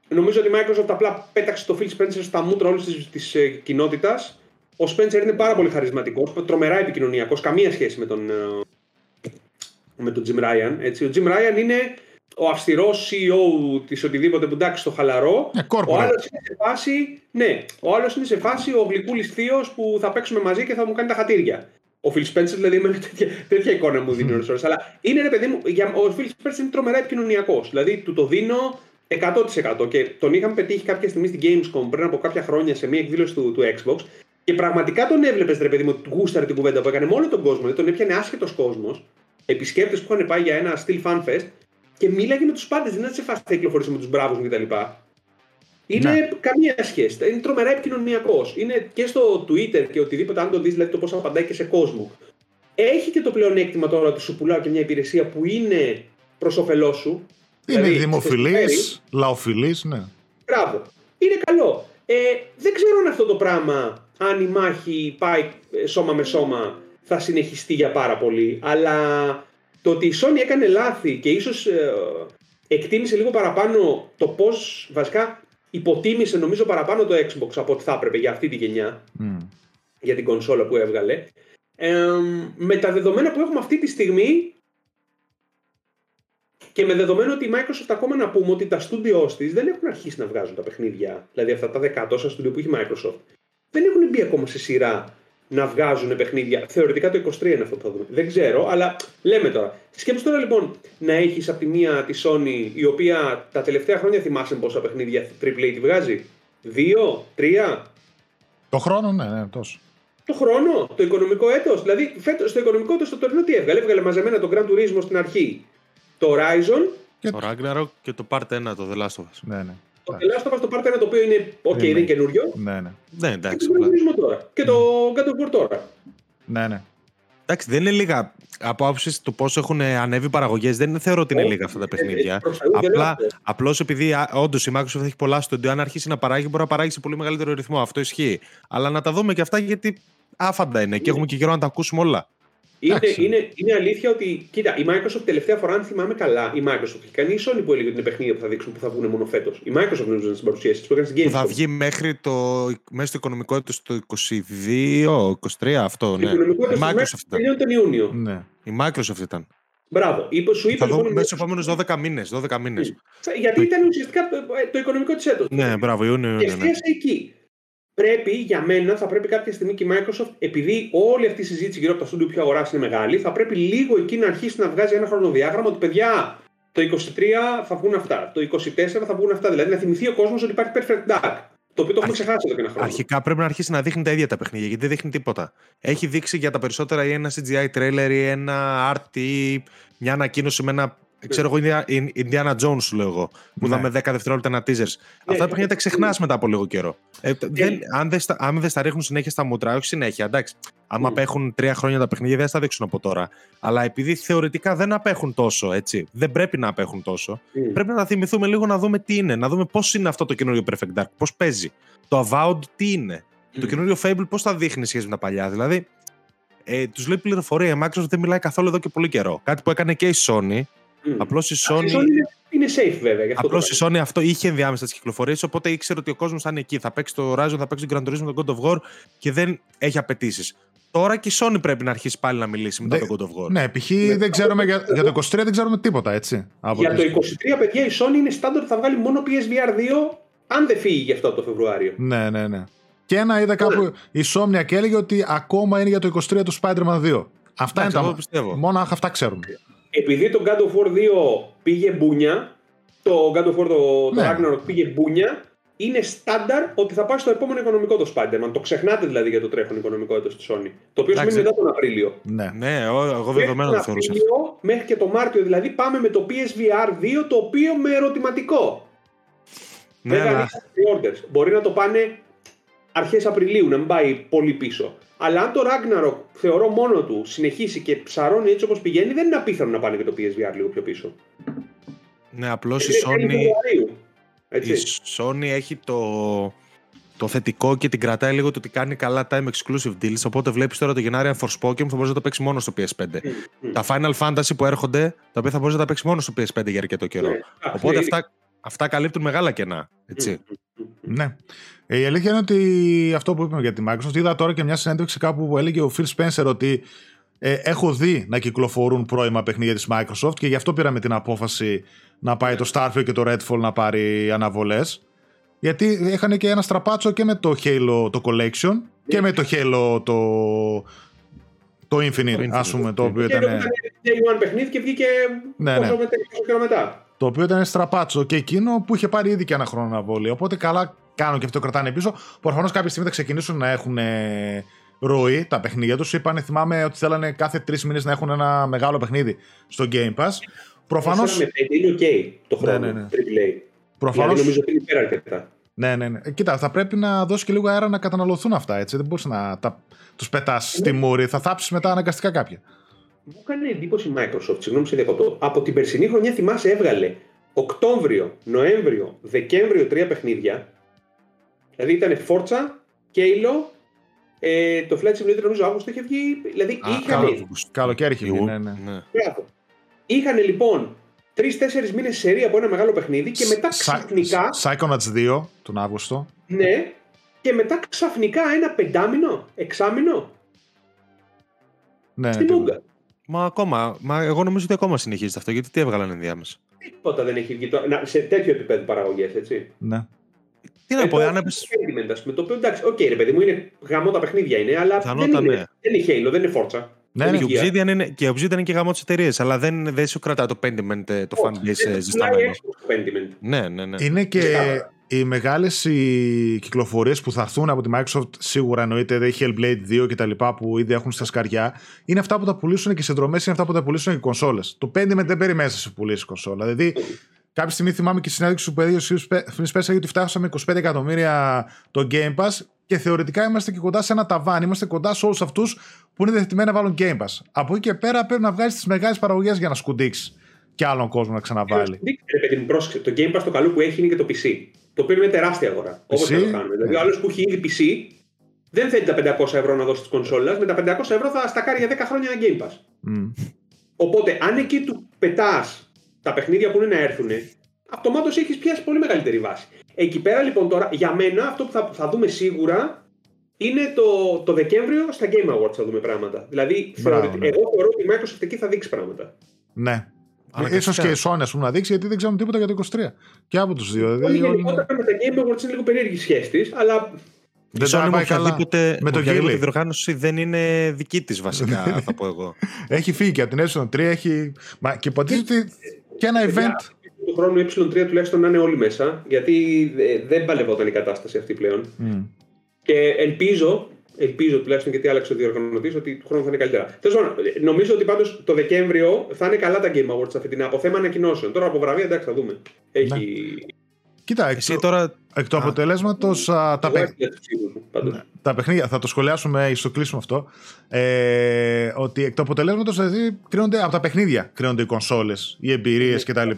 Νομίζω ότι η Microsoft απλά πέταξε το Phil Spencer στα μούτρα όλης της, της ε, κοινότητας. Ο Spencer είναι πάρα πολύ χαρισματικός, τρομερά επικοινωνιακός, καμία σχέση με τον, ε, με τον Jim Ryan. Έτσι. Ο Jim Ryan είναι ο αυστηρός σι ι ο της οτιδήποτε που εντάξει στο χαλαρό. Ε, ο άλλος είναι σε φάση, ναι, ο άλλος είναι σε φάση ο γλυκούλης θείος που θα παίξουμε μαζί και θα μου κάνει τα χατήρια. Ο Phil Spencer, δηλαδή, με τέτοια, τέτοια εικόνα μου δίνει mm. ώρες. Αλλά είναι, ρε παιδί μου, για, ο Phil Spencer είναι τρομερά επικοινωνιακός. Δηλαδή, του το δίνω εκατό τοις εκατό και τον είχαμε πετύχει κάποια στιγμή στην Gamescom πριν από κάποια χρόνια σε μια εκδήλωση του, του Xbox. Και πραγματικά τον έβλεπες, ρε παιδί μου, ότι γούσταρε την κουβέντα που έκανε με όλο τον κόσμο. Δηλαδή, τον έπιανε άσχετος κόσμος, επισκέπτες που είχαν πάει για ένα Steel Fan Fest και μίλαγε με τους πάντες. Δεν είναι σε φάση θα κυκλοφορήσει με τους μπράβους μου κτλ. Είναι ναι. Καμία σχέση. Είναι τρομερά επικοινωνιακός. Είναι και στο Twitter και οτιδήποτε, αν το δεις, δηλαδή το πώς απαντάει και σε κόσμο. Έχει και το πλεονέκτημα τώρα ότι σου πουλάω και μια υπηρεσία που είναι προς όφελός σου. Είναι δηλαδή, δημοφιλής, λαοφιλής, ναι. Μπράβο. Είναι καλό. Ε, δεν ξέρω αν αυτό το πράγμα, αν η μάχη πάει σώμα με σώμα, θα συνεχιστεί για πάρα πολύ. Αλλά το ότι η Sony έκανε λάθη και ίσως ε, εκτίμησε λίγο παραπάνω το πώς βασικά υποτίμησε, νομίζω, παραπάνω το Xbox από ό,τι θα έπρεπε για αυτή τη γενιά, mm. για την κονσόλα που έβγαλε. Ε, με τα δεδομένα που έχουμε αυτή τη στιγμή και με δεδομένο ότι η Microsoft, ακόμα να πούμε ότι τα στούντιό της δεν έχουν αρχίσει να βγάζουν τα παιχνίδια, δηλαδή αυτά τα δεκατόσα στούντιο που έχει η Microsoft, δεν έχουν μπει ακόμα σε σειρά να βγάζουν παιχνίδια. Θεωρητικά το είκοσι τρία είναι αυτό που θα δούμε. Δεν ξέρω, αλλά λέμε τώρα. Σκέψου τώρα λοιπόν να έχεις από τη μία τη Sony, η οποία τα τελευταία χρόνια, θυμάσαι πόσα παιχνίδια τριπλ έι τη βγάζει. Δύο, τρία. Το χρόνο, ναι, ναι, τόσο. Το χρόνο, το οικονομικό έτος. Δηλαδή, φέτος, στο οικονομικό έτος το τωρινό τι έβγαλε. Έβγαλε μαζεμένα τον Gran Turismo στην αρχή. Το Horizon. Και το Ragnarok και το Part ένα, το The Last of Us. Ναι, ναι. Το Last of Us, το Part ένα, το οποίο είναι οκ, okay, δεν είναι καινούριο. Ναι, ναι. Ναι, εντάξει, και το Gran Turismo τώρα. Και το God of War τώρα. Ναι, ναι. Εντάξει, δεν είναι λίγα. Από άποψη του πώς έχουν ανέβει οι παραγωγές, δεν θεωρώ ότι είναι λίγα αυτά τα παιχνίδια. Απλώς επειδή όντως η Microsoft έχει πολλά στούντιο, αν αρχίσει να παράγει, μπορεί να παράγει σε πολύ μεγαλύτερο ρυθμό. Αυτό ισχύει. Αλλά να τα δούμε και αυτά, γιατί άφαντα είναι και έχουμε και καιρό να τα ακούσουμε όλα. Είναι, είναι, είναι αλήθεια ότι, κοίτα, η Microsoft τελευταία φορά, αν θυμάμαι καλά, η Microsoft είχε κάνει η Sony που έλεγε ότι είναι παιχνίδια που θα δείξουν που θα βγουν μόνο φέτος. Η Microsoft νομίζω στην παρουσίαση της που έκανε στην Gamescom. Θα βγει μέχρι το, μέσα στο οικονομικό έτος το είκοσι δύο είκοσι τρία, αυτό, ναι. Το οικονομικό έτος ήταν τον Ιούνιο. Ναι, η Microsoft ήταν. Μπράβο, είπε, σου είπε. Θα δούμε μέσα στους επόμενους δώδεκα μήνες. Γιατί ήταν ουσιαστικά το οικονομικό της έτος. Ναι, μπράβο, Ιούνιο. Και εστίασε εκεί. Πρέπει, για μένα, θα πρέπει κάποια στιγμή και η Microsoft, επειδή όλη αυτή η συζήτηση γύρω από τα στούντιο που αγοράσει είναι μεγάλη, θα πρέπει λίγο εκεί να αρχίσει να βγάζει ένα χρονοδιάγραμμα ότι παιδιά, το είκοσι τρία θα βγουν αυτά, το είκοσι τέσσερα θα βγουν αυτά. Δηλαδή να θυμηθεί ο κόσμος ότι υπάρχει Perfect Dark, το οποίο το έχουμε ξεχάσει εδώ και ένα χρόνο. Αρχικά πρέπει να αρχίσει να δείχνει τα ίδια τα παιχνίδια, γιατί δεν δείχνει τίποτα. Έχει δείξει για τα περισσότερα ή ένα σι τζι άι trailer ή ένα αρ τι, μια ανακοίνωση με ένα. Ξέρω εγώ, Indiana Jones, σου λέω εγώ, που είδαμε ναι. δέκα δευτερόλεπτα ένα teaser. Ναι, αυτά πρέπει να τα ξεχνάς μετά από λίγο καιρό. Ε, δεν, αν δεν στα, αν δε στα ρίχνουν συνέχεια στα μούτρα, όχι συνέχεια, εντάξει. Άμα mm. απέχουν τρία χρόνια τα παιχνίδια, δεν θα τα δείξουν από τώρα. Αλλά επειδή θεωρητικά δεν απέχουν τόσο, έτσι, δεν πρέπει να απέχουν τόσο, mm. πρέπει να τα θυμηθούμε λίγο να δούμε τι είναι, να δούμε πώς είναι αυτό το καινούριο Perfect Dark, πώς παίζει. Το Avowed τι είναι. Mm. Το καινούριο Fable πώς θα δείχνει σχέση με τα παλιά. Δηλαδή, ε, τους λέει πληροφορία. Η Microsoft δεν μιλάει καθόλου εδώ και πολύ καιρό. Κάτι που έκανε και η Sony. Mm. Απλώς η Sony είναι, είναι safe, βέβαια. Απλώς η Sony αυτό είχε ενδιάμεσα τις κυκλοφορίες, οπότε ήξερε ότι ο κόσμος θα είναι εκεί. Θα παίξει το Horizon, θα παίξει το Gran Turismo, το God of War και δεν έχει απαιτήσεις. Τώρα και η Sony πρέπει να αρχίσει πάλι να μιλήσει μετά Δε, το God of War. Ναι, π.χ. δεν ξέρουμε για, για το είκοσι τρία, δεν ξέρουμε τίποτα, έτσι. Για το είκοσι τρία, παιδιά, η Sony είναι στάνταρ που θα βγάλει μόνο πι ες βι αρ δύο αν δεν φύγει γι' αυτό το Φεβρουάριο. Ναι, ναι, ναι. Και ένα είδα κάπου η Somnia και έλεγε ότι ακόμα είναι για το είκοσι τρία του Spider-Man δύο. Αυτά εντάξει, είναι τα. Μόνο αυτά ξέρουμε. επειδή το God of War δύο πήγε μπούνια, το God of War το, ναι. το Ragnarok πήγε μπούνια, είναι στάνταρ ότι θα πάει στο επόμενο οικονομικό το Spider-Man. Το ξεχνάτε δηλαδή για το τρέχον οικονομικό έτος της Sony. Το οποίο σημαίνει μετά τον Απρίλιο. Ναι, ναι, εγώ δεδομένο το θεωρούσα. Μέχρι και το Μάρτιο δηλαδή πάμε με το Πι Ες Βι Αρ δύο, το οποίο με ερωτηματικό. Ναι, βέβαια, αλλά... μπορεί να το πάνε αρχές Απριλίου, να μην πάει πολύ πίσω. Αλλά αν το Ragnarok, θεωρώ, μόνο του συνεχίσει και ψαρώνει έτσι όπως πηγαίνει, δεν είναι απίθανο να πάνε και το Πι Ες Βι Αρ λίγο πιο πίσω. Ναι, απλώς η Sony... έτσι. Η Sony έχει το, το θετικό και την κρατάει λίγο το ότι κάνει καλά time exclusive deals. Οπότε βλέπεις τώρα το Γενάρη αν Forspoken που θα μπορείς να το παίξεις μόνο στο Πι Ες φάιβ. Mm, mm. Τα Final Fantasy που έρχονται, τα οποία θα μπορείς να τα παίξεις μόνο στο Πι Ες φάιβ για αρκετό καιρό. Yeah. Οπότε yeah. αυτά, αυτά καλύπτουν μεγάλα κενά. Έτσι. Mm, mm, mm. Ναι. Η αλήθεια είναι ότι αυτό που είπαμε για τη Microsoft, είδα τώρα και μια συνέντευξη κάπου που έλεγε ο Phil Spencer ότι ε, έχω δει να κυκλοφορούν πρώιμα παιχνίδια της Microsoft και γι' αυτό πήραμε την απόφαση να πάει το Starfield και το Redfall να πάρει αναβολές. Γιατί είχαν και ένα στραπάτσο και με το Halo το Collection και με το Halo το, το Infinite, ας πούμε. Το οποίο ήταν ένα παιχνίδι και βγήκε πόσο καιρό μετά. Το οποίο ήταν στραπάτσο και εκείνο που είχε πάρει ήδη και ένα χρόνο αναβολή. Οπότε καλά κάνουν και αυτό κρατάνε πίσω. Προφανώς κάποια στιγμή θα ξεκινήσουν να έχουν ροή τα παιχνίδια τους. Είπανε, θυμάμαι ότι θέλανε κάθε τρεις μήνες να έχουν ένα μεγάλο παιχνίδι στο Game Pass. Προφανώς. Είναι οκ το χρόνο. Ναι, ναι, ναι. Προφανώς. Δηλαδή, νομίζω ότι είναι πέρα αρκετά. Ναι, ναι, ναι. Κοίτα, θα πρέπει να δώσει και λίγο αέρα να καταναλωθούν αυτά. Έτσι. Δεν μπορείς να τα... τους πετάς ναι. στη μούρη. Θα θάψεις μετά αναγκαστικά κάποια. Μου έκανε εντύπωση η Microsoft. Συγγνώμη, σε διακοπτώ. Από την περσινή χρονιά, θυμάσαι, έβγαλε Οκτώβριο, Νοέμβριο, Δεκέμβριο τρία παιχνίδια. Δηλαδή ήταν Forza, Halo. Ε, το Flight Simulator νομίζω Αύγουστο είχε βγει. Δηλαδή είχαν. Καλοκαίρι είχε βγει. Ναι, ναι. ναι. Είχαν λοιπόν τρεις τέσσερις μήνες σερί από ένα μεγάλο παιχνίδι και μετά ξαφνικά. Psychonauts δύο τον Αύγουστο. Ναι, και μετά ξαφνικά ένα πεντάμινο, εξάμινο. Ναι. Στην Ούγκα. Μα ακόμα, μα εγώ νομίζω ότι ακόμα συνεχίζεται αυτό γιατί τι έβγαλαν ενδιάμεσα. Τίποτα δεν έχει βγει τώρα. Σε τέτοιο επίπεδο παραγωγές, έτσι. Ναι. Τι να πω, αν έπεσε. Το οποίο εντάξει, οκ, okay, ρε παιδί μου, είναι γαμό τα παιχνίδια είναι, αλλά δεν είναι, ναι. δεν είναι Halo, δεν είναι Forza. Ναι, ναι. Και, Obsidian είναι, και Obsidian είναι και γαμό τη εταιρεία, αλλά δεν, δεν σου κρατά το Pentiment, το fanbase ζεσταμένο. Ναι, ναι, ναι. Είναι και Ζητά. οι μεγάλες οι κυκλοφορίες που θα έρθουν από τη Microsoft, σίγουρα εννοείται, δε, Hellblade δύο κτλ. Που ήδη έχουν στα σκαριά, είναι αυτά που τα πουλήσουν και οι συνδρομές, είναι αυτά που τα πουλήσουν και οι κονσόλες. Το Pentiment δεν παίρνει μέσα σε πουλήσει κονσόλα. Δηλαδή, κάποια στιγμή θυμάμαι και η συνέντευξη του παιδιού Phil Spencer ότι φτάσαμε είκοσι πέντε εκατομμύρια το Game Pass και θεωρητικά είμαστε και κοντά σε ένα ταβάνι. Είμαστε κοντά σε όλους αυτούς που είναι διατεθειμένοι να βάλουν Game Pass. Από εκεί και πέρα πρέπει να βγάλεις τις μεγάλες παραγωγές για να σκουντίξει και άλλον κόσμο να ξαναβάλει. Το Game Pass το καλό που έχει είναι και το πι σι. Το οποίο είναι τεράστια αγορά. Όπως θα το κάνουμε. Yeah. Δηλαδή, ο άλλος που έχει ήδη πι σι δεν θέλει τα πεντακόσια ευρώ να δώσει τη κονσόλα. Με τα πεντακόσια ευρώ θα στακάρει για δέκα χρόνια ένα Game Pass. Mm. Οπότε, αν εκεί του πετάς τα παιχνίδια που είναι να έρθουν, αυτομάτως έχεις πιάσει πολύ μεγαλύτερη βάση. Εκεί πέρα λοιπόν τώρα, για μένα, αυτό που θα, θα δούμε σίγουρα είναι το, το Δεκέμβριο στα Game Awards θα δούμε πράγματα. Δηλαδή, θεωρώ, ναι. εγώ θεωρώ ότι η Microsoft εκεί θα δείξει πράγματα. Ναι. Ίσως και η Sony, ας πούμε, να δείξει, γιατί δεν ξέρουμε τίποτα για το είκοσι τρία. Και από τους δύο. Δηλαδή, όλοι... γενικότερα με τα Game Awards είναι λίγο περίεργη σχέση της, αλλά. Δεν Sony με οποιαδήποτε διοργάνωση δεν είναι δική της βασικά, θα πω εγώ. Έχει φύγει και από την Epsilon τρία, έχει. Μα και υποτίθεται ότι. Και ένα event. Του χρόνου Ι τρία τουλάχιστον να είναι όλοι μέσα, γιατί δεν παλευόταν η κατάσταση αυτή πλέον. Mm. Και ελπίζω, ελπίζω τουλάχιστον γιατί άλλαξε ο διοργανωτής, ότι του χρόνου θα είναι καλύτερα. Νομίζω ότι πάντως το Δεκέμβριο θα είναι καλά τα Game Awards αυτή την από θέμα ανακοινώσεων. Τώρα από βραβεία εντάξει θα δούμε. Έχει. Ναι. Κοίτα, εκ, το, τώρα... εκ του αποτελέσματος α, τα, παιχ... ναι, τα παιχνίδια, θα το σχολιάσουμε στο κλείσουμε αυτό, ε, ότι εκ του αποτελέσματος δηλαδή, κρίνονται, από τα παιχνίδια κρίνονται οι κονσόλες, οι εμπειρίες κτλ.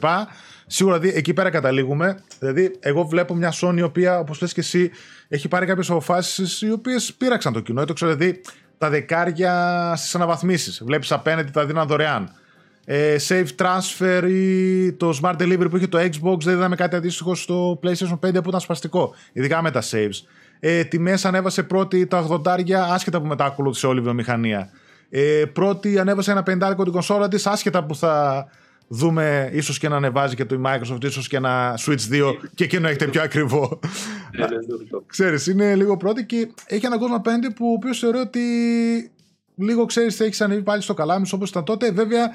Σίγουρα δηλαδή, εκεί πέρα καταλήγουμε. Δηλαδή, εγώ βλέπω μια Sony η οποία, όπως λες και εσύ, έχει πάρει κάποιες αποφάσεις οι οποίες πείραξαν το κοινό. Έτωξε δηλαδή τα δεκάρια στις αναβαθμίσεις. Βλέπεις απέναντι τα δίναν δωρεάν. Save transfer ή το smart delivery που είχε το Xbox, δεν είδαμε κάτι αντίστοιχο στο PlayStation πέντε που ήταν σπαστικό, ειδικά με τα saves. Ε, τιμές ανέβασε πρώτη τα ογδόντα, άσχετα που μετά ακολούθησε όλη η βιομηχανία. Ε, πρώτη ανέβασε ένα πενήντα την κονσόλα της, άσχετα που θα δούμε ίσως και να ανεβάζει και το Microsoft, ίσως και ένα Switch δύο και εκείνο έχετε πιο ακριβό. Ξέρεις, είναι λίγο πρώτη και έχει έναν κόσμο απέναντι που ο οποίος θεωρεί ότι λίγο ξέρεις θα έχει ανέβει πάλι στο καλάμι όπως ήταν τότε. Βέβαια.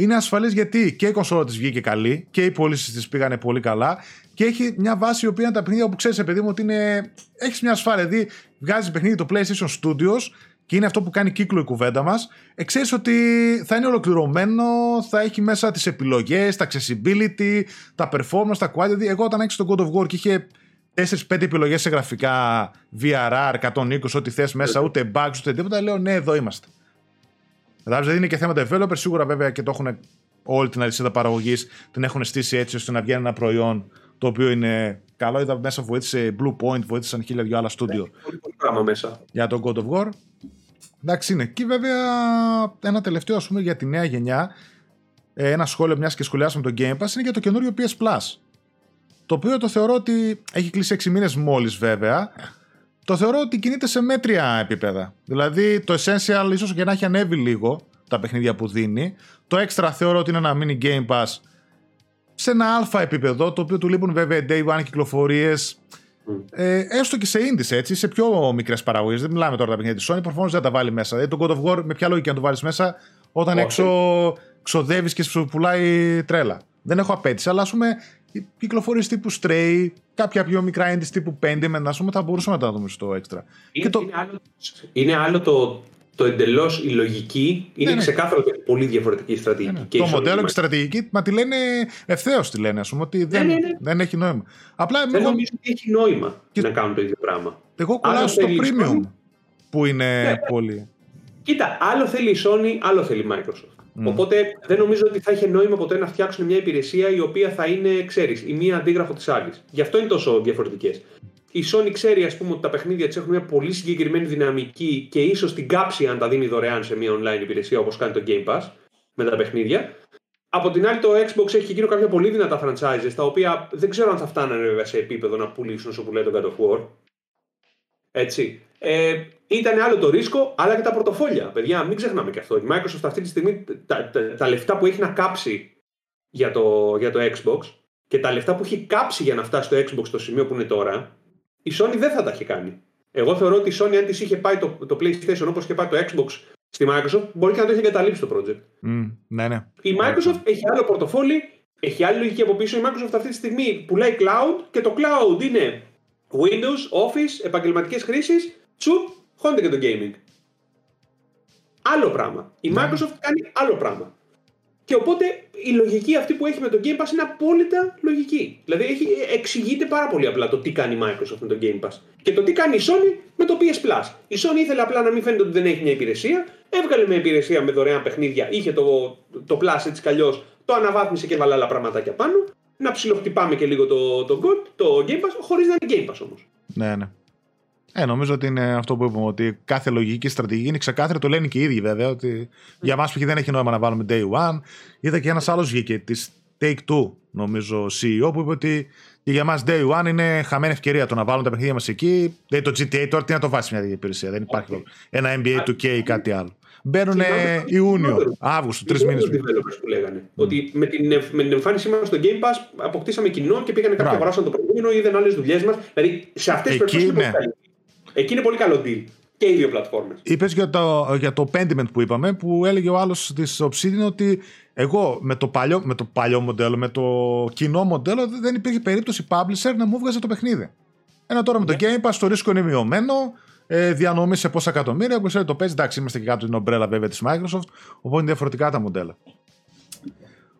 είναι ασφαλής γιατί και η κονσόλα της βγήκε καλή και οι πωλήσεις της πήγανε πολύ καλά και έχει μια βάση η οποία είναι τα παιχνίδια που ξέρεις, παιδί μου, ότι είναι... έχεις μια ασφάλεια. Δηλαδή, βγάζει παιχνίδι το PlayStation Studios και είναι αυτό που κάνει κύκλο η κουβέντα μας. Ε, ξέρεις ότι θα είναι ολοκληρωμένο, θα έχει μέσα τις επιλογές, τα accessibility, τα performance, τα quality. Δηλαδή, εγώ όταν έξω τον God of War και είχε τέσσερις πέντε επιλογές σε γραφικά, βι αρ αρ, εκατόν είκοσι, ό,τι θες μέσα, ούτε bugs, ούτε τίποτα. Λέω ναι, εδώ είμαστε. Δηλαδή είναι και θέμα developer, σίγουρα βέβαια και το έχουν όλη την αλυσίδα παραγωγής, την έχουν στήσει έτσι ώστε να βγαίνει ένα προϊόν το οποίο είναι καλό. Είδα μέσα βοήθησε Blue Point, βοήθησαν χίλια δυο άλλα στούντιο. Έχει πολύ πράγμα μέσα. Για τον God of War. Εντάξει είναι. Και βέβαια ένα τελευταίο ας πούμε για τη νέα γενιά, ένα σχόλιο μιας και σχολιάσαμε τον Game Pass, είναι για το καινούριο πι ες Plus. Το οποίο το θεωρώ ότι έχει κλείσει έξι μήνες μόλις βέβαια. Το θεωρώ ότι κινείται σε μέτρια επίπεδα. Δηλαδή το Essential ίσως και να έχει ανέβει λίγο τα παιχνίδια που δίνει. Το Extra θεωρώ ότι είναι ένα mini Game Pass σε ένα αλφα επίπεδο, το οποίο του λείπουν βέβαια day one κυκλοφορίες. Mm. Ε, έστω και σε indies έτσι, σε πιο μικρές παραγωγές. Δεν μιλάμε τώρα τα παιχνίδια της Sony, προφανώς δεν τα βάλει μέσα. Δηλαδή τον God of War με ποια λογική να το βάλεις μέσα όταν okay. έξω ξοδεύεις και σου πουλάει τρέλα. Δεν έχω απέτηση, αλλά ας πούμε κυκλοφορίες τύπου Stray, κάποια πιο μικρά έντις τύπου Pentiment, ας πούμε, θα μπορούσαμε να τα δούμε στο έξτρα. Είναι, το... είναι άλλο, είναι άλλο το, το εντελώς η λογική, είναι ναι, ξεκάθαρο ότι είναι πολύ διαφορετική η στρατηγική. Ναι, και το μοντέλο και η στρατηγική, μα τη λένε ευθέως τη λένε, ας πούμε, ότι δεν, ναι, ναι, ναι. δεν έχει νόημα. Απλά, δεν εγώ... νομίζω ότι έχει νόημα και... να κάνουν το ίδιο πράγμα. Εγώ κολλάω στο premium που είναι ναι, πολύ... Κοίτα, άλλο θέλει η Sony, άλλο θέλει η Microsoft. Mm. Οπότε δεν νομίζω ότι θα είχε νόημα ποτέ να φτιάξουν μια υπηρεσία η οποία θα είναι, ξέρεις, η μία αντίγραφο της άλλης. Γι' αυτό είναι τόσο διαφορετικές. Η Sony ξέρει, ας πούμε, ότι τα παιχνίδια της έχουν μια πολύ συγκεκριμένη δυναμική και ίσως την κάψει αν τα δίνει δωρεάν σε μια online υπηρεσία όπως κάνει το Game Pass με τα παιχνίδια. Από την άλλη, το Xbox έχει και εκείνο κάποια πολύ δυνατά franchises τα οποία δεν ξέρω αν θα φτάνανε βέβαια σε επίπεδο να πουλήσουν όσο που λέει το God of War. Έτσι. Ε, Ήταν άλλο το ρίσκο, αλλά και τα πορτοφόλια. Παιδιά, μην ξεχνάμε και αυτό. Η Microsoft αυτή τη στιγμή τα, τα, τα λεφτά που έχει να κάψει για το, για το Xbox και τα λεφτά που έχει κάψει για να φτάσει στο Xbox στο σημείο που είναι τώρα, η Sony δεν θα τα έχει κάνει. Εγώ θεωρώ ότι η Sony, αν της είχε πάει το, το PlayStation όπως είχε πάει το Xbox στη Microsoft, μπορεί και να το έχει εγκαταλείψει το project. Mm, ναι, ναι. Η Microsoft ναι. έχει άλλο πορτοφόλι, έχει άλλη λογική από πίσω. Η Microsoft αυτή τη στιγμή πουλάει cloud και το cloud είναι Windows, Office, επαγγελματικές χρήσεις, τσουπ. Χώνεται και το gaming. Άλλο πράγμα. Η yeah. Microsoft κάνει άλλο πράγμα. Και οπότε η λογική αυτή που έχει με το Game Pass είναι απόλυτα λογική. Δηλαδή έχει, εξηγείται πάρα πολύ απλά το τι κάνει η Microsoft με το Game Pass. Και το τι κάνει η Sony με το πι ες Plus. Η Sony ήθελε απλά να μην φαίνεται ότι δεν έχει μια υπηρεσία. Έβγαλε μια υπηρεσία με δωρεάν παιχνίδια. Είχε το, το Plus έτσι κι αλλιώς. Το αναβάθμισε και βάλε άλλα πραγματάκια πάνω. Να ψιλοχτυπάμε και λίγο το, το, God, το Game Pass, χωρίς να είναι Game Pass όμως. Ναι, ναι. Ε, νομίζω ότι είναι αυτό που είπαμε, ότι κάθε λογική στρατηγική είναι ξεκάθαρη, το λένε και οι ίδιοι βέβαια, ότι mm. για μας που δεν έχει νόημα να βάλουμε day one. Είδα και ένας άλλος βγήκε της Take-Two, νομίζω, σι ι ο, που είπε ότι και για μας day one είναι χαμένη ευκαιρία το να βάλουμε τα παιχνίδια μας εκεί. Δηλαδή το τζι τι έι τώρα τι να το βάσει μια υπηρεσία, δεν υπάρχει okay. ένα εν μπι έι two κέι ή κάτι άλλο. Μπαίνουν Ιούνιο, Αύγουστο, τρεις μήνες. Είναι όλοι οι developers που λέγανε. Mm. Ότι με την, με την εμφάνισή μας στο Game Pass αποκτήσαμε κοινό και πήγανε κάποιοι αγοράσαν το προηγούμενο, είδαν άλλες δουλειές μας. Δηλαδή σε αυτές τις περιπτώσεις. Εκεί είναι πολύ καλό deal και οι δύο πλατφόρμες. Είπες για το, για το Pentiment που είπαμε, που έλεγε ο άλλος της Obsidian ότι εγώ με το παλιό, με το παλιό μοντέλο, με το κοινό μοντέλο δεν υπήρχε περίπτωση publisher να μου έβγαζε το παιχνίδι. Ένα τώρα yeah. με το Game Pass το ρίσκο είναι μειωμένο, ε, διανομή σε πόσα εκατομμύρια, που το παίζει. Εντάξει, είμαστε και κάτω την ομπρέλα βέβαια της Microsoft, οπότε είναι διαφορετικά τα μοντέλα.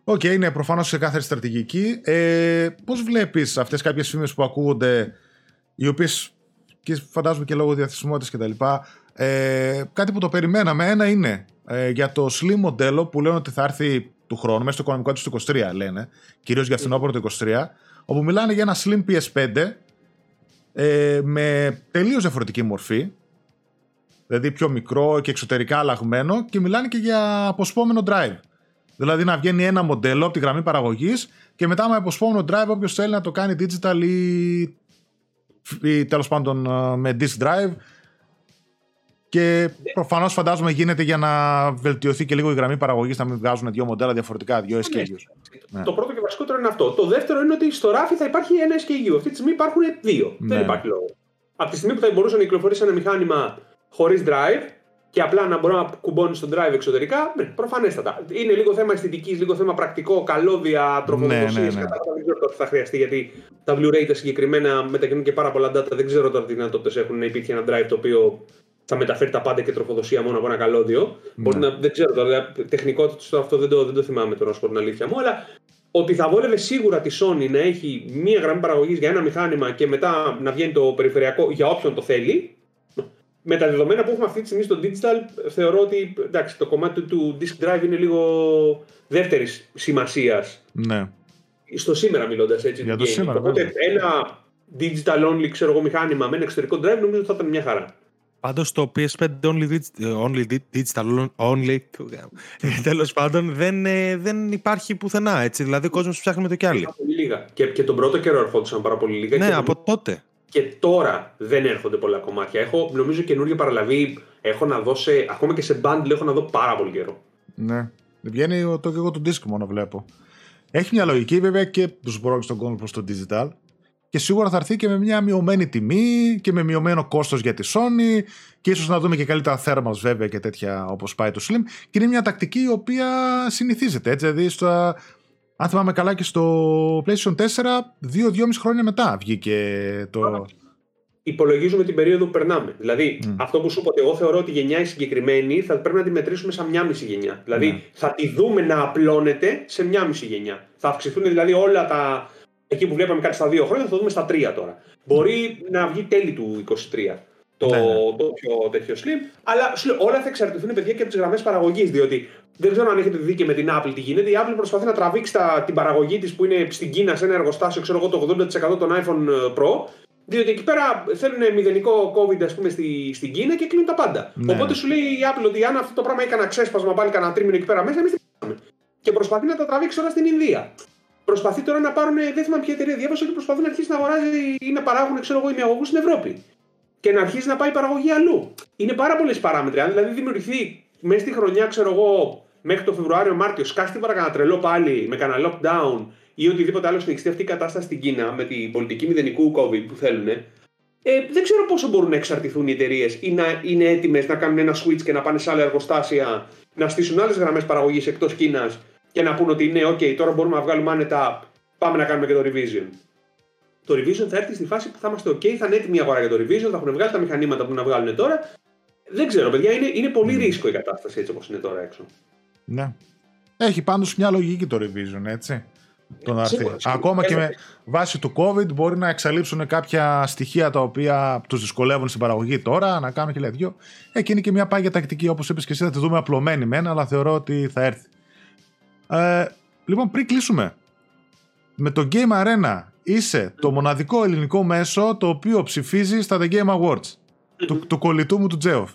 Οκ, okay, είναι προφανώς ξεκάθαρη στρατηγική. Ε, πώς βλέπεις αυτές κάποιες φήμες που ακούγονται, οι οποίες. Και φαντάζομαι και λόγω διαθεσιμότητας και τα λοιπά, ε, κάτι που το περιμέναμε. Ένα είναι ε, για το slim μοντέλο που λένε ότι θα έρθει του χρόνου, μέσα στο οικονομικό του είκοσι τρία λένε, κυρίως για φθινόπωρο του είκοσι τρία, όπου μιλάνε για ένα slim πι ες φάιβ ε, με τελείως διαφορετική μορφή, δηλαδή πιο μικρό και εξωτερικά αλλαγμένο, και μιλάνε και για αποσπόμενο drive. Δηλαδή να βγαίνει ένα μοντέλο από τη γραμμή παραγωγής και μετά με αποσπόμενο drive όποιος θέλει να το κάνει digital ή ή τέλος πάντων με disk drive, και προφανώς φαντάζομαι γίνεται για να βελτιωθεί και λίγο η γραμμή παραγωγής, να μην βγάζουν δύο μοντέλα διαφορετικά, δύο ες κέι γιου. Ναι. Το πρώτο και βασικότερο είναι αυτό. Το δεύτερο είναι ότι στο ράφι θα υπάρχει ένα ες κέι γιου. Αυτή τη στιγμή υπάρχουν δύο. Ναι. Δεν υπάρχει λόγο. Από τη στιγμή που θα μπορούσε να κυκλοφορήσει ένα μηχάνημα χωρίς drive, και απλά να μπορώ να κουμπώνει τον drive εξωτερικά, ναι, προφανέστατα. Είναι λίγο θέμα αισθητικής, λίγο θέμα πρακτικό, καλώδια, τροφοδοσίες, ναι, ναι, ναι. Κατάλαβα, δεν ξέρω τι θα χρειαστεί, γιατί τα Blu-ray τα συγκεκριμένα μετακινούν και πάρα πολλά data, δεν ξέρω τώρα τι δυνατότητες έχουν να υπήρχε ένα drive το οποίο θα μεταφέρει τα πάντα και τροφοδοσία μόνο από ένα καλώδιο. Ναι. Να, δεν ξέρω τώρα, τεχνικότητα αυτό δεν το, δεν το θυμάμαι τώρα, να πω την αλήθεια μου, αλλά ότι θα βόλευε σίγουρα τη Sony να έχει μία γραμμή παραγωγής για ένα μηχάνημα και μετά να βγαίνει το περιφερειακό για όποιον το θέλει. Με τα δεδομένα που έχουμε αυτή τη στιγμή στο digital, θεωρώ ότι εντάξει, το κομμάτι του disk drive είναι λίγο δεύτερης σημασίας. Ναι. Στο σήμερα μιλώντας έτσι. Για το σήμερα. Οπότε ένα digital only ξέρω εγώ, μηχάνημα με ένα εξωτερικό drive νομίζω θα ήταν μια χαρά. Πάντως το πι ες φάιβ only, only digital only τέλος πάντων δεν, δεν υπάρχει πουθενά έτσι. Δηλαδή ο κόσμος ψάχνει με το κι άλλοι. Και, και τον πρώτο καιρό ερχόντουσαν πάρα πολύ λίγα. Ναι, και από το... τότε. Και τώρα δεν έρχονται πολλά κομμάτια. Έχω νομίζω καινούργια παραλαβή. Έχω να δω σε, ακόμα και σε bundle έχω να δω πάρα πολύ καιρό. Ναι. Δεν βγαίνει το και εγώ το disc μόνο βλέπω. Έχει μια λογική βέβαια και τους πρόκειες στον κόσμο προς το digital. Και σίγουρα θα έρθει και με μια μειωμένη τιμή και με μειωμένο κόστος για τη Sony. Και ίσως να δούμε και καλύτερα thermals βέβαια και τέτοια όπως πάει το Slim. Και είναι μια τακτική η οποία συνηθίζεται. Έτσι, δηλαδή στα... αν θυμάμαι καλά και στο PlayStation τέσσερα, δύο με δυόμιση χρόνια μετά βγήκε το... Υπολογίζουμε την περίοδο που περνάμε. Δηλαδή, mm. αυτό που σου είπατε, εγώ θεωρώ ότι η γενιά η συγκεκριμένη θα πρέπει να τη μετρήσουμε σαν μια μισή γενιά. Δηλαδή, mm. θα τη δούμε να απλώνεται σε μια μισή γενιά. Θα αυξηθούν δηλαδή όλα τα... Εκεί που βλέπαμε κάτι στα δύο χρόνια, θα το δούμε στα τρία τώρα. Mm. Μπορεί να βγει τέλη του είκοσι τρία το, ναι, ναι. το πιο τέτοιο Slim. Αλλά όλα θα εξαρτηθούν παιδιά και από τις γραμμές παραγωγής, διότι δεν ξέρω αν έχετε δει και με την Apple τι γίνεται. Η Apple προσπαθεί να τραβήξει τα, την παραγωγή της που είναι στην Κίνα σε ένα εργοστάσιο, ξέρω εγώ, το ογδόντα τοις εκατό των iPhone Pro, διότι εκεί πέρα θέλουν μηδενικό COVID, ας πούμε, στη, στην Κίνα και κλείνουν τα πάντα. Ναι. Οπότε σου λέει η Apple ότι αν αυτό το πράγμα έκανα ξέσπασμα πάλι κανένα τρίμηνο εκεί πέρα μέσα, εμείς την κάναμε. Και προσπαθεί να τα τραβήξει όλα στην Ινδία. Προσπαθεί τώρα να πάρουν, δεν θυμάμαι ποια εταιρεία διάβασα, ότι προσπαθεί να αρχίσει να αγοράζει ή να παράγουν, ξέρω εγώ, ημιαγωγούς στην Ευρώπη. Και να αρχίσει να πάει η παραγωγή αλλού. Είναι πάρα πολλές παράμετροι. Αν δηλαδή δημιουργηθεί μέσα στη χρονιά, ξέρω εγώ, μέχρι το Φεβρουάριο-Μάρτιο, σκάσει τίποτα κανένα τρελό πάλι με κανένα lockdown ή οτιδήποτε άλλο συνεχιστεί αυτή η κατάσταση στην Κίνα με την πολιτική μηδενικού COVID που θέλουν, ε, δεν ξέρω πόσο μπορούν να εξαρτηθούν οι εταιρείες ή να είναι έτοιμες να κάνουν ένα switch και να πάνε σε άλλα εργοστάσια, να στήσουν άλλες γραμμές παραγωγής εκτός Κίνας και να πούν ότι ναι, OK, τώρα μπορούμε να βγάλουμε άνετα, πάμε να κάνουμε και το revision. Το revision θα έρθει στη φάση που θα είμαστε OK, θα είναι έτοιμη η αγορά για το revision, θα έχουν βγάλει τα μηχανήματα που να βγάλουν τώρα. Δεν ξέρω, παιδιά, είναι, είναι πολύ ρίσκο η κατάσταση έτσι όπως είναι τώρα έξω. Ναι. Έχει πάντως μια λογική το revision, έτσι. Το να έρθει. Ακόμα και με βάση του COVID μπορεί να εξαλείψουν κάποια στοιχεία τα οποία τους δυσκολεύουν στην παραγωγή τώρα, να κάνουν και δυο. Εκείνη και μια πάγια τακτική, όπως είπες και εσύ, θα τη δούμε απλωμένη μένα, αλλά θεωρώ ότι θα έρθει. Ε, λοιπόν, πριν κλείσουμε, με το Game Arena είσαι το μοναδικό ελληνικό μέσο το οποίο ψηφίζει στα The Game Awards του, του κολλητού μου του Τζέοφ.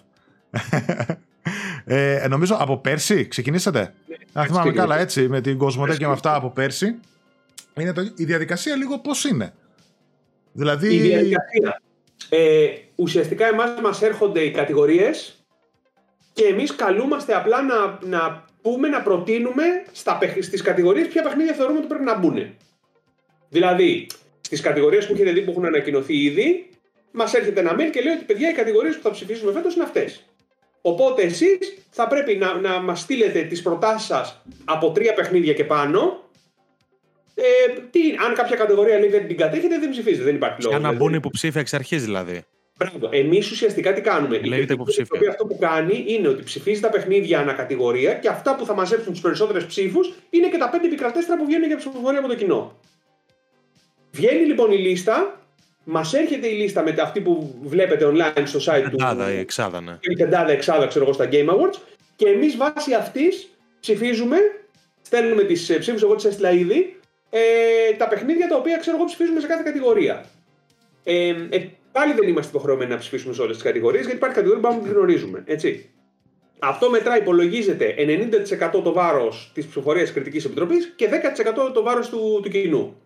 ε, νομίζω από πέρσι ξεκινήσατε. Αν θυμάμαι καλά, έτσι, με την Κοσμοτέ και με αυτά από πέρσι. Είναι το, η διαδικασία λίγο πώς είναι. Δηλαδή... Η διαδικασία. Ε, ουσιαστικά εμάς μας έρχονται οι κατηγορίες και εμείς καλούμαστε απλά να, να πούμε, να προτείνουμε στα, στις κατηγορίες ποια παιχνίδια θεωρούμε ότι πρέπει να μπουν. Δηλαδή, στις κατηγορίες που έχετε δει που έχουν ανακοινωθεί ήδη, μας έρχεται ένα mail και λέει ότι παιδιά, οι κατηγορίες που θα ψηφίσουμε φέτος είναι αυτές. Οπότε εσείς θα πρέπει να, να μας στείλετε τις προτάσεις σας από τρία παιχνίδια και πάνω. Ε, τι, αν κάποια κατηγορία λέει, δεν την κατέχετε, δεν ψηφίζετε, δεν υπάρχει λόγος. Για να δηλαδή. Μπουν υποψήφια εξ αρχής δηλαδή. Μπράβο. Εμείς ουσιαστικά τι κάνουμε. Λέγεται υποψήφια. Το αυτό που κάνει είναι ότι ψηφίζει τα παιχνίδια ανακατηγορία και αυτά που θα μαζέψουν τις περισσότερες ψήφους είναι και τα πέντε πικρατέστερα που βγαίνουν για ψηφοφορία από το κοινό. Βγαίνει λοιπόν η λίστα. Μας έρχεται η λίστα με αυτή που βλέπετε online στο site του. Η εξάδα, ναι. Η τεντάδα, εξάδα, ξέρω εγώ, στα Game Awards. Και εμείς βάσει αυτής ψηφίζουμε, στέλνουμε τις ψήφους, εγώ τις έστειλα ήδη, ε, τα παιχνίδια τα οποία ξέρω εγώ ψηφίζουμε σε κάθε κατηγορία. Ε, ε, πάλι δεν είμαστε υποχρεωμένοι να ψηφίσουμε σε όλες τις κατηγορίες, γιατί υπάρχει κατηγορία που δεν γνωρίζουμε. Έτσι. Αυτό μετρά, υπολογίζεται ενενήντα τοις εκατό το βάρος της ψηφοφορίας της Κριτικής Επιτροπής και δέκα τοις εκατό το βάρος του, του κοινού.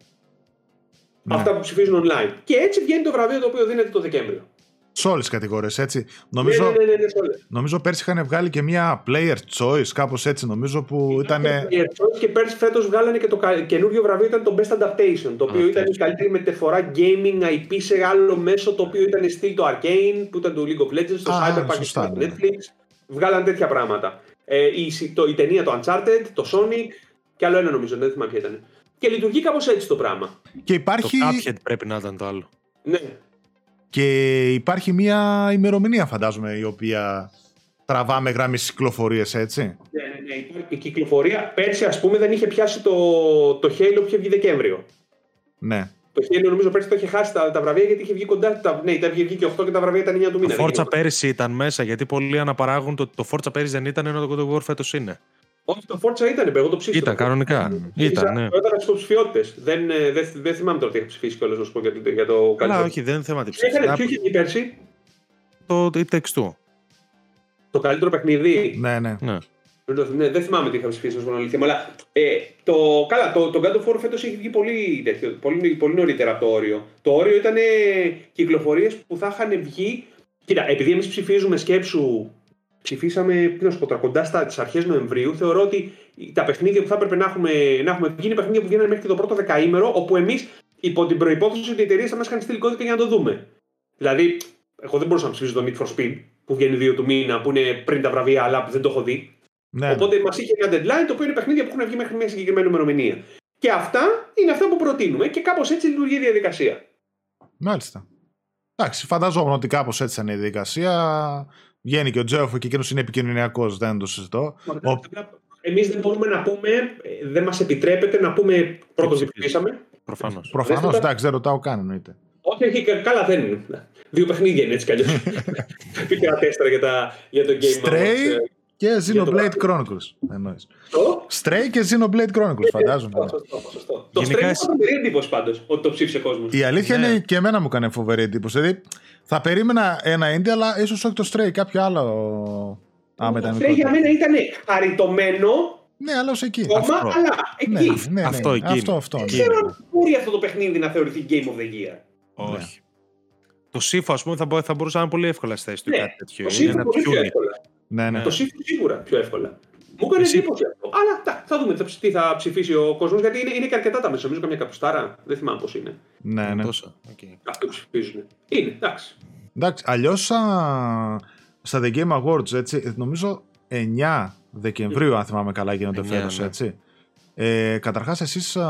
Ναι. Αυτά που ψηφίζουν online. Και έτσι βγαίνει το βραβείο το οποίο δίνεται το Δεκέμβριο. Σε όλες τις κατηγορίες, έτσι. Νομίζω, ναι, ναι, ναι, ναι, νομίζω πέρσι είχαν βγάλει και μια player choice, κάπως έτσι νομίζω που ήταν. Player choice και πέρσι φέτος βγάλανε και το καινούριο βραβείο ήταν το Best Adaptation. Το οποίο okay. ήταν η καλύτερη μεταφορά gaming άι πι σε άλλο μέσο το οποίο ήταν στυλ το Arcane, που ήταν του League of Legends, το Cyberpunk, το Netflix. βγάλαν τέτοια πράγματα. Ε, η, το, η ταινία το Uncharted, το Sonic και άλλο ένα νομίζω, δεν θυμάμαι ποια ήταν. Και λειτουργεί κάπως έτσι το πράγμα. Και υπάρχει... Το Cuphead πρέπει να ήταν το άλλο. Ναι. Και υπάρχει μια ημερομηνία, φαντάζομαι, η οποία τραβά με γράμμες κυκλοφορίες, έτσι. Ναι, ναι, ναι. Η κυκλοφορία πέρσι, ας πούμε, δεν είχε πιάσει το, το Halo που είχε βγει Δεκέμβριο. Ναι. Το Halo νομίζω πέρσι το είχε χάσει τα, τα βραβεία γιατί είχε βγει κοντά. Τα, ναι, τα βγήκε οκτώ και τα βραβεία ήταν εννιά του μήνα. Το Forza πέρσι ήταν μέσα, γιατί πολλοί αναπαράγουν το, το Forza πέρσι δεν ήταν, ενώ το God of War φέτος είναι. Όχι, το Forza ήταν, εγώ το ψήφισα. Ήταν, κανονικά. Ήταν, ναι. Ήταν υποψηφιότητες. Δεν, δεν, δεν θυμάμαι τώρα τι είχα ψηφίσει κιόλας να σου πω για το, για το Καλά, καλύτερο. Όχι, δεν θέμα τι ψήφισα. Ποιο είχε βγει πέρσι? Το It Takes Two. Το καλύτερο παιχνίδι. Ναι, ναι. ναι. ναι δεν θυμάμαι τι είχα ψηφίσει, να σου πω την αλήθεια. Αλλά ε, το, καλά, το, το God of War φέτος έχει βγει πολύ, πολύ, πολύ νωρίτερα από το όριο. Το όριο ήταν ε, κυκλοφορίες που θα είχαν βγει. Κοίτα, επειδή εμείς ψηφίζουμε σκέψου. Ψηφίσαμε πω, κοντά στις αρχές Νοεμβρίου. Θεωρώ ότι τα παιχνίδια που θα έπρεπε να έχουμε, να έχουμε βγει είναι παιχνίδια που βγαίνανε μέχρι και το πρώτο δεκαήμερο, όπου εμείς υπό την προϋπόθεση ότι οι εταιρείες θα μας είχαν στείλει κώδικα για να το δούμε. Δηλαδή, εγώ δεν μπορούσα να ψηφίσω το Need for Speed που βγαίνει δύο του μήνα, που είναι πριν τα βραβεία, αλλά που δεν το έχω δει. Ναι. Οπότε μας είχε ένα deadline, το οποίο είναι παιχνίδια που έχουν βγει μέχρι μια συγκεκριμένη ημερομηνία. Και αυτά είναι αυτά που προτείνουμε και κάπως έτσι λειτουργεί η διαδικασία. Μάλιστα. Εντάξει, φανταζόμουν ότι κάπως έτσι είναι η διαδικασία. Βγαίνει και ο Τζέφο και εκείνος είναι επικοινωνιακός, δεν το συζητώ. Ο... Εμείς δεν μπορούμε να πούμε, δεν μας επιτρέπεται να πούμε πρώτος διψηφίσαμε. Προφανώς. Προφανώς, εντάξει, δεν ρωτάω καν εννοείται. Όχι, καλά δεν είναι. Δύο παιχνίδια είναι έτσι κι αλλιώς. Πήρα τέσσερα για, τα, για το Game Awards. Stray και Xenoblade Chronicles. Stray και Xenoblade Chronicles, φαντάζομαι. Το Stray μου έκανε φοβερή εντύπωση πάντως, ότι το ψήφισε κόσμος. Η αλήθεια είναι και εμένα μου έκανε φοβερή εντύπωση. Δηλαδή, θα περίμενα ένα indie, αλλά ίσως όχι το Stray, κάποιο άλλο. Α, το Stray για μένα ήταν χαριτωμένο. Ναι, αλλά ως εκεί. Κόμμα, αυτό. Αλλά εκεί. Ναι, ναι, ναι, αυτό, ναι. αυτό, αυτό. Δεν ξέρω αν μπορεί αυτό το παιχνίδι να θεωρηθεί Game of the Year. Όχι. Ναι. Το Σύφο, ας πούμε, θα, θα μπορούσε να είναι πολύ εύκολα στη θέση του. Ναι, κάτι τέτοιο. Το Σύφο είναι πολύ πιο εύκολα. Ναι, ναι. Το Σύφο σίγουρα πιο εύκολα. Μου έκανε εντύπωση αυτό. Αλλά τα, θα δούμε τι θα ψηφίσει ο κόσμος, γιατί είναι, είναι και αρκετά τα μέσα. Νομίζω καμιά καπουστάρα. Δεν θυμάμαι πώς είναι. Ναι, ναι. Τόσο. Okay. Αυτό που ψηφίζουν. Είναι, εντάξει. Εντάξει. Αλλιώς στα The Game Awards, έτσι, νομίζω εννιά Δεκεμβρίου, αν θυμάμαι καλά, γίνονται φέτος. Ναι. Ε, καταρχάς, εσείς, α,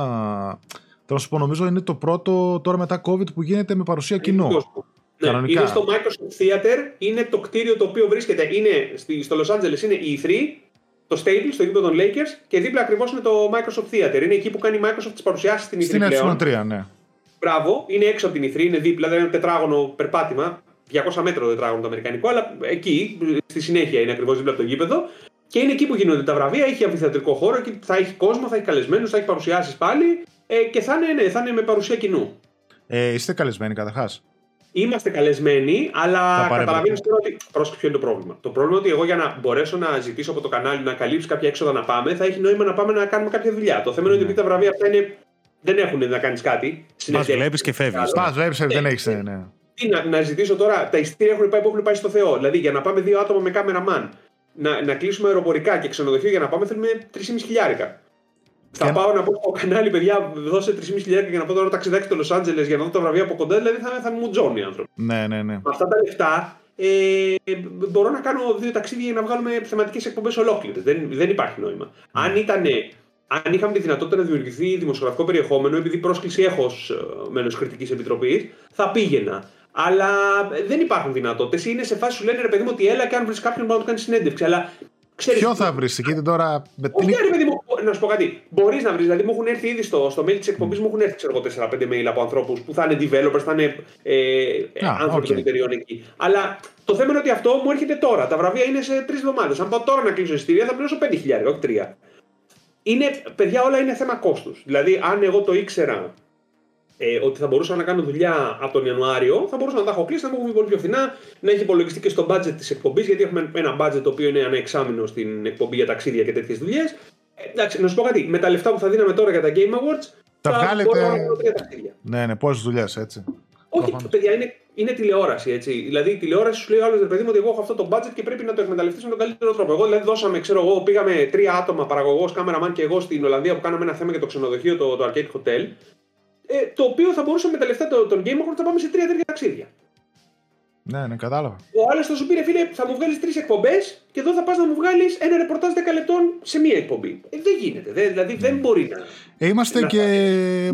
θα σου πω, νομίζω είναι το πρώτο τώρα μετά COVID που γίνεται με παρουσία είναι κοινού. Κόσμο. Ναι, είναι στο Microsoft Theater, είναι το κτίριο το οποίο βρίσκεται. Είναι στο Los Angeles, είναι η ι θρι. Το Staples, το γήπεδο των Lakers και δίπλα ακριβώς είναι το Microsoft Theater. Είναι εκεί που κάνει η Microsoft τις παρουσιάσεις στην ι θρι. Στην ι θρι, ναι. Μπράβο, είναι έξω από την ι θρι, είναι δίπλα, δεν είναι τετράγωνο περπάτημα. διακόσια μέτρα το τετράγωνο το αμερικανικό, αλλά εκεί στη συνέχεια είναι ακριβώς δίπλα από το γήπεδο. Και είναι εκεί που γίνονται τα βραβεία, έχει αμφιθεατρικό χώρο, εκεί θα έχει κόσμο, θα έχει καλεσμένους, θα έχει παρουσιάσεις πάλι ε, και θα είναι, ναι, θα είναι με παρουσία κοινού. Ε, είστε καλεσμένοι καταρχάς? Είμαστε καλεσμένοι, αλλά καταλαβαίνεις τώρα ότι. Πρόσεξε, ποιο είναι το πρόβλημα. Το πρόβλημα είναι ότι εγώ για να μπορέσω να ζητήσω από το κανάλι να καλύψω κάποια έξοδα να πάμε, θα έχει νόημα να πάμε να κάνουμε κάποια δουλειά. Το θέμα είναι ότι επειδή τα βραβεία αυτά είναι... δεν έχουν να κάνεις κάτι. Πας βλέπεις και φεύγεις. Πας βλέπεις, δεν έχεις. Ναι, ναι. Να, να ζητήσω τώρα, τα εισιτήρια έχουν πάει που έχουν πάει στο Θεό. Δηλαδή για να πάμε δύο άτομα με κάμεραμαν, να, να κλείσουμε αεροπορικά και ξενοδοχείο για να πάμε θέλουμε τρεις και μισό χιλιάρικα. Θα ένα... πάω να πω στο κανάλι, παιδιά, δώσε τρεις και μισό χιλιάδες για να πω τώρα ταξιδάκι στο Λος Άντζελες για να δω τα βραβεία από κοντά. Δηλαδή θα, θα μου τζώνει οι άνθρωποι. Ναι, ναι, ναι. Με αυτά τα λεφτά ε, μπορώ να κάνω δύο ταξίδια για να βγάλουμε θεματικές εκπομπές ολόκληρες. Δεν, δεν υπάρχει νόημα. Mm. Αν, ήταν, αν είχαμε τη δυνατότητα να δημιουργηθεί δημοσιογραφικό περιεχόμενο, επειδή πρόσκληση έχω ως μέλος κριτικής επιτροπής, θα πήγαινα. Αλλά δεν υπάρχουν δυνατότητες. Είναι σε φάση σου λένε ρε παιδί μου ότι έλα και αν βρεις κάποιον μπορεί να του κάνει συνέντευξη. Αλλά ξέρεις, ποιο θα βρεις εκεί τώρα. Με την... Όχι, ρε παιδί μου, να σου πω κάτι. Μπορείς να βρεις. Δηλαδή, μου έχουν έρθει ήδη στο, στο mail της εκπομπής μου έχουν έρθει ξέρω, τέσσερα πέντε mail από ανθρώπους που θα είναι developers, θα είναι ε, ah, άνθρωποι okay. των εταιριών εκεί. Αλλά το θέμα είναι ότι αυτό μου έρχεται τώρα. Τα βραβεία είναι σε τρεις εβδομάδες. Αν πάω τώρα να κλείσω εισιτήρια, θα πληρώσω πέντε χιλιάδες, όχι τρία. Είναι, παιδιά, όλα είναι θέμα κόστους. Δηλαδή, αν εγώ το ήξερα ε, ότι θα μπορούσα να κάνω δουλειά από τον Ιανουάριο, θα μπορούσα να τα έχω κλείσει, να μου βγει πολύ πιο φθηνά, να έχει υπολογιστεί και στο budget της εκπομπής, γιατί έχουμε ένα budget το οποίο είναι ανεξάμηνο στην εκπομπή για ταξίδια και τέτοιες δουλειές. Ε, εντάξει, να σου πω κάτι, με τα λεφτά που θα δίναμε τώρα για τα Game Awards, τα θα βγάλετε... μπορώ να κάνω τρία ταξίδια. Ναι, ναι, πόσες δουλειές, έτσι. Όχι, παιδιά, είναι, είναι τηλεόραση. Έτσι. Δηλαδή, η τηλεόραση σου λέει ο άλλος, παιδί μου, ότι εγώ έχω αυτό το budget και πρέπει να το εκμεταλλευτείς με τον καλύτερο τρόπο. Εγώ, δηλαδή, δώσαμε, ξέρω εγώ, πήγαμε τρία άτομα, παραγωγός, κάμεραμαν και εγώ στην Ολλανδία που κάναμε ένα θέμα για το ξενοδοχείο, το, το Arcade Hotel. Ε, το οποίο θα μπορούσαμε με τα λεφτά των Game Awards να πάμε σε τρία τέτοια ταξίδια. Ναι, ναι, κατάλαβα. Ο άλλος θα σου πει, φίλε, θα μου βγάλεις τρεις εκπομπές και εδώ θα πας να μου βγάλεις ένα ρεπορτάζ δέκα λεπτών σε μία εκπομπή. Ε, δεν γίνεται. Δε, δηλαδή δεν ναι. μπορεί να. Ε, είμαστε να και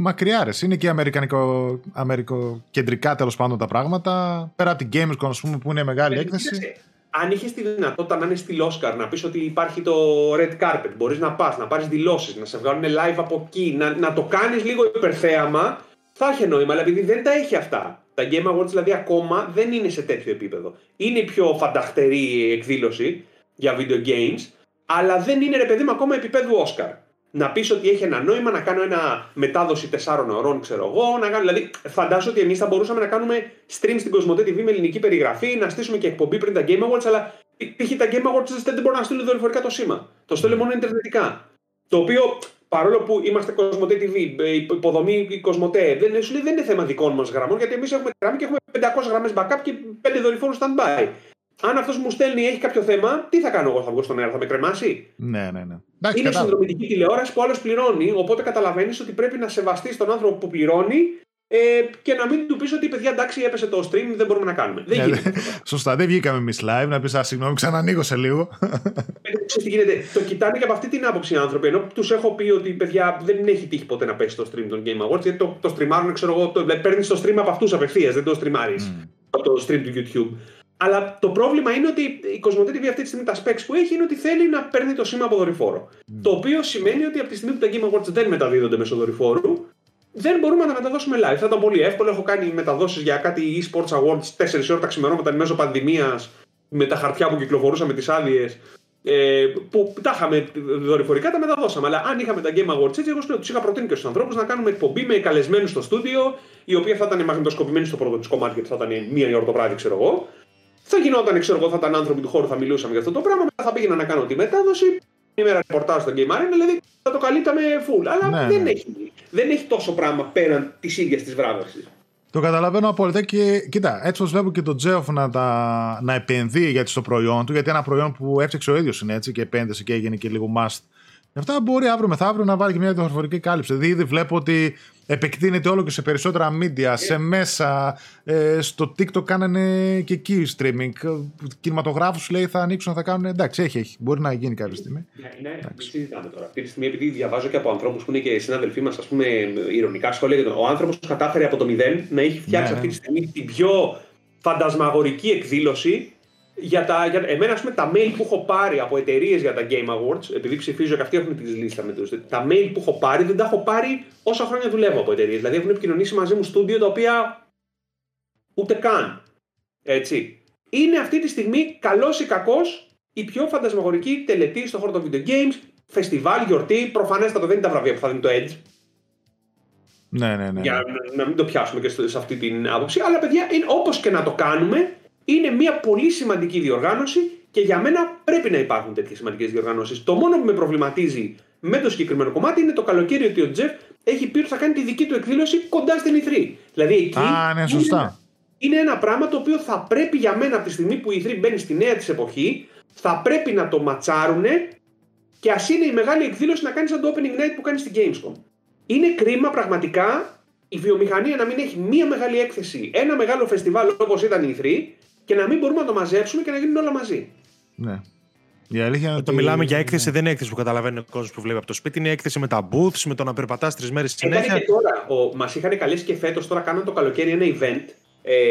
μακριάρες. Είναι και αμερικανικό, αμερικοκεντρικά τέλος πάντων τα πράγματα. Πέρα από την Gamescom, ας πούμε, που είναι μεγάλη ε, έκθεση. Κοίταξε. Αν είχες τη δυνατότητα να είναι στη Oscar, να πεις ότι υπάρχει το Red Carpet, μπορείς να πας, να πάρεις δηλώσεις, να σε βγάλουν live από εκεί, να, να το κάνεις λίγο υπερθέαμα, θα έχει νόημα. Αλλά επειδή δεν τα έχει αυτά. Τα Game Awards δηλαδή ακόμα δεν είναι σε τέτοιο επίπεδο. Είναι η πιο φανταχτερή εκδήλωση για video games, αλλά δεν είναι, ρε παιδί μου, ακόμα επίπεδου Oscar. Να πεις ότι έχει ένα νόημα, να κάνω ένα μετάδοση τεσσάρων ωρών, ξέρω εγώ. Να κάνω, δηλαδή, φαντάζομαι ότι εμείς θα μπορούσαμε να κάνουμε stream στην Κοσμοτέ τι βι με ελληνική περιγραφή, να στήσουμε και εκπομπή πριν τα Game Awards, αλλά π.χ. τα Game Awards δεν μπορούν να στείλουν δορυφορικά το σήμα. Το στέλνουν μόνο ιντερνετικά. Το οποίο, παρόλο που είμαστε Κοσμοτέ τι βι, υποδομή Κοσμοτέ, δεν, δεν είναι θέμα δικών μας γραμμών, γιατί εμείς έχουμε γραμμή και έχουμε πεντακόσιες γραμμές backup και πέντε δορυφόρους stand-by. Αν αυτός μου στέλνει έχει κάποιο θέμα, τι θα κάνω εγώ, θα βγω στον αέρα, θα με κρεμάσει. Ναι, ναι, ναι. Εντάξει, είναι συνδρομητική τηλεόραση που άλλος πληρώνει, οπότε καταλαβαίνεις ότι πρέπει να σεβαστείς τον άνθρωπο που πληρώνει ε, και να μην του πεις ότι, παιδιά, εντάξει, έπεσε το stream, δεν μπορούμε να κάνουμε. Δεν γίνεται. Σωστά, δεν βγήκαμε εμείς live, να πεις, α, συγγνώμη, ξανανοίγω σε λίγο. Το κοιτάνε και από αυτή την άποψη οι άνθρωποι, ενώ τους έχω πει ότι, παιδιά, δεν έχει τύχει ποτέ να πέσει το stream των Game Awards, γιατί το, το στριμάρουν, ξέρω εγώ, παίρνεις το stream από αυτούς απευθείας, δεν το στριμάρεις mm. από το stream του YouTube. Αλλά το πρόβλημα είναι ότι η Κοσμοτέ τι βι αυτή τη στιγμή τα specs που έχει είναι ότι θέλει να παίρνει το σήμα από δορυφόρο. Mm. Το οποίο σημαίνει ότι από τη στιγμή που τα Game Awards δεν μεταδίδονται μέσω δορυφόρου, δεν μπορούμε να τα μεταδώσουμε live. Θα ήταν πολύ εύκολο. Έχω κάνει μεταδόσεις για κάτι eSports Awards τέσσερις ώρες τα ξημερώματα εν μέσω πανδημίας, με τα χαρτιά που κυκλοφορούσαν, με τις άδειες. Ε, που τα είχαμε δορυφορικά, τα μεταδώσαμε. Αλλά αν είχαμε τα Game Awards έτσι, εγώ τους είχα προτείνει και στους ανθρώπους να κάνουμε εκπομπή με καλεσμένους στο στούντιο, οι οποίοι θα ήταν μαγνητοσκοπημένοι στο πρώτο τη κομμάτι, θα ήταν μία η ώρα το βράδυ, ξέρω εγώ. Θα γινόταν, ξέρω εγώ, θα ήταν άνθρωποι του χώρου, θα μιλούσαμε για αυτό το πράγμα. Μετά θα πήγαινα να κάνω τη μετάδοση. Σήμερα ρεπορτάζ στο Game Arena, δηλαδή θα το καλύπταμε full. Αλλά ναι, δεν, ναι. Έχει, δεν έχει τόσο πράγμα πέραν τη ίδια τη βράβευση. Το καταλαβαίνω απόλυτα και κοίτα, έτσι όπως βλέπω και τον Τζέοφ να, τα, να επενδύει γιατί στο προϊόν του, γιατί ένα προϊόν που έφτιαξε ο ίδιος είναι έτσι και επένδυσε και έγινε και λίγο must. Γι' αυτά μπορεί αύριο μεθαύριο να βάλει και μια δορυφορική κάλυψη. Δηλαδή βλέπω ότι επεκτείνεται όλο και σε περισσότερα media, yeah. σε μέσα, ε, στο TikTok κάνανε και εκεί streaming. Κινηματογράφους λέει θα ανοίξουν, θα κάνουν. Εντάξει, έχει, έχει. Μπορεί να γίνει κάποια στιγμή. Ναι, ναι, συζητάμε τώρα. Αυτή τη στιγμή, επειδή διαβάζω και από ανθρώπους που είναι και συνάδελφοί μας, ας πούμε, ηρωνικά σχόλια, ο άνθρωπος κατάφερε από το μηδέν να έχει φτιάξει yeah. αυτή τη στιγμή την πιο φαντασμαγορική εκδήλωση. Για τα, για, εμένα, ας πούμε, τα mail που έχω πάρει από εταιρείες για τα Game Awards, επειδή ψηφίζω και αυτοί έχουν τη λίστα με τους, τα mail που έχω πάρει δεν τα έχω πάρει όσα χρόνια δουλεύω από εταιρείες. Δηλαδή έχουν επικοινωνήσει μαζί μου στούντιο τα οποία ούτε καν. Έτσι. Είναι αυτή τη στιγμή, καλός ή κακός, η πιο φαντασμαγορική τελετή στον χώρο των video games, φεστιβάλ, γιορτή. Προφανέστατα δεν είναι τα βραβεία που θα δίνει το Edge. Ναι, ναι, ναι. Για να, να μην το πιάσουμε και σε αυτή την άποψη. Αλλά, παιδιά, είναι, όπως και να το κάνουμε. Είναι μια πολύ σημαντική διοργάνωση και για μένα πρέπει να υπάρχουν τέτοιες σημαντικές διοργανώσεις. Το μόνο που με προβληματίζει με το συγκεκριμένο κομμάτι είναι το καλοκαίρι ότι ο Τζεφ έχει πει ότι θα κάνει τη δική του εκδήλωση κοντά στην ι θρι. Δηλαδή εκεί Α, ναι, σωστά. Είναι, είναι ένα πράγμα το οποίο θα πρέπει για μένα από τη στιγμή που η ι θρι μπαίνει στη νέα της εποχή, θα πρέπει να το ματσάρουνε και ας είναι η μεγάλη εκδήλωση να κάνει σαν το Opening Night που κάνει στην Gamescom. Είναι κρίμα πραγματικά η βιομηχανία να μην έχει μια μεγάλη έκθεση, ένα μεγάλο φεστιβάλ όπως ήταν η ι θρι. Και να μην μπορούμε να το μαζέψουμε και να γίνουν όλα μαζί. Ναι. Η αλήθεια είναι ότι. Όταν μιλάμε για έκθεση, ναι. δεν είναι έκθεση που καταλαβαίνει ο κόσμος που βλέπει από το σπίτι, είναι έκθεση με τα booths, με το να περπατάς τρεις μέρες συνέχεια. Μας είχαν καλέσει και φέτος, τώρα κάναν το καλοκαίρι ένα event ε,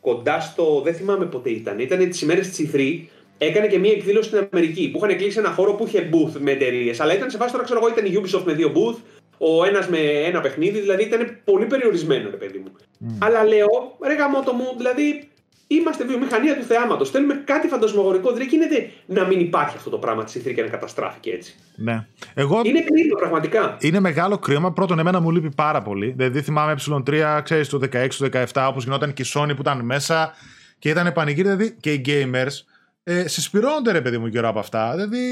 κοντά στο. Δεν θυμάμαι πότε ήταν. Ήταν τις ημέρες της ι θρι. Έκανε και μία εκδήλωση στην Αμερική που είχαν κλείσει ένα χώρο που είχε booth με εταιρείες. Αλλά ήταν σε φάση τώρα, ξέρω εγώ, ήταν η Ubisoft με δύο booth. Ο ένας με ένα παιχνίδι. Δηλαδή ήταν πολύ περιορισμένο, ρε παιδί μου. Mm. Αλλά λέω, ρε γαμότο μου, δηλαδή. Είμαστε βιομηχανία του θεάματος. Θέλουμε κάτι φαντασμαγορικό. Δεν γίνεται να μην υπάρχει αυτό το πράγμα της ι θρι και να καταστράφηκε έτσι. Ναι. Εγώ... Είναι κρίμα, πραγματικά. Είναι μεγάλο κρίμα. Πρώτον, εμένα μου λείπει πάρα πολύ. Δηλαδή, θυμάμαι ι θρι, ξέρεις, το δεκαέξι, το δεκαεπτά, όπως γινόταν και η Sony που ήταν μέσα και ήταν πανηγύρι. Δηλαδή, και οι gamers ε, συσπυρώνονται, ρε παιδί μου, καιρό από αυτά. Δηλαδή,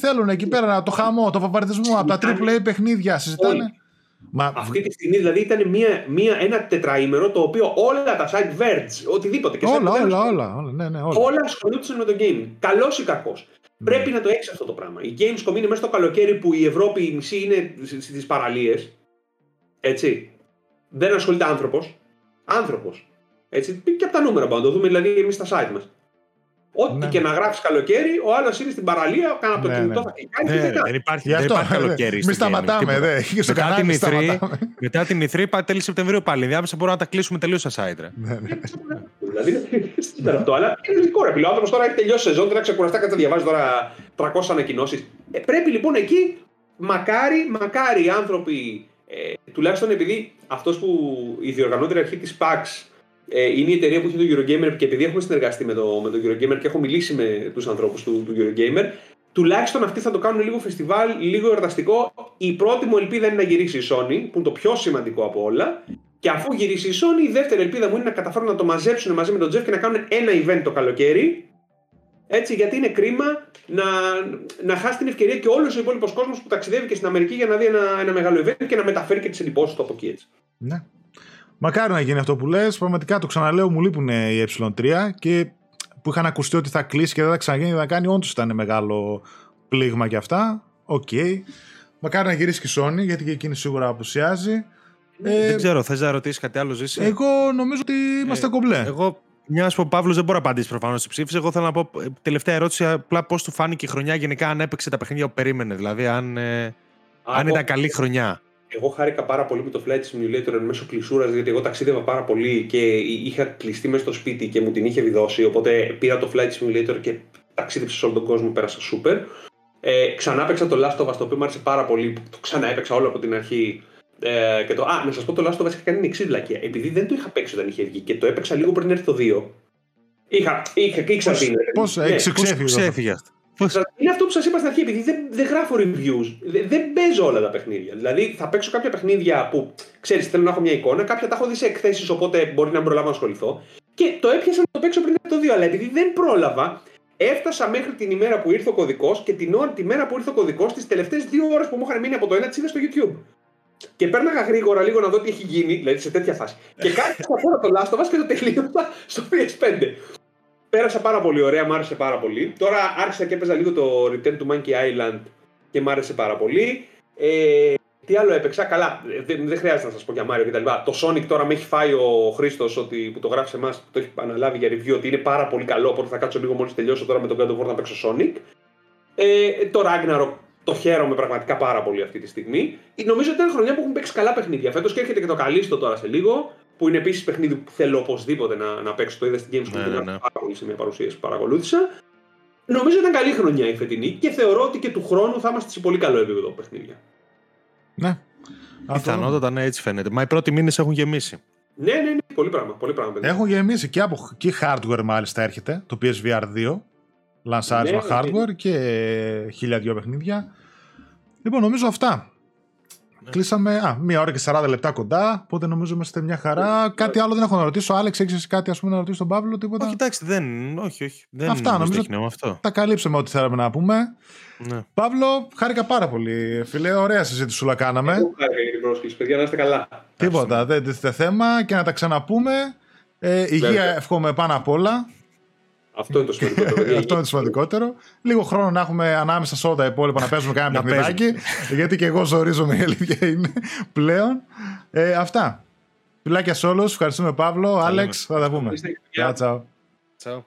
θέλουν εκεί πέρα το χαμό, το βαμβαρδισμό από τα τριπλ έι παιχνίδια. Συζητάνε. Όλοι. Μα... Αυτή τη στιγμή δηλαδή ήταν μια, μια, ένα τετραήμερο το οποίο όλα τα site Verge, οτιδήποτε και όλα, όλα, όλα, όλα, όλα, ναι, ναι, όλα. όλα ασχολούνταν με το gaming. Καλός ή κακός. Mm. Πρέπει να το έχεις αυτό το πράγμα. Η Gamescom είναι μέσα στο καλοκαίρι που η Ευρώπη η μισή είναι στις παραλίες. Έτσι. Δεν ασχολείται άνθρωπος. Άνθρωπος. Έτσι, και από τα νούμερα μπορούμε να το δούμε, δηλαδή εμείς στα site μας. Ό,τι ναι. και να γράψει καλοκαίρι, ο άλλος είναι στην παραλία, κάνει από το ναι, κινητό, ναι. θα κοιτάει ναι, και δεν υπάρχει, δεν υπάρχει καλοκαίρι. Μην σταματάμε, δε. Μετά, κανάλι, μη σταματάμε. Μετά, τη μηθρή, μετά τη μηθρή, πάει τέλη Σεπτεμβρίου πάλι. Διάμεσα μπορούμε να τα κλείσουμε τελείως στα site. Ναι, ναι. Δηλαδή, είναι αυτό, αλλά είναι λογικό ρε. Ο άνθρωπος τώρα έχει τελειώσει σεζόν, δεν ξεκουραστεί και θα διαβάζει τώρα τριακόσιες ανακοινώσεις. Ε, πρέπει λοιπόν εκεί, μακάρι, μακάρι οι άνθρωποι, ε, τουλάχιστον επειδή αυτός που η διοργανώτρια αρχή της παξ. Είναι η εταιρεία που έχει το Eurogamer και επειδή έχουμε συνεργαστεί με το, με το Eurogamer και έχω μιλήσει με τους ανθρώπους του, του Eurogamer, τουλάχιστον αυτοί θα το κάνουν λίγο φεστιβάλ, λίγο εορταστικό. Η πρώτη μου ελπίδα είναι να γυρίσει η Sony, που είναι το πιο σημαντικό από όλα. Και αφού γυρίσει η Sony, η δεύτερη ελπίδα μου είναι να καταφέρουν να το μαζέψουν μαζί με τον Jeff και να κάνουν ένα event το καλοκαίρι. Έτσι, γιατί είναι κρίμα να, να χάσει την ευκαιρία και όλος ο υπόλοιπος κόσμος που ταξιδεύει και στην Αμερική για να δει ένα, ένα μεγάλο event και να μεταφέρει και τις εντυπώσεις του από εκεί. Έτσι. Ναι. Μακάρι να γίνει αυτό που λες. Πραγματικά το ξαναλέω, μου λείπουν οι ε τρία και που είχαν ακουστεί ότι θα κλείσει και δεν θα ξαναγίνει, δεν θα κάνει. Όντως ήταν μεγάλο πλήγμα και αυτά. Οκ. Okay. Μακάρι να γυρίσει και η Sony, γιατί και εκείνη σίγουρα απουσιάζει. Ε, δεν ξέρω, θες να ρωτήσεις κάτι άλλο, Ζήση? Εγώ νομίζω ότι είμαστε ε, κομπλέ. Εγώ, μια που ο Παύλος δεν μπορεί να απαντήσει προφανώς στη ψήφιση, εγώ θέλω να πω τελευταία ερώτηση απλά πώς του φάνηκε η χρονιά γενικά, αν έπαιξε τα παιχνίδια που περίμενε. Δηλαδή, αν, ε, αν ήταν καλή χρονιά. Εγώ χάρηκα πάρα πολύ με το Flight Simulator εν μέσω κλεισούρας, διότι εγώ ταξίδευα πάρα πολύ και είχα κλειστεί μέσα στο σπίτι και μου την είχε βιδώσει. Οπότε πήρα το Flight Simulator και ταξίδεψα σε όλο τον κόσμο, πέρασα σούπερ. Ε, ξανά έπαιξα το Last of Us, το οποίο μου άρεσε πάρα πολύ. Το ξανά έπαιξα όλο από την αρχή. Ε, και το, α, να σας πω, το Last of Us είχα κάνει την εξής βλακεία. Επειδή δεν το είχα παίξει όταν είχε βγει και το έπαιξα λίγο πριν έρθει το δύο. Είχα, είχα και ήξερα τι είναι. Πώς εξεφύγει αυτό. Είναι αυτό που σας είπα στην αρχή, επειδή δεν, δεν γράφω reviews, δεν, δεν παίζω όλα τα παιχνίδια. Δηλαδή θα παίξω κάποια παιχνίδια που ξέρεις, θέλω να έχω μια εικόνα, κάποια τα έχω δει σε εκθέσεις, οπότε μπορεί να προλάβω να ασχοληθώ. Και το έπιασα να το παίξω πριν από το δύο, αλλά επειδή δεν πρόλαβα, έφτασα μέχρι την ημέρα που ήρθε ο κωδικός και την ώρα, τη μέρα που ήρθε ο κωδικός, τις τελευταίες δύο ώρες που μου είχαν μείνει από το ένα, τις είδα στο YouTube. Και πέρναγα γρήγορα λίγο να δω τι έχει γίνει, δηλαδή σε τέτοια φάση. Και κάθισα τώρα το Last of Us και το τελείωσα στο πι ες φάιβ. Πέρασα πάρα πολύ ωραία, μου άρεσε πάρα πολύ. Τώρα άρχισα και έπαιζα λίγο το Return to Monkey Island και μου άρεσε πάρα πολύ. Ε, τι άλλο έπαιξα, καλά, δεν, δεν χρειάζεται να σας πω για Mario κτλ. Το Sonic τώρα με έχει φάει ο Χρήστος ότι, που το γράφει σε εμάς, το έχει αναλάβει για review, ότι είναι πάρα πολύ καλό, οπότε θα κάτσω λίγο μόλις τελειώσω τώρα με τον God of War να παίξω Sonic. Ε, το Ragnarok το χαίρομαι πραγματικά πάρα πολύ αυτή τη στιγμή. Νομίζω ότι ήταν χρονιά που έχουν παίξει καλά παιχνίδια. Φέτος και έρχεται και το Καλίστο τώρα σε λίγο. Που είναι επίσης παιχνίδι που θέλω οπωσδήποτε να, να παίξω. Το είδα στην Gamescom, ναι, ναι, ναι. πάρα πολύ σε μια παρουσίαση που παρακολούθησα. Νομίζω ήταν καλή χρονιά η φετινή και θεωρώ ότι και του χρόνου θα είμαστε σε πολύ καλό επίπεδο παιχνίδια. Ναι. Πιθανότατα ναι, έτσι φαίνεται. Μα οι πρώτοι μήνες έχουν γεμίσει. Ναι, ναι, ναι. Πολύ πράγμα. Πολύ πράγμα παιδιά. Έχουν γεμίσει και από και hardware μάλιστα έρχεται. Το πι ες βι αρ δύο. Λανσάρισμα ναι, hardware ναι. και χίλια δυο παιχνίδια. Λοιπόν, νομίζω αυτά. Ναι. Κλείσαμε α, μία ώρα και σαράντα λεπτά κοντά, οπότε νομίζω είμαστε μια χαρά. Κάτι άλλο δεν έχω να ρωτήσω. Άλεξ, έχεις κάτι ας πούμε, να ρωτήσεις τον Παύλο, τίποτα? Όχι, εντάξει, δεν. Όχι, όχι. Δεν αυτά νομίζω. Αυτό. Τα καλύψαμε ό,τι θέλαμε να πούμε. Ναι. Παύλο, χάρηκα πάρα πολύ, φίλε. Ωραία συζήτηση όλα κάναμε. Εγώ χάρηκα για την πρόσκληση, παιδιά, να είστε καλά. Τίποτα, δεν τίθεται θέμα και να τα ξαναπούμε. Ε, υγεία βέβαια. Εύχομαι πάνω απ' όλα. Αυτό είναι το σημαντικότερο. Αυτό είναι το σημαντικότερο. Λίγο χρόνο να έχουμε ανάμεσα σε όλα τα υπόλοιπα να παίζουμε κανένα παιχνιδάκι. Γιατί και εγώ ζορίζομαι, η αλήθεια είναι πλέον. Ε, αυτά. Φιλάκια σε όλους. Ευχαριστούμε, Παύλο. Άλεξ, θα τα πούμε. Τσαου.